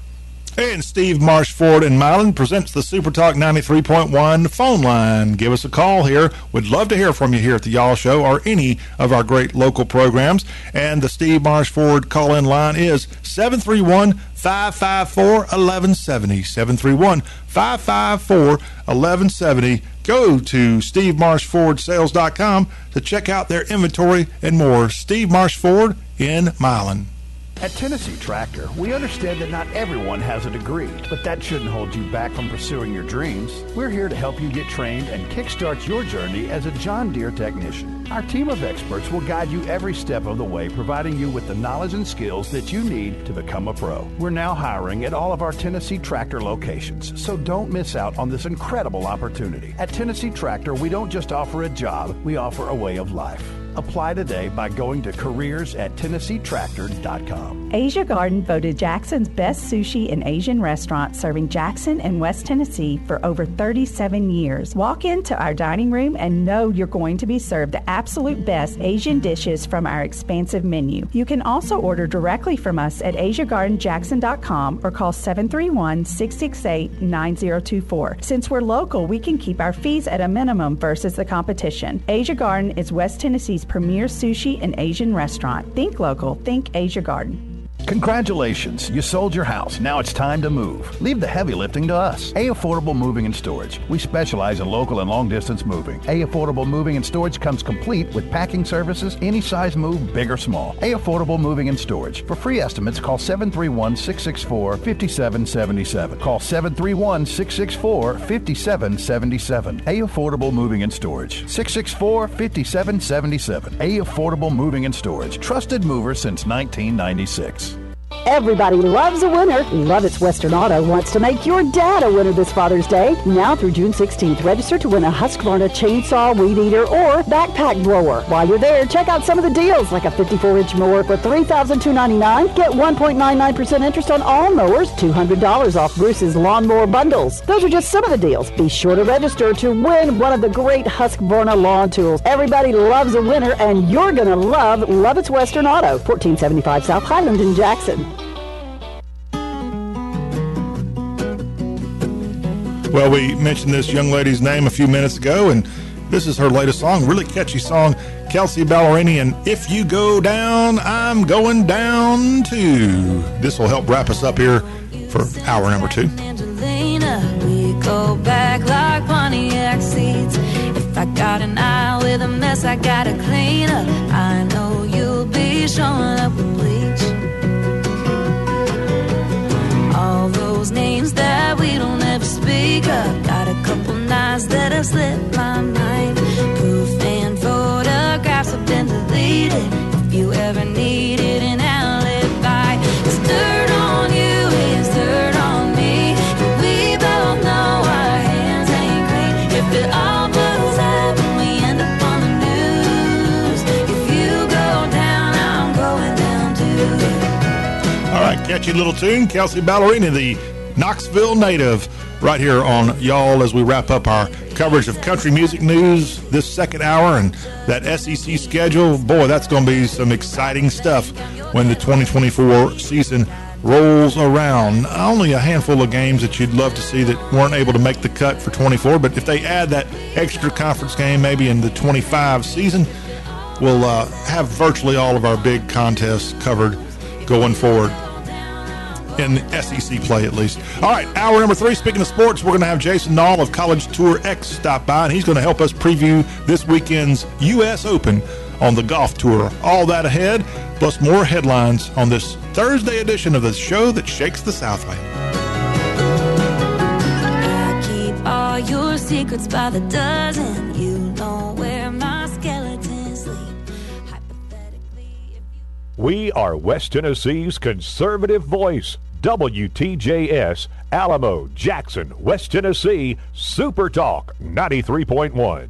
And Steve Marsh Ford in Milan presents the Super Talk ninety-three point one phone line. Give us a call here. We'd love to hear from you here at the Y'all Show or any of our great local programs. And the Steve Marsh Ford call-in line is seven three one, five five four, one one seven zero. seven three one, five five four, one one seven zero. Go to steve marsh ford sales dot com to check out their inventory and more. Steve Marsh Ford in Milan. At Tennessee Tractor, we understand that not everyone has a degree, but that shouldn't hold you back from pursuing your dreams. We're here to help you get trained and kickstart your journey as a John Deere technician. Our team of experts will guide you every step of the way, providing you with the knowledge and skills that you need to become a pro. We're now hiring at all of our Tennessee Tractor locations, so don't miss out on this incredible opportunity. At Tennessee Tractor, we don't just offer a job, we offer a way of life. Apply today by going to careers at tennessee tractor dot com. Asia Garden voted Jackson's best sushi and Asian restaurant, serving Jackson and West Tennessee for over thirty-seven years. Walk into our dining room and know you're going to be served the absolute best Asian dishes from our expansive menu. You can also order directly from us at asia garden jackson dot com or call seven three one, six six eight, nine zero two four. Since we're local, we can keep our fees at a minimum versus the competition. Asia Garden is West Tennessee's premier sushi and Asian restaurant. Think local, think Asia Garden. Congratulations, you sold your house. Now it's time to move. Leave the heavy lifting to us. A Affordable Moving and Storage. We specialize in local and long-distance moving. A Affordable Moving and Storage comes complete with packing services, any size move, big or small. A Affordable Moving and Storage. For free estimates, call seven three one, six six four, five seven seven seven. Call seven three one, six six four, five seven seven seven. A Affordable Moving and Storage. six six four, five seven seven seven. A Affordable Moving and Storage. Trusted mover since nineteen ninety-six. Everybody loves a winner. Lovett's Western Auto wants to make your dad a winner this Father's Day. Now through June sixteenth, register to win a Husqvarna chainsaw, weed eater, or backpack blower. While you're there, check out some of the deals, like a fifty-four inch mower for three thousand two hundred ninety-nine dollars. Get one point nine nine percent interest on all mowers, two hundred dollars off Bruce's lawnmower bundles. Those are just some of the deals. Be sure to register to win one of the great Husqvarna lawn tools. Everybody loves a winner, and you're going to love Lovett's Western Auto, fourteen seventy-five South Highland in Jackson. Well, we mentioned this young lady's name a few minutes ago, and this is her latest song, really catchy song, Kelsea Ballerini, and If You Go Down, I'm Going Down Too. This will help wrap us up here for hour number two. Angelina, we go back like Pontiac seats. If I got an eye with a mess, I gotta clean up. I know you'll be showing up with bleach. All those names that we don't ever speak of, got a couple knives that have slipped my mind. Proof and photographs have been deleted. If you ever needed an alibi, it's dirt on you, it's dirt on me. We both know our hands ain't clean. If it all blows up and we end up on the news, if you go down, I'm going down too. All right, catchy little tune, Kelsea Ballerini, the Knoxville native, right here on Y'all as we wrap up our coverage of country music news this second hour and that S E C schedule. Boy, that's going to be some exciting stuff when the twenty twenty-four season rolls around. Only a handful of games that you'd love to see that weren't able to make the cut for twenty-four, but if they add that extra conference game maybe in the twenty-five season, we'll uh, have virtually all of our big contests covered going forward. In S E C play, at least. All right, hour number three. Speaking of sports, we're going to have Jason Nall of College Tour X stop by, and he's going to help us preview this weekend's U S Open on the golf tour. All that ahead, plus more headlines on this Thursday edition of the show that shakes the Southland. I keep all your secrets by the dozen. You know where my skeletons sleep. Hypothetically, if you... We are West Tennessee's conservative voice. W T J S, Alamo, Jackson, West Tennessee, Super Talk ninety-three point one.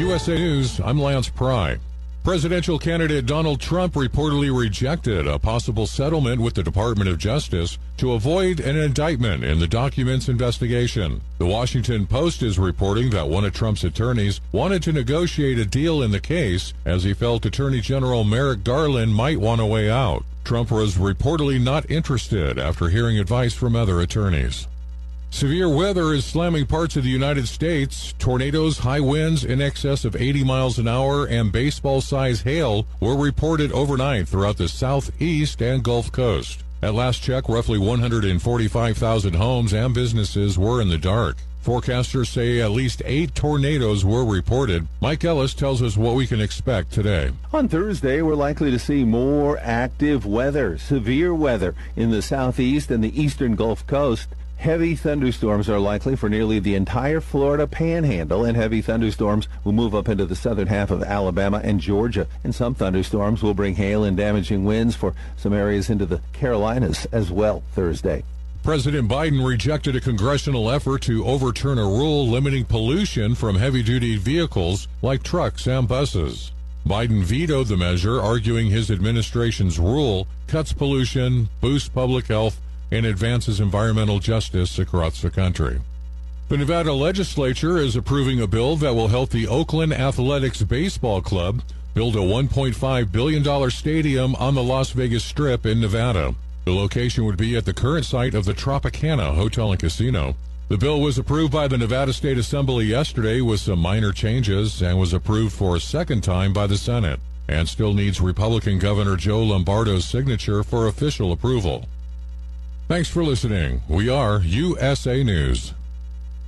U S A News, I'm Lance Pry. Presidential candidate Donald Trump reportedly rejected a possible settlement with the Department of Justice to avoid an indictment in the documents investigation. The Washington Post is reporting that one of Trump's attorneys wanted to negotiate a deal in the case as he felt Attorney General Merrick Garland might want a way out. Trump was reportedly not interested after hearing advice from other attorneys. Severe weather is slamming parts of the United States. Tornadoes, high winds in excess of eighty miles an hour, and baseball-sized hail were reported overnight throughout the southeast and Gulf Coast. At last check, roughly one hundred forty-five thousand homes and businesses were in the dark. Forecasters say at least eight tornadoes were reported. Mike Ellis tells us what we can expect today. On Thursday, we're likely to see more active weather, severe weather in the southeast and the eastern Gulf Coast. Heavy thunderstorms are likely for nearly the entire Florida panhandle, and heavy thunderstorms will move up into the southern half of Alabama and Georgia. And some thunderstorms will bring hail and damaging winds for some areas into the Carolinas as well Thursday. President Biden rejected a congressional effort to overturn a rule limiting pollution from heavy-duty vehicles like trucks and buses. Biden vetoed the measure, arguing his administration's rule cuts pollution, boosts public health, and advances environmental justice across the country. The Nevada legislature is approving a bill that will help the Oakland Athletics Baseball Club build a one point five billion dollars stadium on the Las Vegas Strip in Nevada. The location would be at the current site of the Tropicana Hotel and Casino. The bill was approved by the Nevada State Assembly yesterday with some minor changes and was approved for a second time by the Senate, and still needs Republican Governor Joe Lombardo's signature for official approval. Thanks for listening. We are U S A News.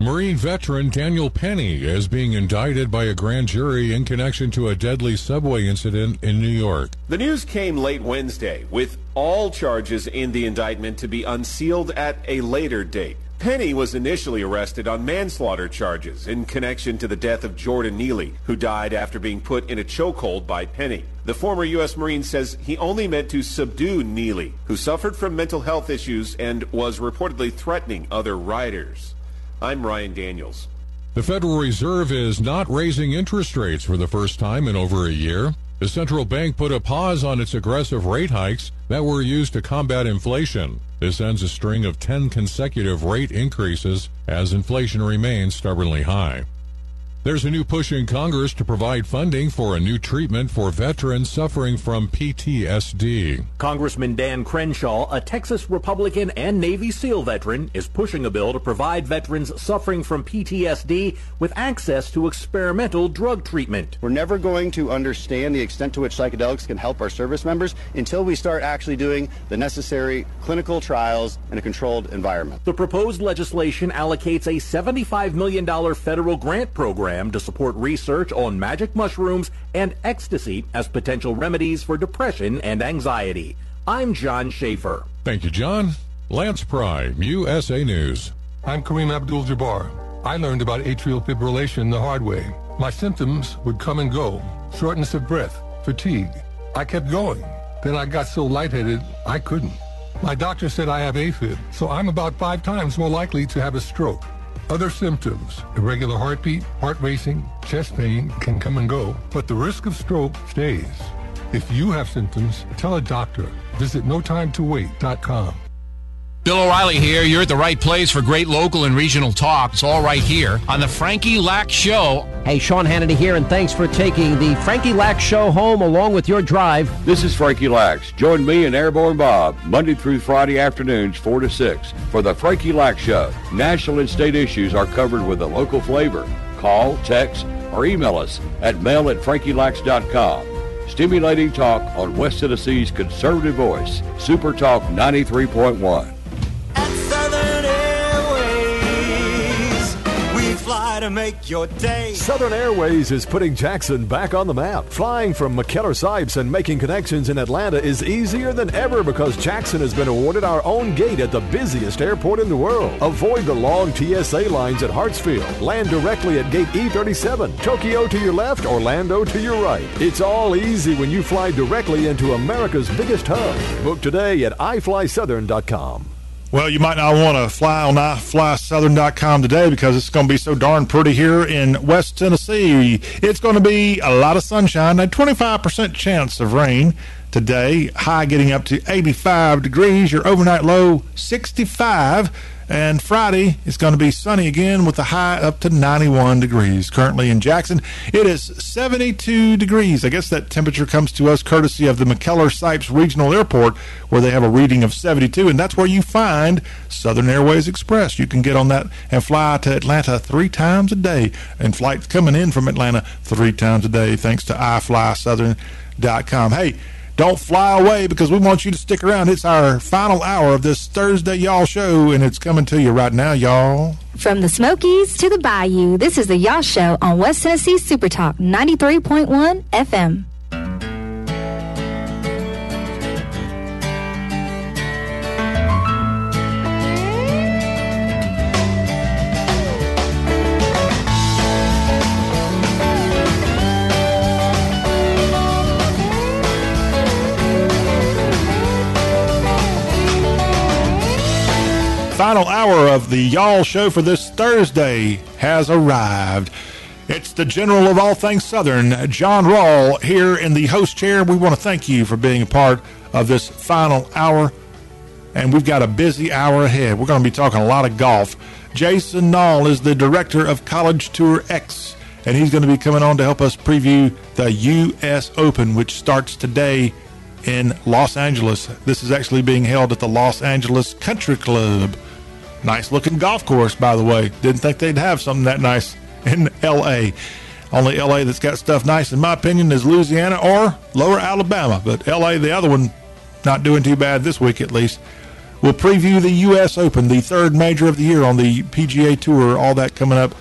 Marine veteran Daniel Penny is being indicted by a grand jury in connection to a deadly subway incident in New York. The news came late Wednesday, with all charges in the indictment to be unsealed at a later date. Penny was initially arrested on manslaughter charges in connection to the death of Jordan Neely, who died after being put in a chokehold by Penny. The former U S Marine says he only meant to subdue Neely, who suffered from mental health issues and was reportedly threatening other riders. I'm Ryan Daniels. The Federal Reserve is not raising interest rates for the first time in over a year. The central bank put a pause on its aggressive rate hikes that were used to combat inflation. This ends a string of ten consecutive rate increases as inflation remains stubbornly high. There's a new push in Congress to provide funding for a new treatment for veterans suffering from P T S D. Congressman Dan Crenshaw, a Texas Republican and Navy SEAL veteran, is pushing a bill to provide veterans suffering from P T S D with access to experimental drug treatment. We're never going to understand the extent to which psychedelics can help our service members until we start actually doing the necessary clinical trials in a controlled environment. The proposed legislation allocates a seventy-five million dollars federal grant program to support research on magic mushrooms and ecstasy as potential remedies for depression and anxiety. I'm John Schaefer. Thank you, John. Lance Pry, U S A News. I'm Kareem Abdul-Jabbar. I learned about atrial fibrillation the hard way. My symptoms would come and go. Shortness of breath, fatigue. I kept going. Then I got so lightheaded, I couldn't. My doctor said I have AFib, so I'm about five times more likely to have a stroke. Other symptoms, irregular heartbeat, heart racing, chest pain can come and go, but the risk of stroke stays. If you have symptoms, tell a doctor. Visit no time to wait dot com. Bill O'Reilly here. You're at the right place for great local and regional talk. It's all right here on the Frankie Lack Show. Hey, Sean Hannity here, and thanks for taking the Frankie Lack Show home along with your drive. This is Frankie Lax. Join me and Airborne Bob Monday through Friday afternoons four to six for the Frankie Lack Show. National and state issues are covered with a local flavor. Call, text, or email us at mail at frankie lax dot com. Stimulating talk on West Tennessee's conservative voice, Super Talk ninety-three point one. At Southern Airways, we fly to make your day. Southern Airways is putting Jackson back on the map. Flying from McKellar-Sipes and making connections in Atlanta is easier than ever because Jackson has been awarded our own gate at the busiest airport in the world. Avoid the long T S A lines at Hartsfield. Land directly at gate E thirty-seven. Tokyo to your left, Orlando to your right. It's all easy when you fly directly into America's biggest hub. Book today at i fly southern dot com. Well, you might not want to fly on i fly southern dot com today because it's going to be so darn pretty here in West Tennessee. It's going to be a lot of sunshine, a twenty-five percent chance of rain today, high getting up to eighty-five degrees, your overnight low sixty-five, and Friday it's going to be sunny again with a high up to ninety-one degrees. Currently in Jackson, it is seventy-two degrees. I guess that temperature comes to us courtesy of the McKellar-Sipes Regional Airport, where they have a reading of seventy-two, and that's where you find Southern Airways Express. You can get on that and fly to Atlanta three times a day, and flights coming in from Atlanta three times a day thanks to i fly southern dot com. Hey, Don't fly away, because we want you to stick around. It's our final hour of this Thursday Y'all Show, and it's coming to you right now, y'all. From the Smokies to the Bayou, this is the Y'all Show on West Tennessee Super Talk ninety-three point one F M. Final hour of the Y'all Show for this Thursday has arrived. It's the general of all things Southern, John Rawl, here in the host chair. We want to thank you for being a part of this final hour, and we've got a busy hour ahead. We're going to be talking a lot of golf. Jason Nall is the director of College Tour X, and he's going to be coming on to help us preview the U S Open, which starts today in Los Angeles. This is actually being held at the Los Angeles Country Club. Nice looking golf course, by the way. Didn't think they'd have something that nice in L A. Only L A that's got stuff nice, in my opinion, is Louisiana or Lower Alabama. But L A, the other one, not doing too bad this week at least. We'll preview the U S Open, the third major of the year on the P G A Tour. All that coming up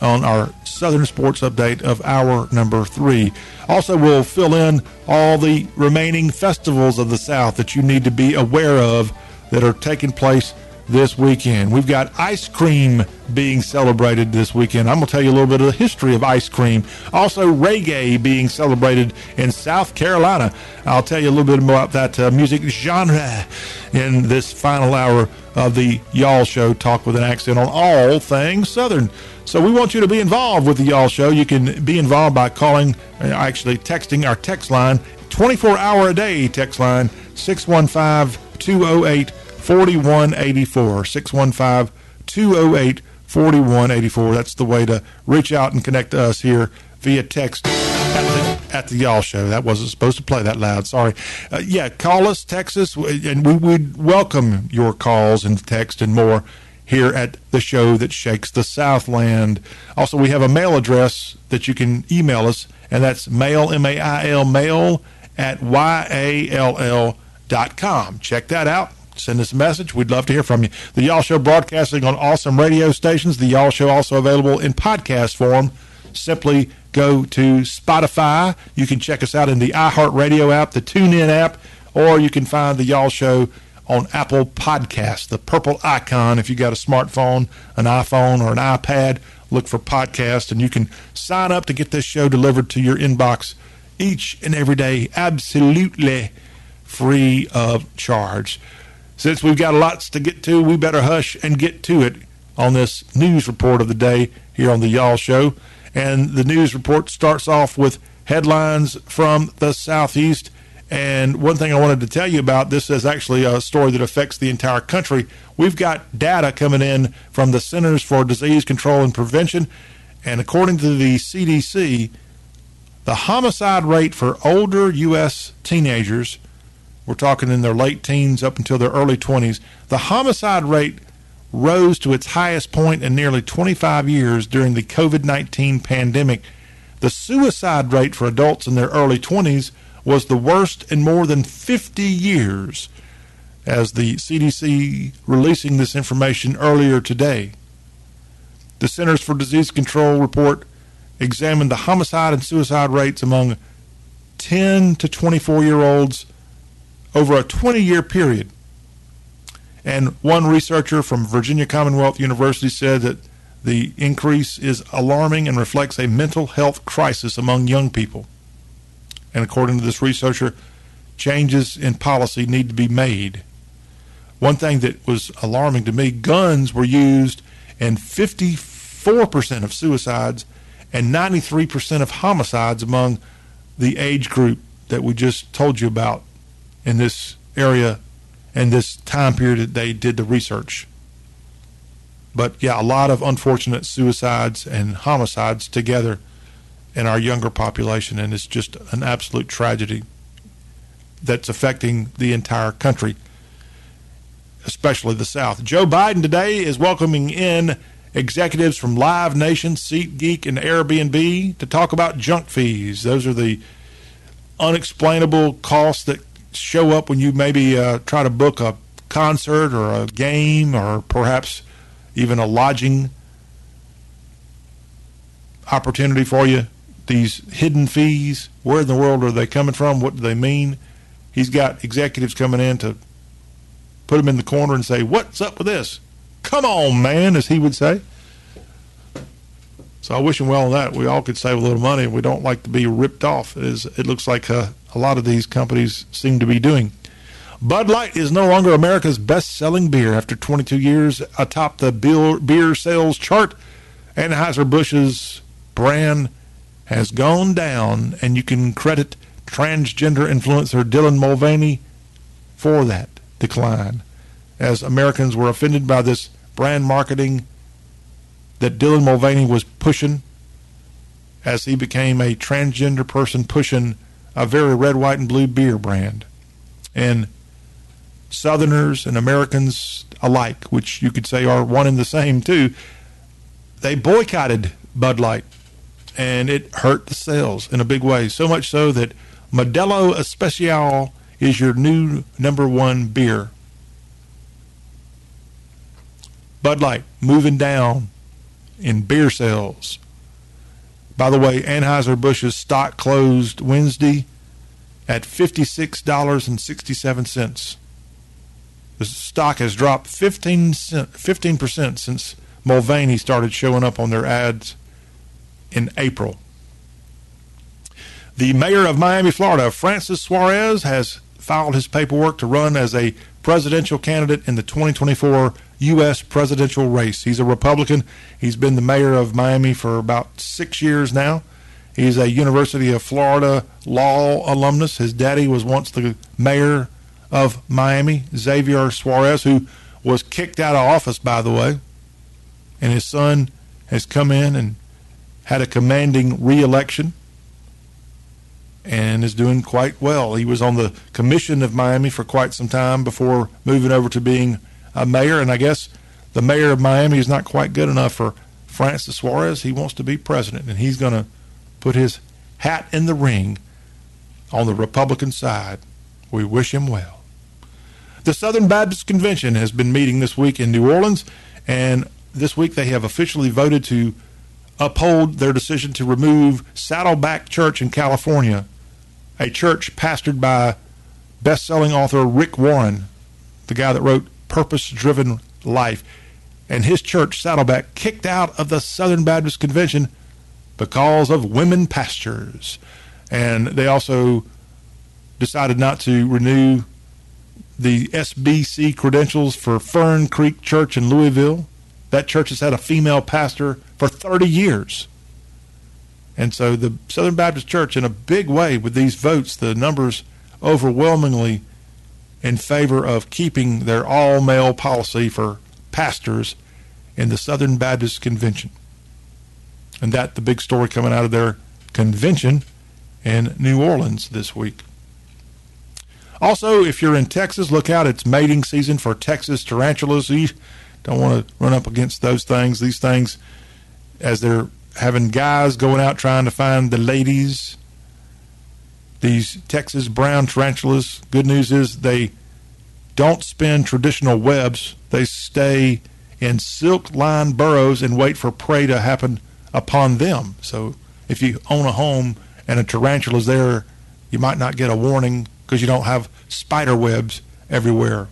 on our Southern Sports Update of hour number three. Also, we'll fill in all the remaining festivals of the South that you need to be aware of that are taking place this weekend. We've got ice cream being celebrated this weekend. I'm going to tell you a little bit of the history of ice cream. Also, reggae being celebrated in South Carolina. I'll tell you a little bit more about that uh, music genre in this final hour of the Y'all Show, Talk with an Accent on all things Southern. So we want you to be involved with the Y'all Show. You can be involved by calling, actually texting our text line, twenty-four hour a day text line, six one five, two oh eight, four one eight four, six one five, two oh eight, four one eight four. That's the way to reach out and connect to us here via text at the, at the Y'all Show. That wasn't supposed to play that loud. Sorry. Uh, yeah, call us, text us, and we would welcome your calls and text and more here at the show that shakes the Southland. Also, we have a mail address that you can email us, and that's mail, M A I L, mail at Y A L L dot com. Check that out. Send us a message. We'd love to hear from you. The Y'all Show broadcasting on awesome radio stations. The Y'all Show also available in podcast form. Simply go to Spotify. You can check us out in the iHeartRadio app, the TuneIn app, or you can find the Y'all Show on Apple Podcasts, the purple icon. If you got a smartphone, an iPhone, or an iPad, look for podcast, and you can sign up to get this show delivered to your inbox each and every day, absolutely free of charge. Since we've got lots to get to, we better hush and get to it on this news report of the day here on the Y'all Show. And the news report starts off with headlines from the Southeast. And one thing I wanted to tell you about, this is actually a story that affects the entire country. We've got data coming in from the Centers for Disease Control and Prevention. And according to the C D C, the homicide rate for older U S teenagers, we're talking in their late teens up until their early twenties, the homicide rate rose to its highest point in nearly twenty-five years during the COVID nineteen pandemic. The suicide rate for adults in their early twenties was the worst in more than fifty years, as the C D C releasing this information earlier today. The Centers for Disease Control report examined the homicide and suicide rates among ten to twenty-four-year-olds over a twenty-year period. And one researcher from Virginia Commonwealth University said that the increase is alarming and reflects a mental health crisis among young people. And according to this researcher, changes in policy need to be made. One thing that was alarming to me, guns were used in fifty-four percent of suicides and ninety-three percent of homicides among the age group that we just told you about in this area and this time period that they did the research. But yeah, a lot of unfortunate suicides and homicides together in our younger population, and it's just an absolute tragedy that's affecting the entire country, especially the South. Joe Biden today is welcoming in executives from Live Nation, SeatGeek, and Airbnb to talk about junk fees. Those are the unexplainable costs that show up when you maybe uh, try to book a concert or a game or perhaps even a lodging opportunity for you? These hidden fees, where in the world are they coming from? What do they mean? He's got executives coming in to put him in the corner and say, what's up with this? Come on, man, as he would say. So I wish him well on that. We all could save a little money. We don't like to be ripped off, as it looks like uh, a lot of these companies seem to be doing. Bud Light is no longer America's best-selling beer after twenty-two years atop the beer sales chart. Anheuser-Busch's brand has gone down, and you can credit transgender influencer Dylan Mulvaney for that decline, as Americans were offended by this brand marketing that Dylan Mulvaney was pushing as he became a transgender person pushing a very red, white, and blue beer brand. And Southerners and Americans alike, which you could say are one and the same too, they boycotted Bud Light, and it hurt the sales in a big way, so much so that Modelo Especial is your new number one beer. Bud Light moving down in beer sales. By the way, Anheuser-Busch's stock closed Wednesday at fifty-six dollars and sixty-seven cents. The stock has dropped fifteen percent since Mulvaney started showing up on their ads in April. The mayor of Miami, Florida, Francis Suarez, has filed his paperwork to run as a presidential candidate in the twenty twenty-four U S presidential race. He's a Republican. He's been the mayor of Miami for about six years now. He's a University of Florida law alumnus. His daddy was once the mayor of Miami, Xavier Suarez, who was kicked out of office, by the way. And his son has come in and had a commanding re-election and is doing quite well. He was on the commission of Miami for quite some time before moving over to being a mayor, and I guess the mayor of Miami is not quite good enough for Francis Suarez. He wants to be president, and he's going to put his hat in the ring on the Republican side. We wish him well. The Southern Baptist Convention has been meeting this week in New Orleans, and this week they have officially voted to uphold their decision to remove Saddleback Church in California, a church pastored by best-selling author Rick Warren, the guy that wrote Purpose-Driven Life. And his church, Saddleback, kicked out of the Southern Baptist Convention because of women pastors. And they also decided not to renew the S B C credentials for Fern Creek Church in Louisville. That church has had a female pastor for thirty years. And so the Southern Baptist Church, in a big way with these votes, the numbers overwhelmingly in favor of keeping their all-male policy for pastors in the Southern Baptist Convention. And that the big story coming out of their convention in New Orleans this week. Also, if you're in Texas, look out. It's mating season for Texas tarantulas. You don't want to run up against those things. These things, as they're having guys going out trying to find the ladies, these Texas brown tarantulas, good news is they don't spin traditional webs. They stay in silk-lined burrows and wait for prey to happen upon them. So if you own a home and a tarantula's there, you might not get a warning because you don't have spider webs everywhere.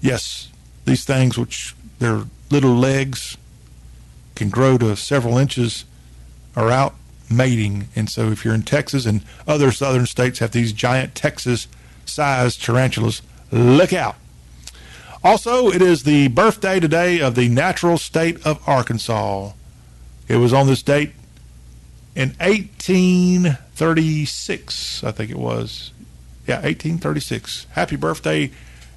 Yes, these things, which their little legs can grow to several inches, are out mating. And so if you're in Texas, and other southern states have these giant Texas-sized tarantulas, look out. Also, it is the birthday today of the natural state of Arkansas. It was on this date in eighteen thirty-six, I think it was. Yeah, eighteen thirty-six. Happy birthday,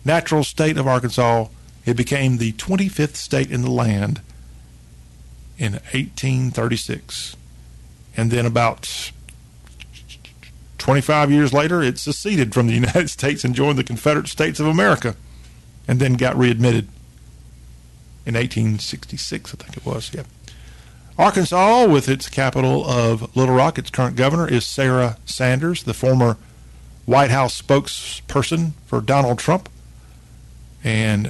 natural state of Arkansas. It became the twenty-fifth state in the land in eighteen thirty-six. And then about twenty-five years later, it seceded from the United States and joined the Confederate States of America, and then got readmitted in eighteen sixty-six, I think it was. Yeah. Arkansas, with its capital of Little Rock, its current governor is Sarah Sanders, the former White House spokesperson for Donald Trump. And,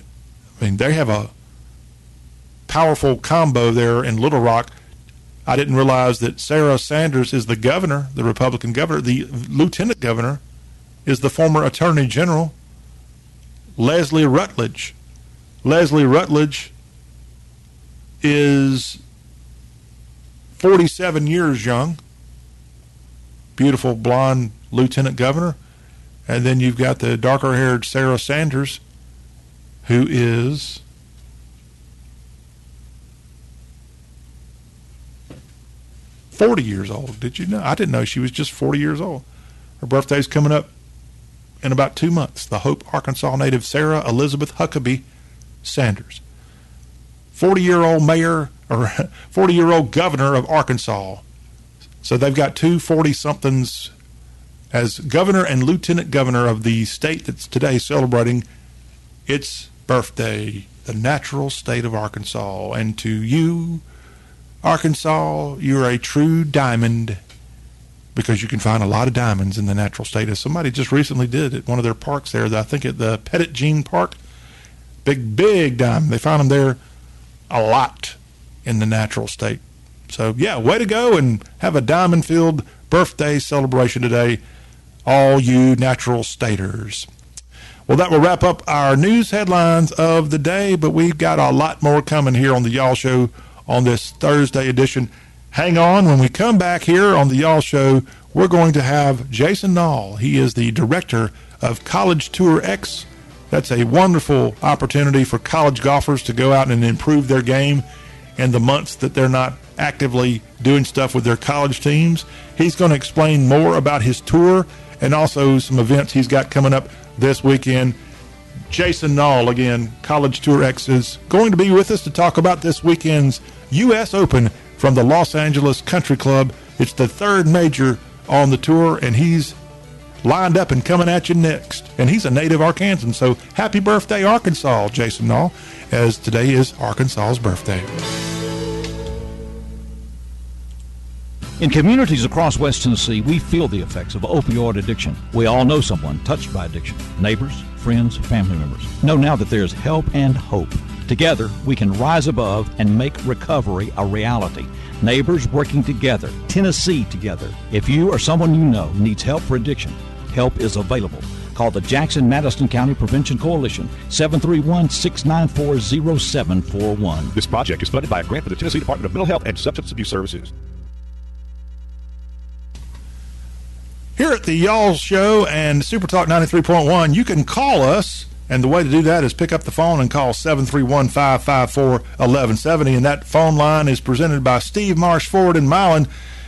I mean, they have a powerful combo there in Little Rock. I didn't realize that Sarah Sanders is the governor, the Republican governor. The lieutenant governor is the former Attorney General, Leslie Rutledge. Leslie Rutledge is forty-seven years young, beautiful blonde lieutenant governor. And then you've got the darker-haired Sarah Sanders, who is forty years old. Did you know? I didn't know she was just forty years old. Her birthday's coming up in about two months. The Hope, Arkansas native Sarah Elizabeth Huckabee Sanders, forty-year-old mayor or forty-year-old governor of Arkansas. So they've got two forty-somethings as governor and lieutenant governor of the state that's today celebrating its birthday, the natural state of Arkansas. And to you, Arkansas, you're a true diamond, because you can find a lot of diamonds in the natural state, as somebody just recently did at one of their parks there, I think at the Pettit Jean Park. Big, big diamond. They found them there a lot in the natural state. So, yeah, way to go, and have a diamond-filled birthday celebration today, all you natural staters. Well, that will wrap up our news headlines of the day, but we've got a lot more coming here on the Y'all Show on this Thursday edition. Hang on. When we come back here on the Y'all Show, we're going to have Jason Nall. He is the director of College Tour X. That's a wonderful opportunity for college golfers to go out and improve their game in the months that they're not actively doing stuff with their college teams. He's going to explain more about his tour and also some events he's got coming up this weekend. Jason Nall, again, College Tour X, is going to be with us to talk about this weekend's U S Open from the Los Angeles Country Club. It's the third major on the tour, and he's lined up and coming at you next. And he's a native Arkansan, so happy birthday, Arkansas, Jason Nall, as today is Arkansas's birthday. In communities across West Tennessee, we feel the effects of opioid addiction. We all know someone touched by addiction, neighbors, friends, family members. Know now that there is help and hope. Together, we can rise above and make recovery a reality. Neighbors working together, Tennessee together. If you or someone you know needs help for addiction, help is available. Call the Jackson-Madison County Prevention Coalition, seven three one, six nine four, zero seven four one. This project is funded by a grant from the Tennessee Department of Mental Health and Substance Abuse Services. Here at the Y'all Show and Super Talk ninety-three point one, you can call us, and the way to do that is pick up the phone and call seven three one, five five four, one one seven zero, and that phone line is presented by Steve Marsh Ford in Milan.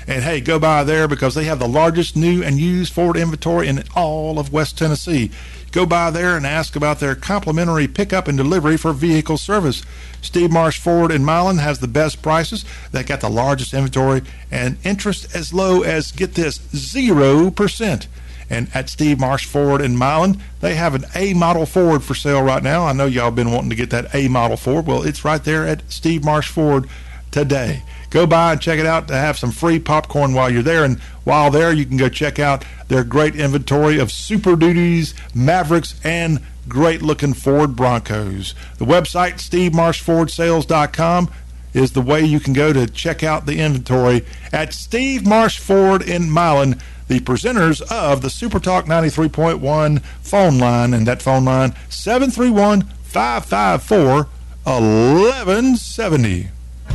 And, hey, go by there because they have the largest new and used Ford inventory in all of West Tennessee. Go by there and ask about their complimentary pickup and delivery for vehicle service. Steve Marsh Ford in Milan has the best prices. They got the largest inventory and interest as low as, get this, zero percent. And at Steve Marsh Ford in Milan, they have an A model Ford for sale right now. I know y'all been wanting to get that A model Ford. Well, it's right there at Steve Marsh Ford today. Go by and check it out to have some free popcorn while you're there. And while there, you can go check out their great inventory of Super Duties, Mavericks, and great-looking Ford Broncos. The website, steve marsh ford sales dot com, is the way you can go to check out the inventory at Steve Marsh Ford in Milan, the presenters of the Super Talk ninety-three point one phone line. And that phone line, seven three one, five five four, one one seven zero.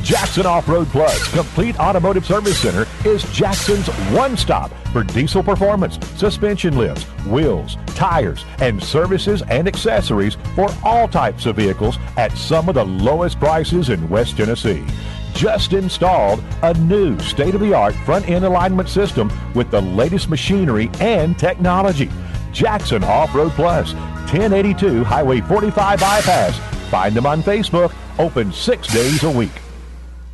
Jackson Off-Road Plus Complete Automotive Service Center is Jackson's one-stop for diesel performance, suspension lifts, wheels, tires, and services and accessories for all types of vehicles at some of the lowest prices in West Tennessee. Just installed a new state-of-the-art front-end alignment system with the latest machinery and technology. Jackson Off-Road Plus, ten eighty-two Highway forty-five bypass. Find them on Facebook, open six days a week.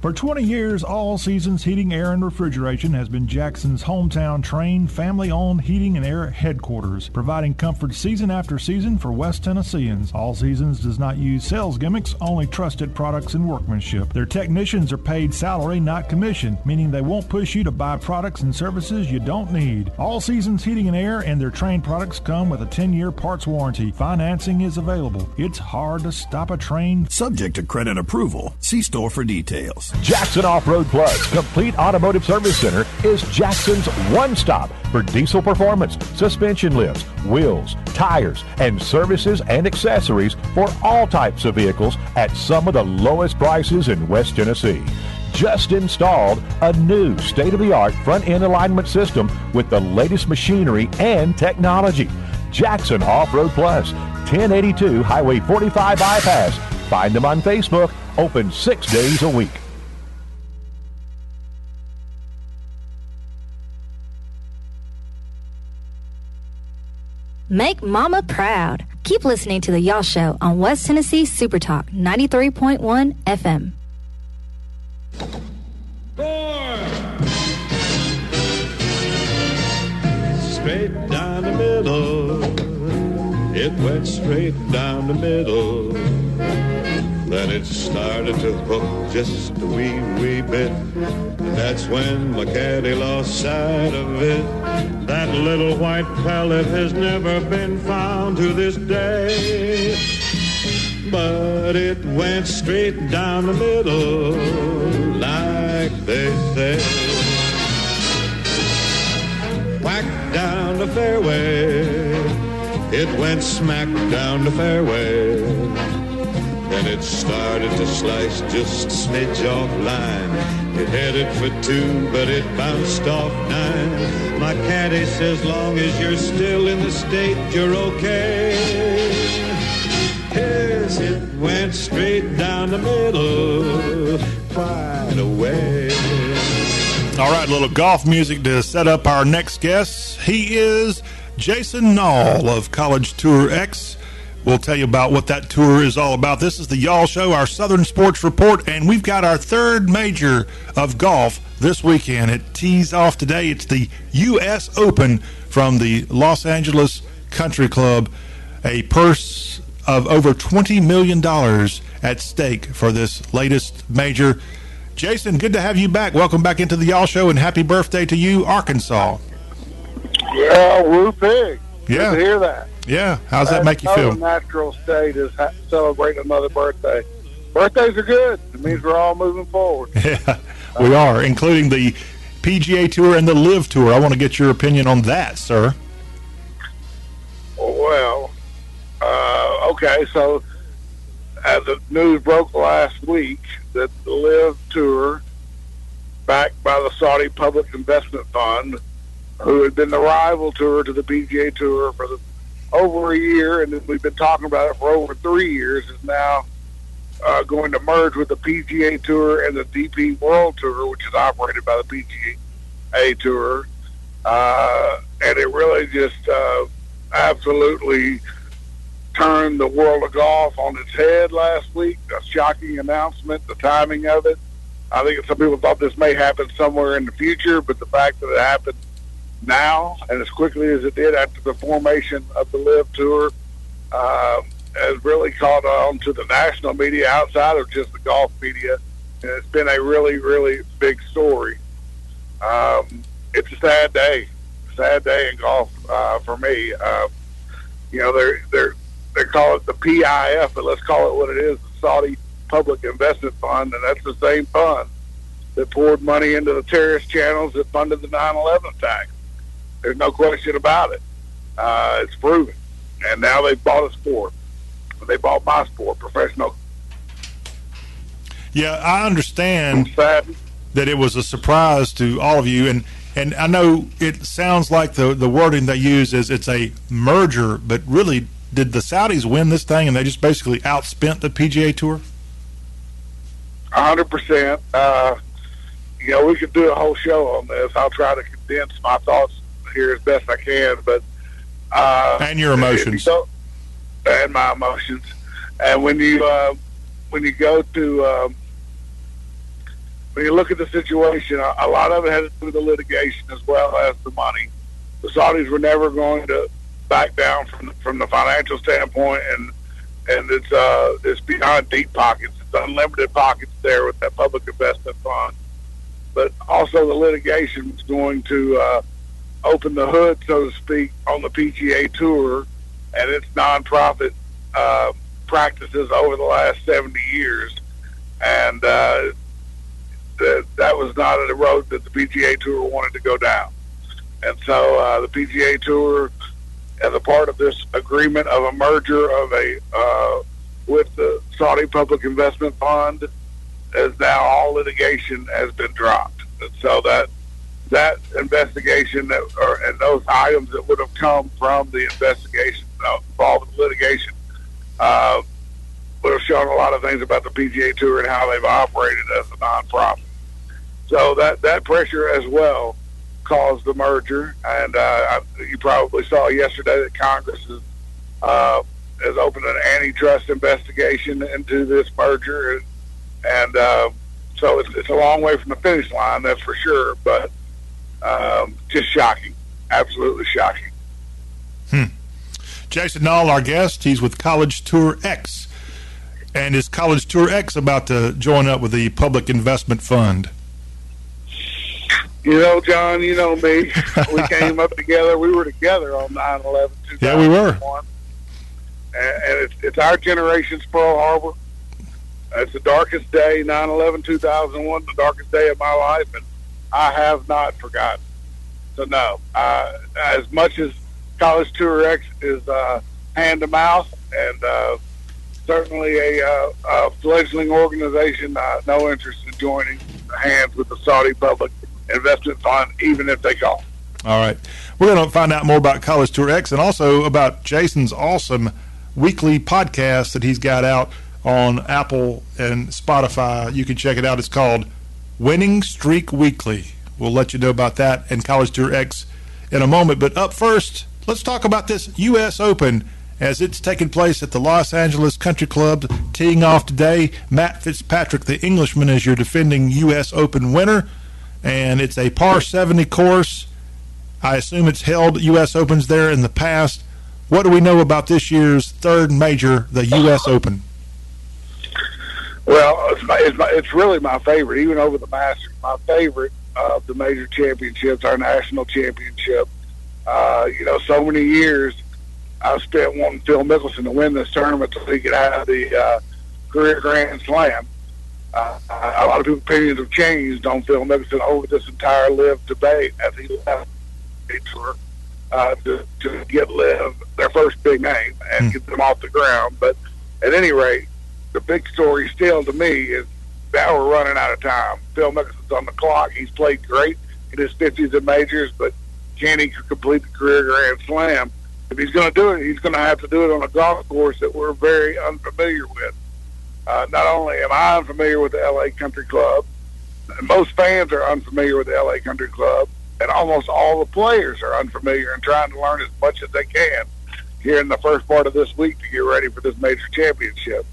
For twenty years, All Seasons Heating, Air, and Refrigeration has been Jackson's hometown trained, family-owned heating and air headquarters, providing comfort season after season for West Tennesseans. All Seasons does not use sales gimmicks, only trusted products and workmanship. Their technicians are paid salary, not commission, meaning they won't push you to buy products and services you don't need. All Seasons Heating and Air and their trained products come with a ten-year parts warranty. Financing is available. It's hard to stop a train. Subject to credit approval. See store for details. Jackson Off-Road Plus Complete Automotive Service Center is Jackson's one-stop for diesel performance, suspension lifts, wheels, tires, and services and accessories for all types of vehicles at some of the lowest prices in West Tennessee. Just installed a new state-of-the-art front-end alignment system with the latest machinery and technology. Jackson Off-Road Plus, ten eighty-two Highway forty-five Bypass. Find them on Facebook. Open six days a week. Make Mama proud. Keep listening to the Y'all Show on West Tennessee Super Talk ninety-three point one F M. Four. Straight down the middle. It went straight down the middle. Then it started to hook just a wee, wee bit. And that's when my caddy lost sight of it. That little white pellet has never been found to this day. But it went straight down the middle, like they say. Whack down the fairway, it went smack down the fairway. Then it started to slice just a smidge off line. It headed for two, but it bounced off nine. My caddy says, long as you're still in the state, you're okay. Yes, it went straight down the middle, quite away. All right, a little golf music to set up our next guest. He is Jason Nall of College Tour X. We'll tell you about what that tour is all about. This is the Y'all Show, our Southern Sports Report, and we've got our third major of golf this weekend. It tees off today. It's the U S Open from the Los Angeles Country Club, a purse of over twenty million dollars at stake for this latest major. Jason, good to have you back. Welcome back into the Y'all Show, and happy birthday to you, Arkansas. Yeah, woo big. Yeah. Good to hear that. Yeah, how does that make you feel? Natural state is ha- celebrate another birthday. Birthdays are good. It means we're all moving forward. Yeah, we are, including the P G A Tour and the Live Tour. I want to get your opinion on that, sir. Well, uh, okay, so as the news broke last week that the Live Tour, backed by the Saudi Public Investment Fund, who had been the rival tour to the P G A Tour for the over a year, and we've been talking about it for over three years, is now uh, going to merge with the P G A Tour and the D P World Tour, which is operated by the P G A Tour. Uh, and it really just uh, absolutely turned the world of golf on its head last week. A shocking announcement, the timing of it. I think some people thought this may happen somewhere in the future, but the fact that it happened now, and as quickly as it did after the formation of the Live Tour, uh, has really caught on to the national media outside of just the golf media, and it's been a really, really big story. Um, it's a sad day, sad day in golf uh, for me. Uh, you know, they they they call it the P I F, but let's call it what it is, the Saudi Public Investment Fund, and that's the same fund that poured money into the terrorist channels that funded the nine eleven attack. There's no question about it. Uh, it's proven. And now they've bought a sport. They bought my sport, professional. Yeah, I understand that it was a surprise to all of you. And, and I know it sounds like the, the wording they use is it's a merger, but really, did the Saudis win this thing and they just basically outspent the P G A Tour? one hundred percent. Uh, you know, we could do a whole show on this. I'll try to condense my thoughts here as best I can, but uh, and your emotions, so, and my emotions, and when you uh, when you go to um, when you look at the situation, a, a lot of it had to do with the litigation as well as the money. The Saudis were never going to back down from from the financial standpoint, and and it's uh it's beyond deep pockets. It's unlimited pockets there with that public investment fund. But also the litigation was going to uh, open the hood, so to speak, on the P G A Tour and its nonprofit uh, practices over the last seventy years, and uh, that that was not a road that the P G A Tour wanted to go down. And so uh, the P G A Tour, as a part of this agreement of a merger of a uh, with the Saudi Public Investment Fund, is now all litigation has been dropped. And so that that investigation that, or, and those items that would have come from the investigation uh, involved in litigation uh, would have shown a lot of things about the P G A Tour and how they've operated as a nonprofit. So that, that pressure as well caused the merger, and uh, you probably saw yesterday that Congress is, uh, has opened an antitrust investigation into this merger, and, and uh, so it's, it's a long way from the finish line, that's for sure, but um, just shocking, absolutely shocking. Hmm. Jason Nall, our guest, he's with College Tour X, and is College Tour X about to join up with the Public Investment Fund? You know, John, you know me. We came up together. We were together on nine eleven. Yeah, we were. And, and it's, it's our generation's Pearl Harbor. It's the darkest day, nine eleven two thousand one, the darkest day of my life, and I have not forgotten. So, no, uh, as much as College Tour X is uh, hand-to-mouth and uh, certainly a, uh, a fledgling organization, uh, no interest in joining hands with the Saudi public investment fund, even if they call. All right. We're going to find out more about College Tour X and also about Jason's awesome weekly podcast that he's got out on Apple and Spotify. You can check it out. It's called Winning Streak Weekly. We'll let you know about that and College Tour X in a moment. But up first, let's talk about this U S Open as it's taking place at the Los Angeles Country Club, teeing off today. Matt Fitzpatrick, the Englishman, is your defending U S Open winner. And it's a par seventy course. I assume it's held U S Opens there in the past. What do we know about this year's third major, the U S Open? Well, it's, my, it's, my, it's really my favorite, even over the Masters. My favorite of the major championships, our national championship. Uh, you know, so many years I've spent wanting Phil Mickelson to win this tournament so he could have the uh, career Grand Slam. Uh, a lot of people's opinions have changed on Phil Mickelson over this entire live debate as he left the tour uh, to, to get live their first big name and mm. get them off the ground. But at any rate, the big story still to me is now we're running out of time. Phil Mickelson's on the clock. He's played great in his fifties and majors, but can he complete the career Grand Slam? If he's going to do it, he's going to have to do it on a golf course that we're very unfamiliar with. Uh, not only am I unfamiliar with the L A Country Club, most fans are unfamiliar with the L A Country Club, and almost all the players are unfamiliar and trying to learn as much as they can here in the first part of this week to get ready for this major championship.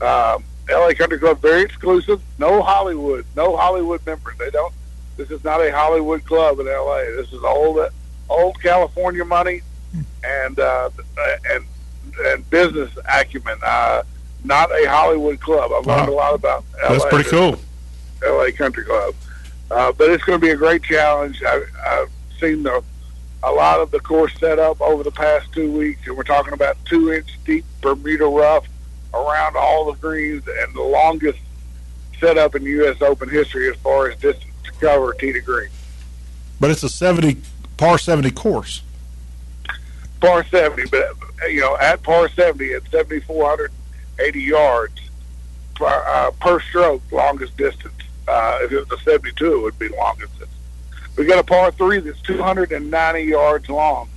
Um, L A Country Club, very exclusive. No Hollywood. No Hollywood members. They don't. This is not a Hollywood club in L A. This is old, old California money and uh, and and business acumen. Uh, Not a Hollywood club. I've wow. learned a lot about L A. That's pretty cool. L A Country Club. Uh, but it's going to be a great challenge. I, I've seen the, a lot of the course set up over the past two weeks, and we're talking about two-inch deep Bermuda rough around all the greens and the longest setup in U S Open history as far as distance to cover tee to green. But it's a seventy par seventy course. Par seventy, but, you know, at par seventy, at seventy-four hundred eighty yards per, uh, per stroke, longest distance. Uh, if it was a seventy-two, it would be longest distance. We got a par three that's two hundred ninety yards long.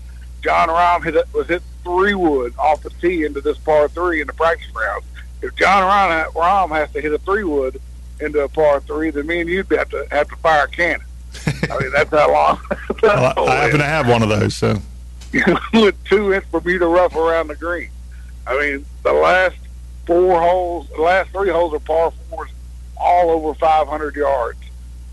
John Rahm hit, was hit three wood off the tee into this par three in the practice round. If John Rahm has to hit a three wood into a par three, then me and you'd have to have to fire a cannon. I mean, that's how long. that's well, I, I happen is. to have one of those, so with two-inch Bermuda rough around the green. I mean, the last. Four holes, the last three holes are par fours, all over five hundred yards.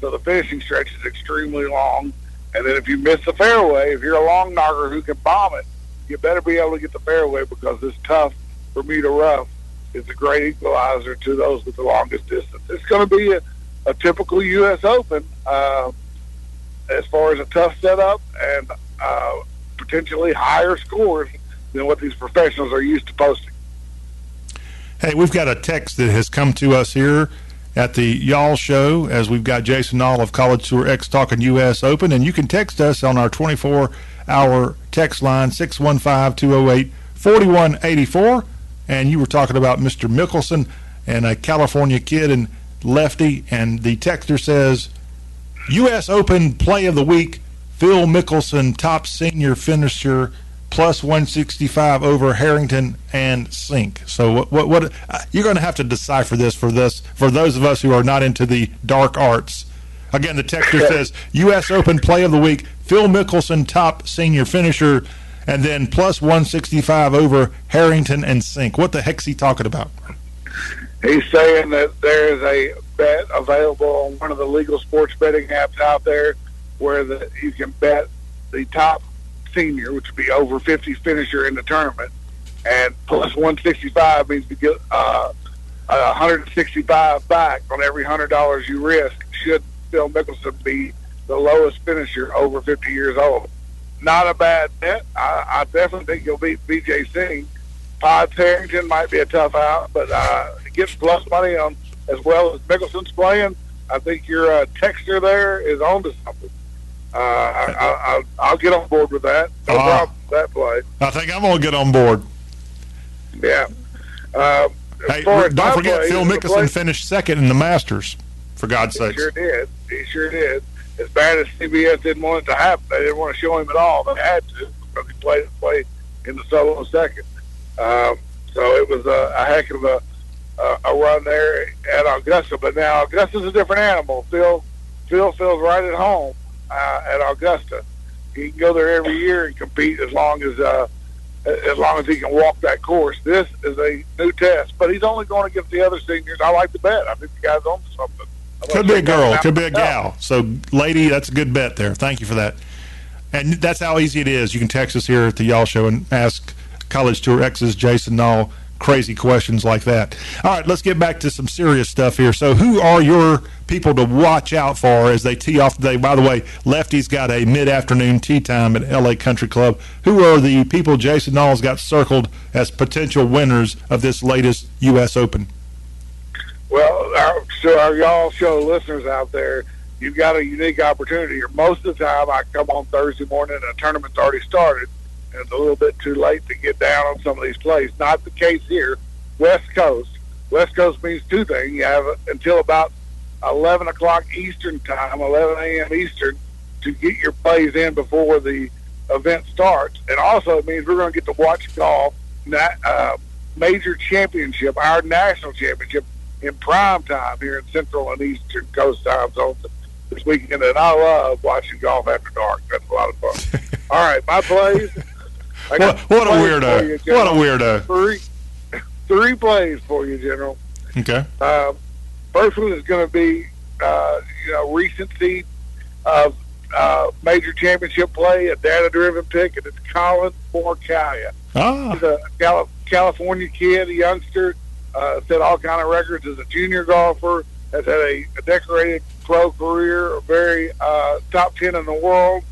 so the finishing stretch is extremely long. And then if you miss the fairway, if you're a long knocker who can bomb it, you better be able to get the fairway, because this tough Bermuda rough is a great equalizer to those with the longest distance. It's going to be a, a typical U S. Open uh, as far as a tough setup and uh, potentially higher scores than what these professionals are used to posting. Hey, we've got a text that has come to us here at the Y'all Show, as we've got Jason Nall of College Tour X talking U S. Open, and you can text us on our twenty-four hour text line, six one five, two oh eight, four one eight four, and you were talking about Mister Mickelson and a California kid and lefty, and the texter says, U S. Open play of the week, Phil Mickelson, top senior finisher, plus one sixty-five over Harrington and Sink. So what, what, what uh, you're going to have to decipher this for this for those of us who are not into the dark arts. Again, the texter says U S. Open play of the week, Phil Mickelson, top senior finisher, and then plus one sixty-five over Harrington and Sink. What the heck's he talking about? He's saying that there is a bet available on one of the legal sports betting apps out there where the, you can bet the top senior, which would be over fifty finisher in the tournament, and plus one sixty-five means we get uh, one sixty-five back on every one hundred dollars you risk should Phil Mickelson be the lowest finisher over fifty years old. Not a bad bet. I, I definitely think you'll beat B J. Singh. Pods Harrington might be a tough out, but uh, get plus money on as well as Mickelson's playing. I think your uh, texture there is on to something. Uh, I, I, I'll, I'll get on board with that. No uh, problem with that play. I think I'm going to get on board. Yeah. Uh, hey, don't forget play, Phil Mickelson finished second in the Masters, for God's sake. He sure did. He sure did. As bad as C B S didn't want it to happen, they didn't want to show him at all. They had to, because he played play in the solo second. Um, so it was a, a heck of a, a, a run there at Augusta. But now Augusta's a different animal. Phil, Phil feels right at home. Uh, at Augusta, he can go there every year and compete as long as uh, as long as he can walk that course. This is a new test, but he's only going against the other seniors. I like the bet. I think the guy's on something. Could be a girl, could be a gal. So, lady, that's a good bet there. Thank you for that. And that's how easy it is. You can text us here at the Y'all Show and ask College Tour X's Jason Nall crazy questions like that. All right, let's get back to some serious stuff here. So who are your people to watch out for as they tee off today? By the way, Lefty's got a mid-afternoon tee time at L A Country Club. Who are the people Jason Nall's got circled as potential winners of this latest U S. Open? Well, our, so our Y'all Show listeners out there, you've got a unique opportunity here. Most of the time I come on Thursday morning and a tournament's already started. It's a little bit too late to get down on some of these plays. Not the case here. West Coast. West Coast means two things. You have until about eleven o'clock Eastern time, eleven a.m. Eastern, to get your plays in before the event starts. And also it means we're going to get to watch golf, uh, major championship, our national championship, in prime time here in Central and Eastern Coast time zones this weekend. And I love watching golf after dark. That's a lot of fun. All right, my plays. What, what a weirdo. You, what a weirdo. Three, three plays for you, General. Okay. Uh, first one is going to be, uh, you know, recency of uh, major championship play, a data-driven pick, and it's Colin Morikawa. Ah. He's a Cal- California kid, a youngster, uh, set all kind of records as a junior golfer, has had a, a decorated pro career, a very uh, top ten in the world.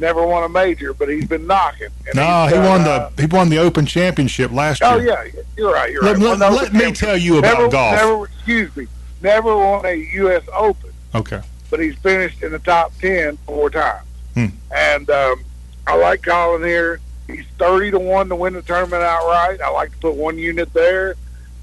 Never won a major, but he's been knocking. And no, he won uh, the he won the Open Championship last year. Oh yeah, you're right. You're let, right. Let, let me tell you about never, golf. Never, excuse me. Never won a U S. Open. Okay. But he's finished in the top ten four times. Hmm. And um, I like Colin here. He's thirty to one to win the tournament outright. I like to put one unit there,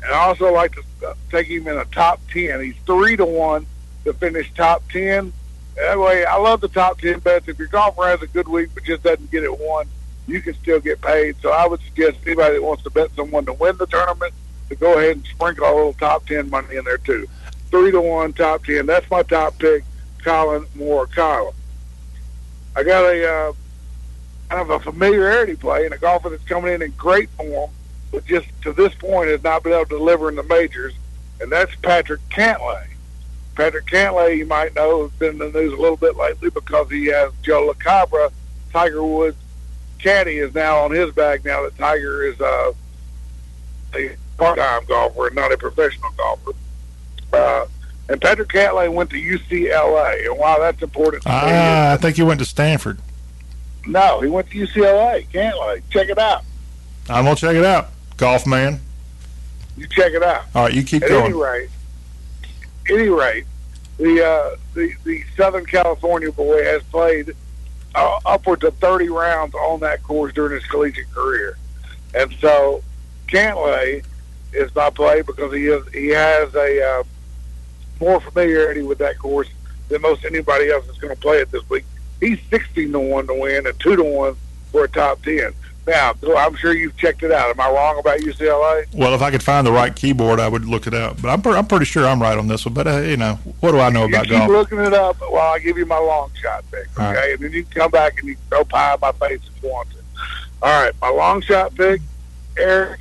and I also like to take him in a top ten. He's three to one to finish top ten. That way, I love the top ten bets. If your golfer has a good week but just doesn't get it won, you can still get paid. So I would suggest anybody that wants to bet someone to win the tournament to go ahead and sprinkle a little top ten money in there, too. Three to one, top ten. That's my top pick, Colin Morikawa. I got a uh, kind of a familiarity play and a golfer that's coming in in great form, but just to this point has not been able to deliver in the majors, and that's Patrick Cantlay. Patrick Cantlay, you might know, has been in the news a little bit lately because he has Joe LaCabra, Tiger Woods' caddy, is now on his back now that Tiger is uh, a part-time golfer and not a professional golfer. Uh, and Patrick Cantlay went to U C L A, and why that's important to ah, me is, I think he went to Stanford. No, he went to U C L A, Cantlay. Check it out. I'm going to check it out, golf man. You check it out. All right, you keep At going. At any rate, any rate the, uh, the, the Southern California boy has played uh, upwards of thirty rounds on that course during his collegiate career. And so Cantlay is my play because he, is, he has a uh, more familiarity with that course than most anybody else that's going to play it this week. He's sixteen to one to win and two to one for a top ten. Now, I'm sure you've checked it out. Am I wrong about U C L A? Well, if I could find the right keyboard, I would look it up. But I'm, per- I'm pretty sure I'm right on this one. But, uh, you know, what do I know you about golf? You keep looking it up while I give you my long shot pick, okay? Right. And then you can come back and you can go pie in my face if you want to. All right, my long shot pick, Eric,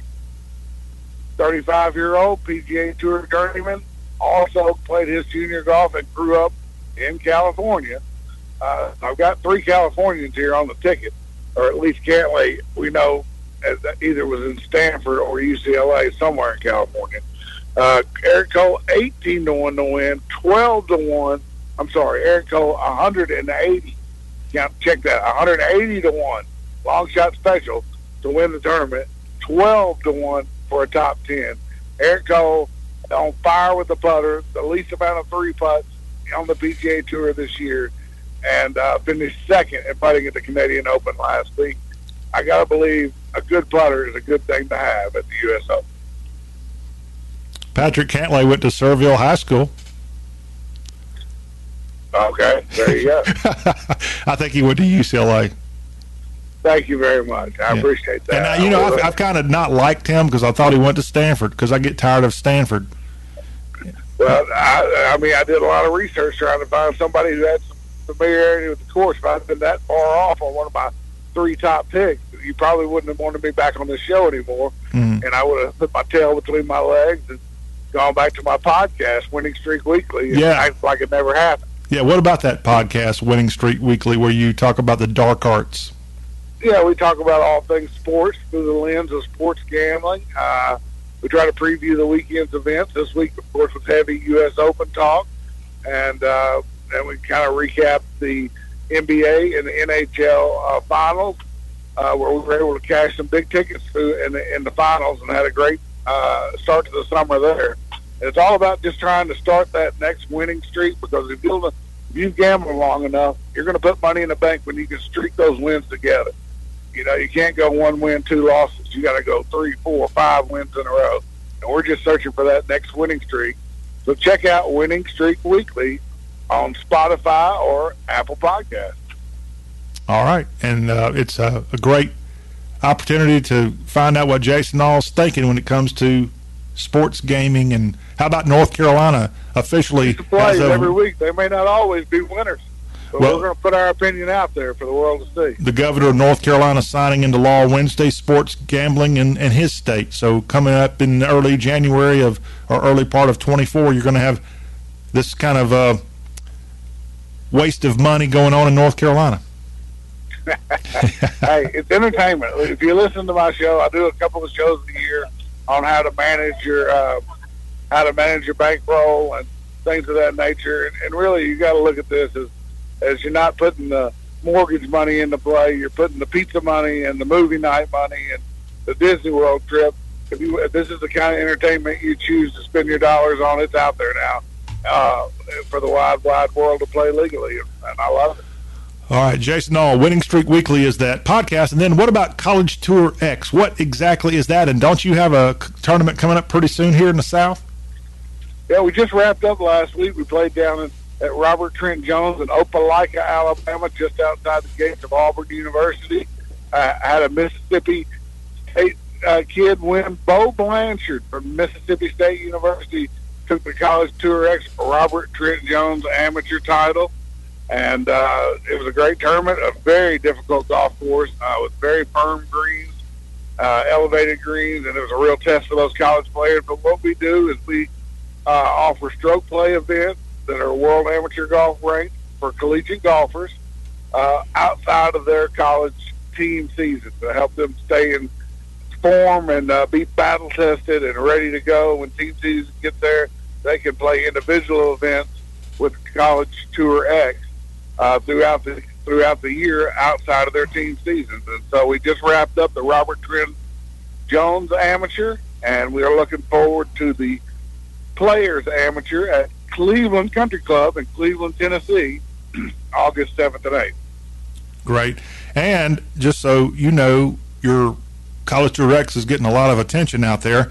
thirty-five-year-old P G A Tour journeyman, also played his junior golf and grew up in California. Uh, I've got three Californians here on the ticket. Or at least Cantlay, we know, as either was in Stanford or U C L A, somewhere in California. Uh, Eric Cole, eighteen to one to win, twelve to one. I'm sorry, Eric Cole, one hundred eighty. Now, check that, one hundred eighty to one, long shot special to win the tournament, twelve to one for a top ten. Eric Cole on fire with the putter, the least amount of three putts on the P G A Tour this year. And uh, finished second in putting at the Canadian Open last week. I got to believe a good putter is a good thing to have at the U S Open. Patrick Cantlay went to Serville High School. Okay, there you go. I think he went to U C L A. Thank you very much. I yeah. appreciate that. And I, you I know, I've, I've kind of not liked him because I thought he went to Stanford because I get tired of Stanford. Well, I, I mean, I did a lot of research trying to find somebody who had some familiarity with the course. If I'd been that far off on one of my three top picks, you probably wouldn't have wanted me back on this show anymore. Mm. And I would have put my tail between my legs and gone back to my podcast, Winning Streak Weekly, and yeah. act like it never happened. Yeah, what about that podcast, Winning Streak Weekly, where you talk about the dark arts? Yeah, we talk about all things sports through the lens of sports gambling. Uh, we try to preview the weekend's events. This week, of course, was heavy U S Open talk, and uh and we kind of recap the N B A and the N H L uh, finals, uh, where we were able to cash some big tickets through in the, in the finals and had a great uh, start to the summer there. And it's all about just trying to start that next winning streak, because if you, if you gamble long enough, you're going to put money in the bank when you can streak those wins together. You know, you can't go one win, two losses. You got to go three, four, five wins in a row. And we're just searching for that next winning streak. So check out Winning Streak Weekly on Spotify or Apple Podcasts. All right. And uh, it's a, a great opportunity to find out what Jason Nall's thinking when it comes to sports gaming. And how about North Carolina officially? Plays a, every week. They may not always be winners, but well, we're going to put our opinion out there for the world to see. The governor of North Carolina signing into law Wednesday sports gambling in, in his state. So coming up in early January of or early part of twenty-four, you're going to have this kind of uh, waste of money going on in North Carolina. Hey, it's entertainment. If you listen to my show, I do a couple of shows a year on how to manage your uh, how to manage your bankroll and things of that nature. And, and really, you got to look at this as as you're not putting the mortgage money into play. You're putting the pizza money and the movie night money and the Disney World trip. If you if this is the kind of entertainment you choose to spend your dollars on, it's out there now. Uh, for the wide, wide world to play legally, and I love it. All right, Jason Nall, Winning Streak Weekly is that podcast. And then what about College Tour X? What exactly is that? And don't you have a tournament coming up pretty soon here in the South? Yeah, we just wrapped up last week. We played down in, at Robert Trent Jones in Opelika, Alabama, just outside the gates of Auburn University. Uh, I had a Mississippi State uh, kid win. Bo Blanchard from Mississippi State University took the College Tour X Robert Trent Jones amateur title, and uh, it was a great tournament, a very difficult golf course uh, with very firm greens, uh, elevated greens, and it was a real test for those college players. But what we do is we uh, offer stroke play events, that are World Amateur Golf Ranks for collegiate golfers uh, outside of their college team season to help them stay in form and uh, be battle-tested and ready to go. When team season gets there, they can play individual events with College Tour X uh, throughout the throughout the year outside of their team seasons. And so we just wrapped up the Robert Trent Jones Amateur, and we are looking forward to the Players Amateur at Cleveland Country Club in Cleveland, Tennessee, August seventh and eighth. Great. And just so you know, your College Tour X is getting a lot of attention out there.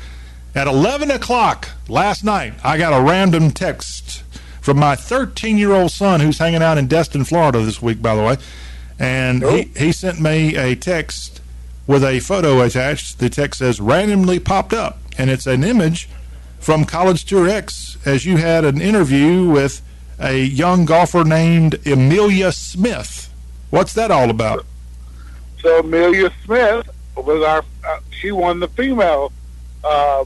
At eleven o'clock last night, I got a random text from my thirteen-year-old son who's hanging out in Destin, Florida this week, by the way. And he, he sent me a text with a photo attached. The text says, randomly popped up. And it's an image from College Tour X, as you had an interview with a young golfer named Amelia Smith. What's that all about? So Amelia Smith was our, uh, she won the female uh,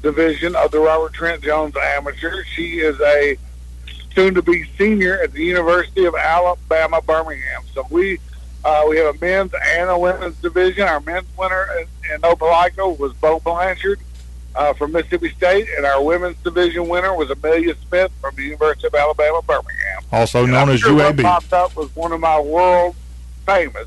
division of the Robert Trent Jones Amateur. She is a soon-to-be senior at the University of Alabama, Birmingham. So we uh, we have a men's and a women's division. Our men's winner in, in Opelika was Bo Blanchard uh, from Mississippi State, and our women's division winner was Amelia Smith from the University of Alabama, Birmingham. Also and known I'm as sure U A B. What popped up was one of my world-famous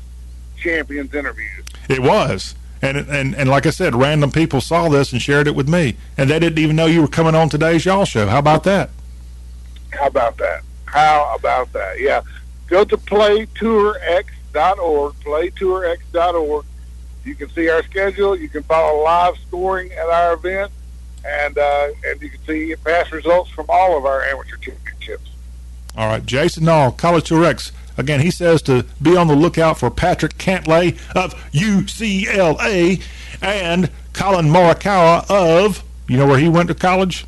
champions interviews. It was. And, and and like I said, random people saw this and shared it with me. And they didn't even know you were coming on today's Y'all Show. How about that? How about that? How about that? Yeah. Go to play tour x dot org, play tour x dot org. You can see our schedule. You can follow live scoring at our event. And, uh, and you can see past results from all of our amateur championships. All right. Jason Nall, College Tour X. Again, he says to be on the lookout for Patrick Cantlay of U C L A and Colin Morikawa of, you know where he went to college?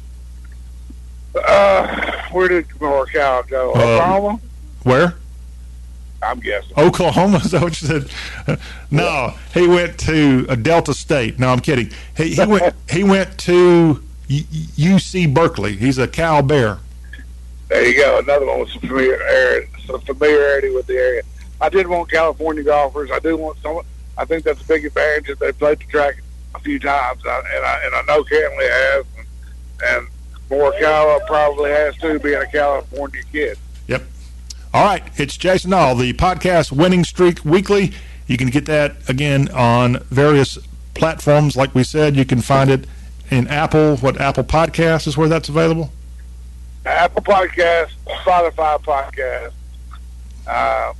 Uh, where did Morikawa go? Oklahoma? Um, where? I'm guessing. Oklahoma, is that what you said? No, he went to Delta State. No, I'm kidding. He, he, went, he went to U C Berkeley. He's a Cal Bear. There you go. Another one with some familiarity, some familiarity with the area. I did want California golfers. I do want someone. I think that's a big advantage that they played the track a few times, I, and I and I know Cantlay has, and, and Morikawa probably has too, being a California kid. Yep. All right. It's Jason Nall, the podcast Winning Streak Weekly. You can get that again on various platforms. Like we said, you can find it in Apple. What Apple Podcast is where that's available. Apple Podcast, Spotify Podcast, uh,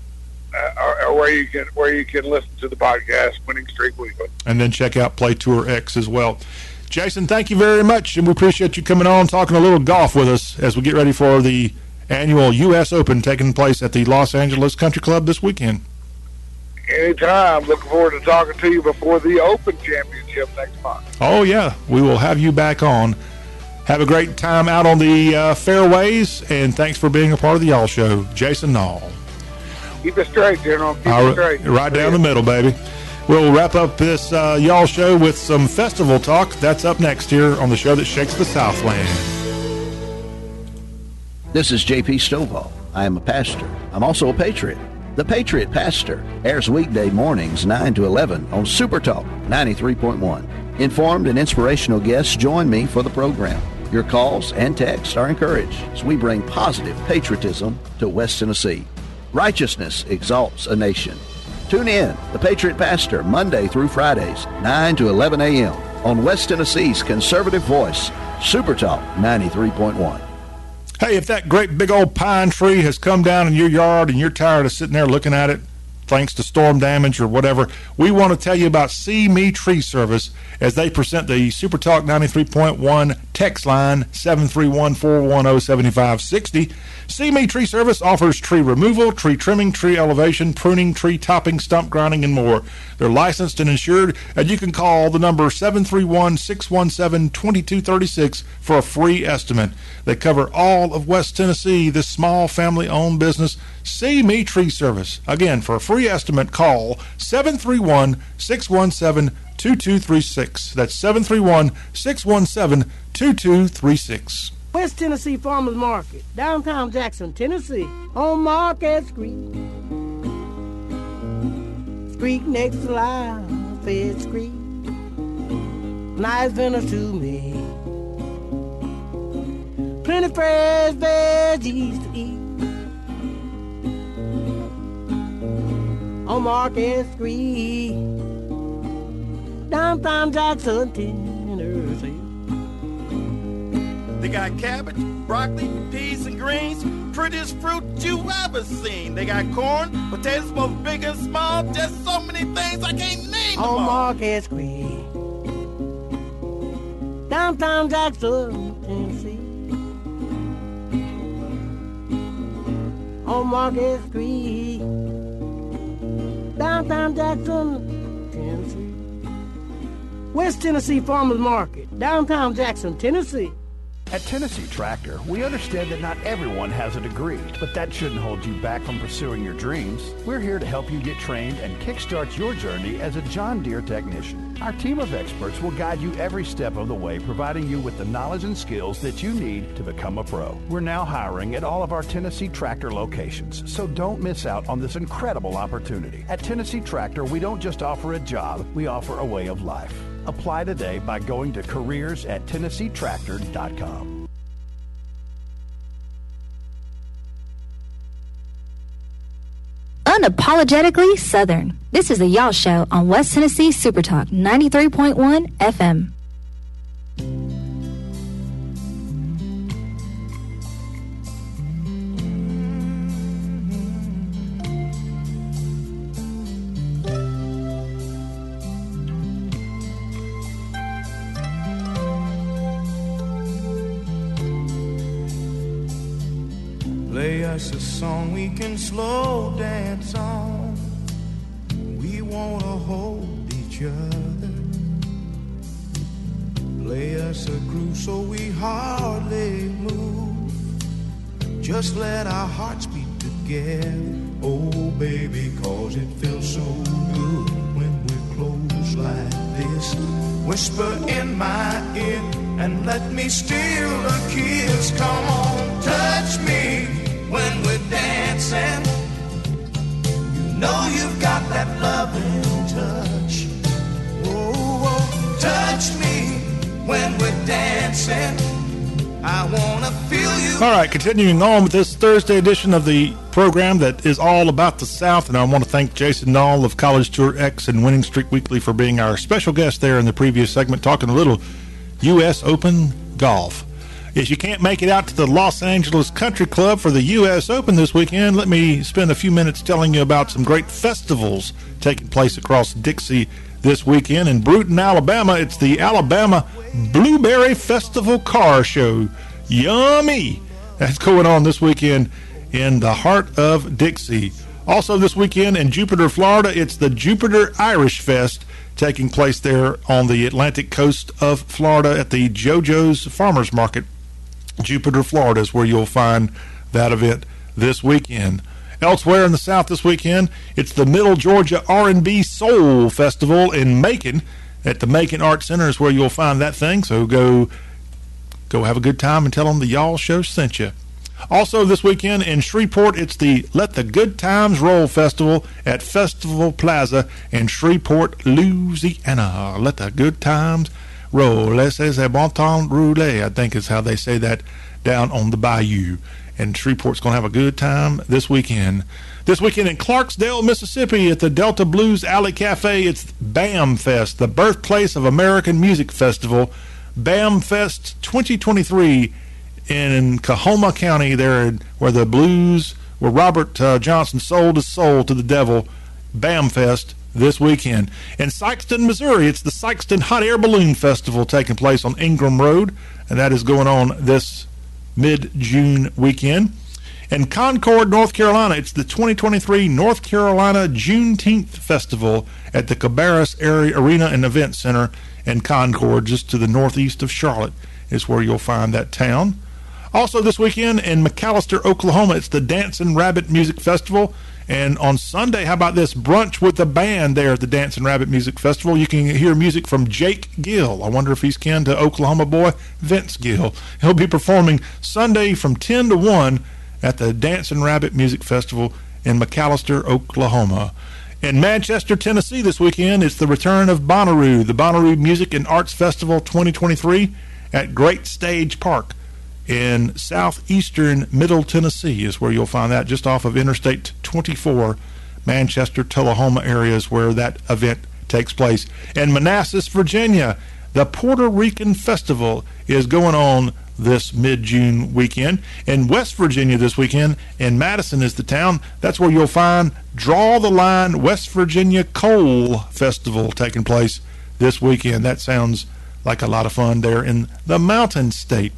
or, or where you can where you can listen to the podcast, Winning Streak Weekly, and then check out Play Tour X as well. Jason, thank you very much, and we appreciate you coming on, talking a little golf with us as we get ready for the annual U S Open taking place at the Los Angeles Country Club this weekend. Anytime. Looking forward to talking to you before the Open Championship next month. Oh yeah, we will have you back on. Have a great time out on the uh, fairways, and thanks for being a part of the Y'all Show. Jason Nall. Keep it straight, General. Keep it straight. Right down the middle, baby. We'll wrap up this uh, Y'all Show with some festival talk. That's up next here on the show that shakes the Southland. This is J P Stovall. I am a pastor. I'm also a patriot. The Patriot Pastor airs weekday mornings nine to eleven on Super Talk ninety-three point one. Informed and inspirational guests join me for the program. Your calls and texts are encouraged as we bring positive patriotism to West Tennessee. Righteousness exalts a nation. Tune in, The Patriot Pastor, Monday through Fridays, nine to eleven a.m. on West Tennessee's conservative voice, Super Talk ninety-three point one. Hey, if that great big old pine tree has come down in your yard and you're tired of sitting there looking at it, thanks to storm damage or whatever, we want to tell you about See Me Tree Service as they present the Super Talk ninety-three point one text line seven three one, four one zero, seven five six zero. See Me Tree Service offers tree removal, tree trimming, tree elevation, pruning, tree topping, stump grinding, and more. They're licensed and insured, and you can call the number seven three one, six one seven, two two three six for a free estimate. They cover all of West Tennessee, this small family-owned business, See Me Tree Service. Again, for a free estimate, call seven three one, six one seven, two two three six. That's seven three one, six one seven, two two three six. West Tennessee Farmers Market, downtown Jackson, Tennessee, on Market Street. Street next to Lafayette Street. Nice dinner to me. Plenty fresh veggies to eat. On Market Street, downtown Jackson, Tennessee. They got cabbage, broccoli, peas, and greens, prettiest fruit you ever seen. They got corn, potatoes, both big and small, just so many things I can't name them all. On Market Street, downtown Jackson, Tennessee. On Market Street, downtown Jackson, Tennessee. West Tennessee Farmers Market, downtown Jackson, Tennessee. At Tennessee Tractor, we understand that not everyone has a degree, but that shouldn't hold you back from pursuing your dreams. We're here to help you get trained and kickstart your journey as a John Deere technician. Our team of experts will guide you every step of the way, providing you with the knowledge and skills that you need to become a pro. We're now hiring at all of our Tennessee Tractor locations, so don't miss out on this incredible opportunity. At Tennessee Tractor, we don't just offer a job, we offer a way of life. Apply today by going to careers at Tennessee Tractor dot com. Unapologetically Southern. This is the Y'all Show on West Tennessee Supertalk ninety-three point one F M. Play us a song we can slow dance on. We wanna hold each other. Play us a groove so we hardly move. Just let our hearts beat together. Oh baby, cause it feels so good when we're close like this. Whisper in my ear and let me steal a kiss. Come on, touch me. When we're dancing, you know you've got that loving touch. Oh, oh, touch me when we're dancing. I want to feel you. All right, continuing on with this Thursday edition of the program that is all about the South. And I want to thank Jason Nall of College Tour X and Winning Streak Weekly for being our special guest there in the previous segment, talking a little U S Open golf. If you can't make it out to the Los Angeles Country Club for the U S Open this weekend, let me spend a few minutes telling you about some great festivals taking place across Dixie this weekend. In Brewton, Alabama, it's the Alabama Blueberry Festival Car Show. Yummy! That's going on this weekend in the heart of Dixie. Also this weekend in Jupiter, Florida, it's the Jupiter Irish Fest taking place there on the Atlantic coast of Florida at the JoJo's Farmers Market. Jupiter, Florida is where you'll find that event this weekend. Elsewhere in the South this weekend, it's the Middle Georgia R and B Soul Festival in Macon. At the Macon Arts Center is where you'll find that thing, so go go have a good time and tell them the Y'all Show sent you. Also this weekend in Shreveport, it's the Let the Good Times Roll Festival at Festival Plaza in Shreveport, Louisiana. Let the Good Times Roll, laissez les bon temps rouler, I think is how they say that down on the bayou. And Shreveport's going to have a good time this weekend. This weekend in Clarksdale, Mississippi, at the Delta Blues Alley Cafe, it's BAM Fest, the birthplace of American Music Festival. BAM Fest twenty twenty-three in Cahoma County, there where the blues, where Robert uh, Johnson sold his soul to the devil. BAM Fest this weekend. In Sykeston, Missouri, it's the Sykeston Hot Air Balloon Festival taking place on Ingram Road, and that is going on this mid-June weekend. In Concord, North Carolina, it's the twenty twenty-three North Carolina Juneteenth Festival at the Cabarrus Area Arena and Event Center in Concord, just to the northeast of Charlotte is where you'll find that town. Also this weekend in McAlester, Oklahoma, it's the Dancing Rabbit Music Festival. And on Sunday, how about this? Brunch with the band there at the Dancing Rabbit Music Festival. You can hear music from Jake Gill. I wonder if he's kin to Oklahoma boy Vince Gill. He'll be performing Sunday from ten to one at the Dancing Rabbit Music Festival in McAlester, Oklahoma. In Manchester, Tennessee this weekend, it's the return of Bonnaroo, the Bonnaroo Music and Arts Festival twenty twenty-three at Great Stage Park in southeastern Middle Tennessee is where you'll find that, just off of Interstate twenty-four. Manchester, Tullahoma area is where that event takes place. In Manassas, Virginia, the Puerto Rican Festival is going on this mid-June weekend. In West Virginia this weekend, in Madison is the town. That's where you'll find Draw the Line West Virginia Coal Festival taking place this weekend. That sounds like a lot of fun there in the Mountain State.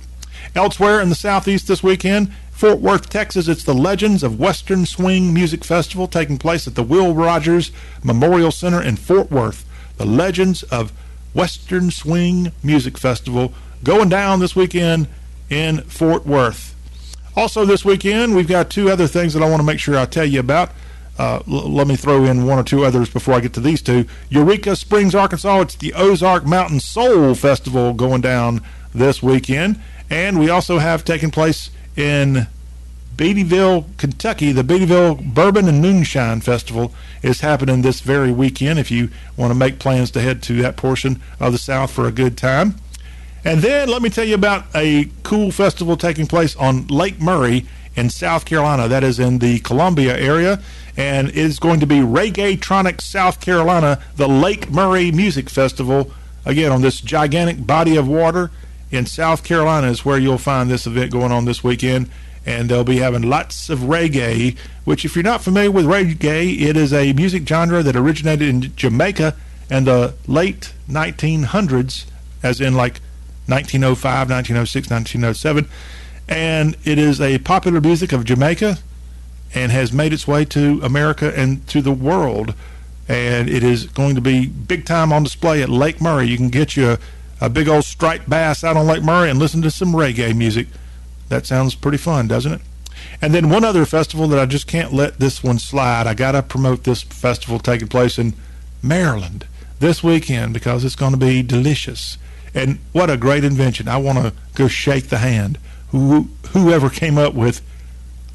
Elsewhere in the Southeast this weekend, Fort Worth, Texas, it's the Legends of Western Swing Music Festival taking place at the Will Rogers Memorial Center in Fort Worth. The Legends of Western Swing Music Festival going down this weekend in Fort Worth. Also this weekend, we've got two other things that I want to make sure I tell you about. Uh, l- let me throw in one or two others before I get to these two. Eureka Springs, Arkansas, it's the Ozark Mountain Soul Festival going down this weekend. And we also have taking place in Beattyville, Kentucky, the Beattyville Bourbon and Moonshine Festival is happening this very weekend if you want to make plans to head to that portion of the South for a good time. And then let me tell you about a cool festival taking place on Lake Murray in South Carolina. That is in the Columbia area, and it is going to be Reggaetronic South Carolina, the Lake Murray Music Festival, again on this gigantic body of water in South Carolina is where you'll find this event going on this weekend. And they'll be having lots of reggae, which if you're not familiar with reggae, it is a music genre that originated in Jamaica in the late nineteen hundreds, as in like nineteen oh five, nineteen oh six, nineteen oh seven. And it is a popular music of Jamaica and has made its way to America and to the world. And it is going to be big time on display at Lake Murray. You can get you a, a big old striped bass out on Lake Murray and listen to some reggae music. That sounds pretty fun, doesn't it? And then one other festival that I just can't let this one slide. I got to promote this festival taking place in Maryland this weekend because it's going to be delicious. And what a great invention. I want to go shake the hand Who, whoever came up with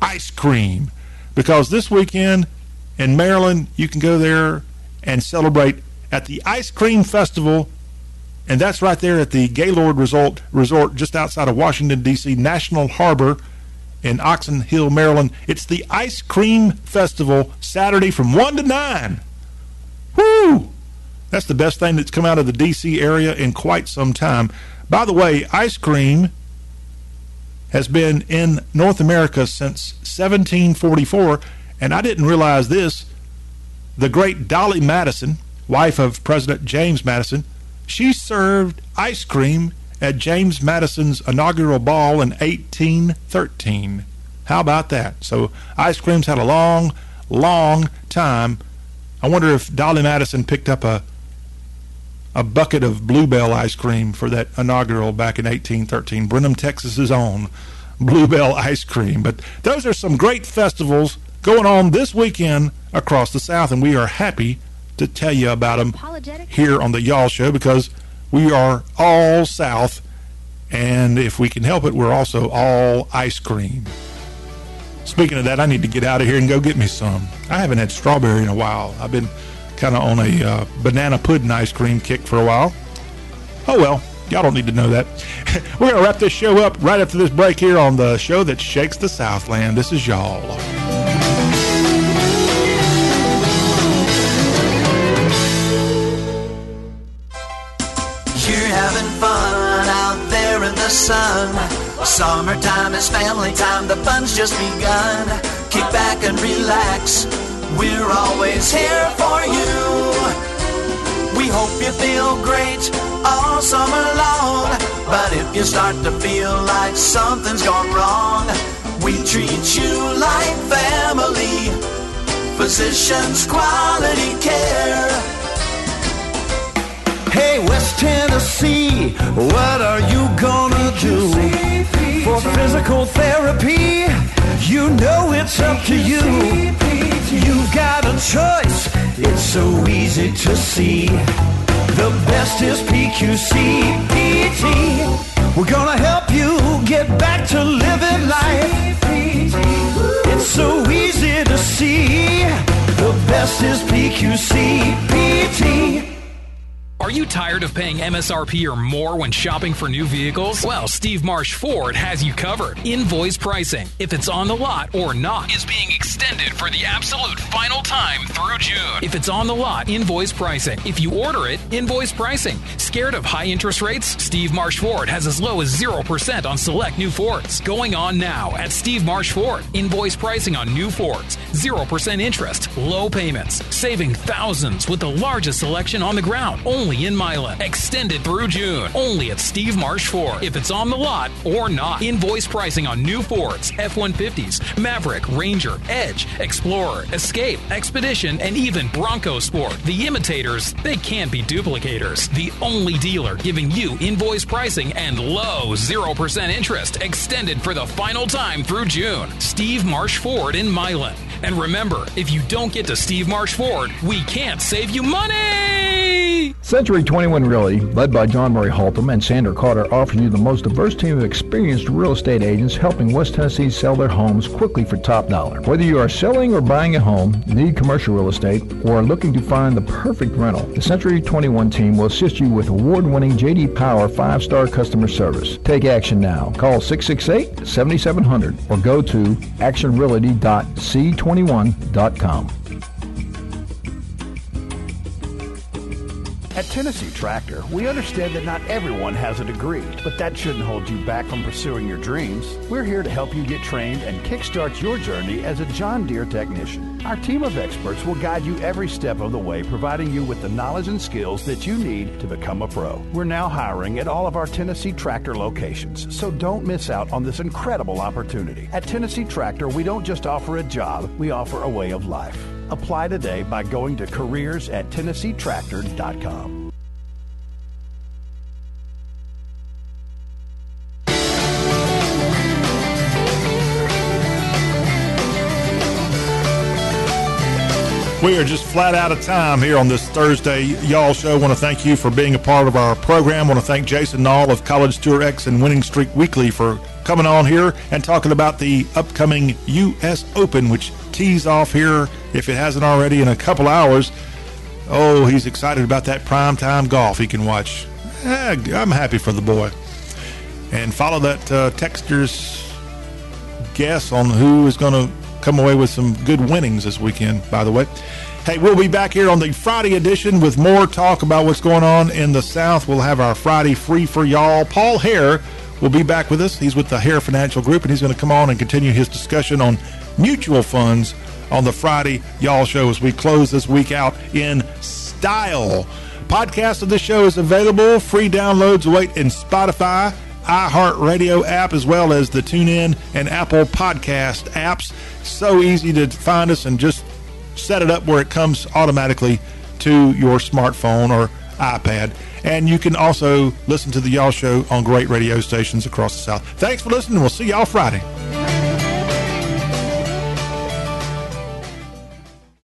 ice cream, because this weekend in Maryland, you can go there and celebrate at the Ice Cream Festival. And that's right there at the Gaylord Resort, Resort just outside of Washington, D C, National Harbor in Oxon Hill, Maryland. It's the Ice Cream Festival Saturday from one to nine. Woo! That's the best thing that's come out of the D C area in quite some time. By the way, ice cream has been in North America since seventeen forty-four, and I didn't realize this. The great Dolly Madison, wife of President James Madison, she served ice cream at James Madison's inaugural ball in eighteen thirteen. How about that? So ice cream's had a long, long time. I wonder if Dolly Madison picked up a a bucket of Bluebell ice cream for that inaugural back in eighteen thirteen. Brenham, Texas's own Bluebell ice cream. But those are some great festivals going on this weekend across the South, and we are happy to tell you about them here on the Y'all Show because we are all South, and if we can help it, we're also all ice cream. Speaking of that, I need to get out of here and go get me some. I haven't had strawberry in a while. I've been kind of on a uh, banana pudding ice cream kick for a while. Oh well, y'all don't need to know that. We're going to wrap this show up right after this break here on the show that shakes the Southland. This is Y'all. You're having fun out there in the sun. Summertime is family time. The fun's just begun. Kick back and relax. We're always here for you. We hope you feel great all summer long. But if you start to feel like something's gone wrong, we treat you like family. Physicians Quality Care. Hey, West Tennessee, what are you gonna do? For physical therapy, you know it's up to you. You've got a choice, it's so easy to see. The best is P Q C P T. We're gonna help you get back to living life. It's so easy to see. The best is P Q C P T. Are you tired of paying M S R P or more when shopping for new vehicles? Well, Steve Marsh Ford has you covered. Invoice pricing, if it's on the lot or not, is being extended for the absolute final time through June. If it's on the lot, invoice pricing. If you order it, invoice pricing. Scared of high interest rates? Steve Marsh Ford has as low as zero percent on select new Fords. Going on now at Steve Marsh Ford. Invoice pricing on new Fords. zero percent interest, low payments. Saving thousands with the largest selection on the ground. Only in Milan. Extended through June. Only at Steve Marsh Ford. If it's on the lot or not. Invoice pricing on new Fords, F one fifties, Maverick, Ranger, Edge, Explorer, Escape, Expedition, and even Bronco Sport. The imitators, they can't be duplicators. The only dealer giving you invoice pricing and low zero percent interest. Extended for the final time through June. Steve Marsh Ford in Milan. And remember, if you don't get to Steve Marsh Ford, we can't save you money! Century twenty-one Realty, led by John Murray Haltom and Sandra Carter, offers you the most diverse team of experienced real estate agents helping West Tennessee sell their homes quickly for top dollar. Whether you are selling or buying a home, need commercial real estate, or are looking to find the perfect rental, the Century twenty-one team will assist you with award-winning J D Power five-star customer service. Take action now. Call six six eight, seven seven zero zero or go to action realty dot c twenty-one dot com. At Tennessee Tractor, we understand that not everyone has a degree, but that shouldn't hold you back from pursuing your dreams. We're here to help you get trained and kickstart your journey as a John Deere technician. Our team of experts will guide you every step of the way, providing you with the knowledge and skills that you need to become a pro. We're now hiring at all of our Tennessee Tractor locations, so don't miss out on this incredible opportunity. At Tennessee Tractor, we don't just offer a job, we offer a way of life. Apply today by going to careers at Tennessee Tractor dot com. We are just flat out of time here on this Thursday Y'all Show. I want to thank you for being a part of our program. I want to thank Jason Nall of College Tour X and Winning Streak Weekly for coming on here and talking about the upcoming U S Open, which tees off here, if it hasn't already, in a couple hours. Oh, he's excited about that primetime golf he can watch. Eh, I'm happy for the boy. And follow that uh, texter's guess on who is going to come away with some good winnings this weekend, by the way. Hey, we'll be back here on the Friday edition with more talk about what's going on in the South. We'll have our Friday free for y'all. Paul Hare will be back with us. He's with the Hare Financial Group, and he's going to come on and continue his discussion on mutual funds on the Friday Y'all Show as we close this week out in style. Podcast of this show is available. Free downloads await in Spotify, iHeartRadio app, as well as the TuneIn and Apple Podcast apps. So easy to find us and just set it up where it comes automatically to your smartphone or iPad. And you can also listen to the Y'all Show on great radio stations across the South. Thanks for listening. We'll see y'all Friday.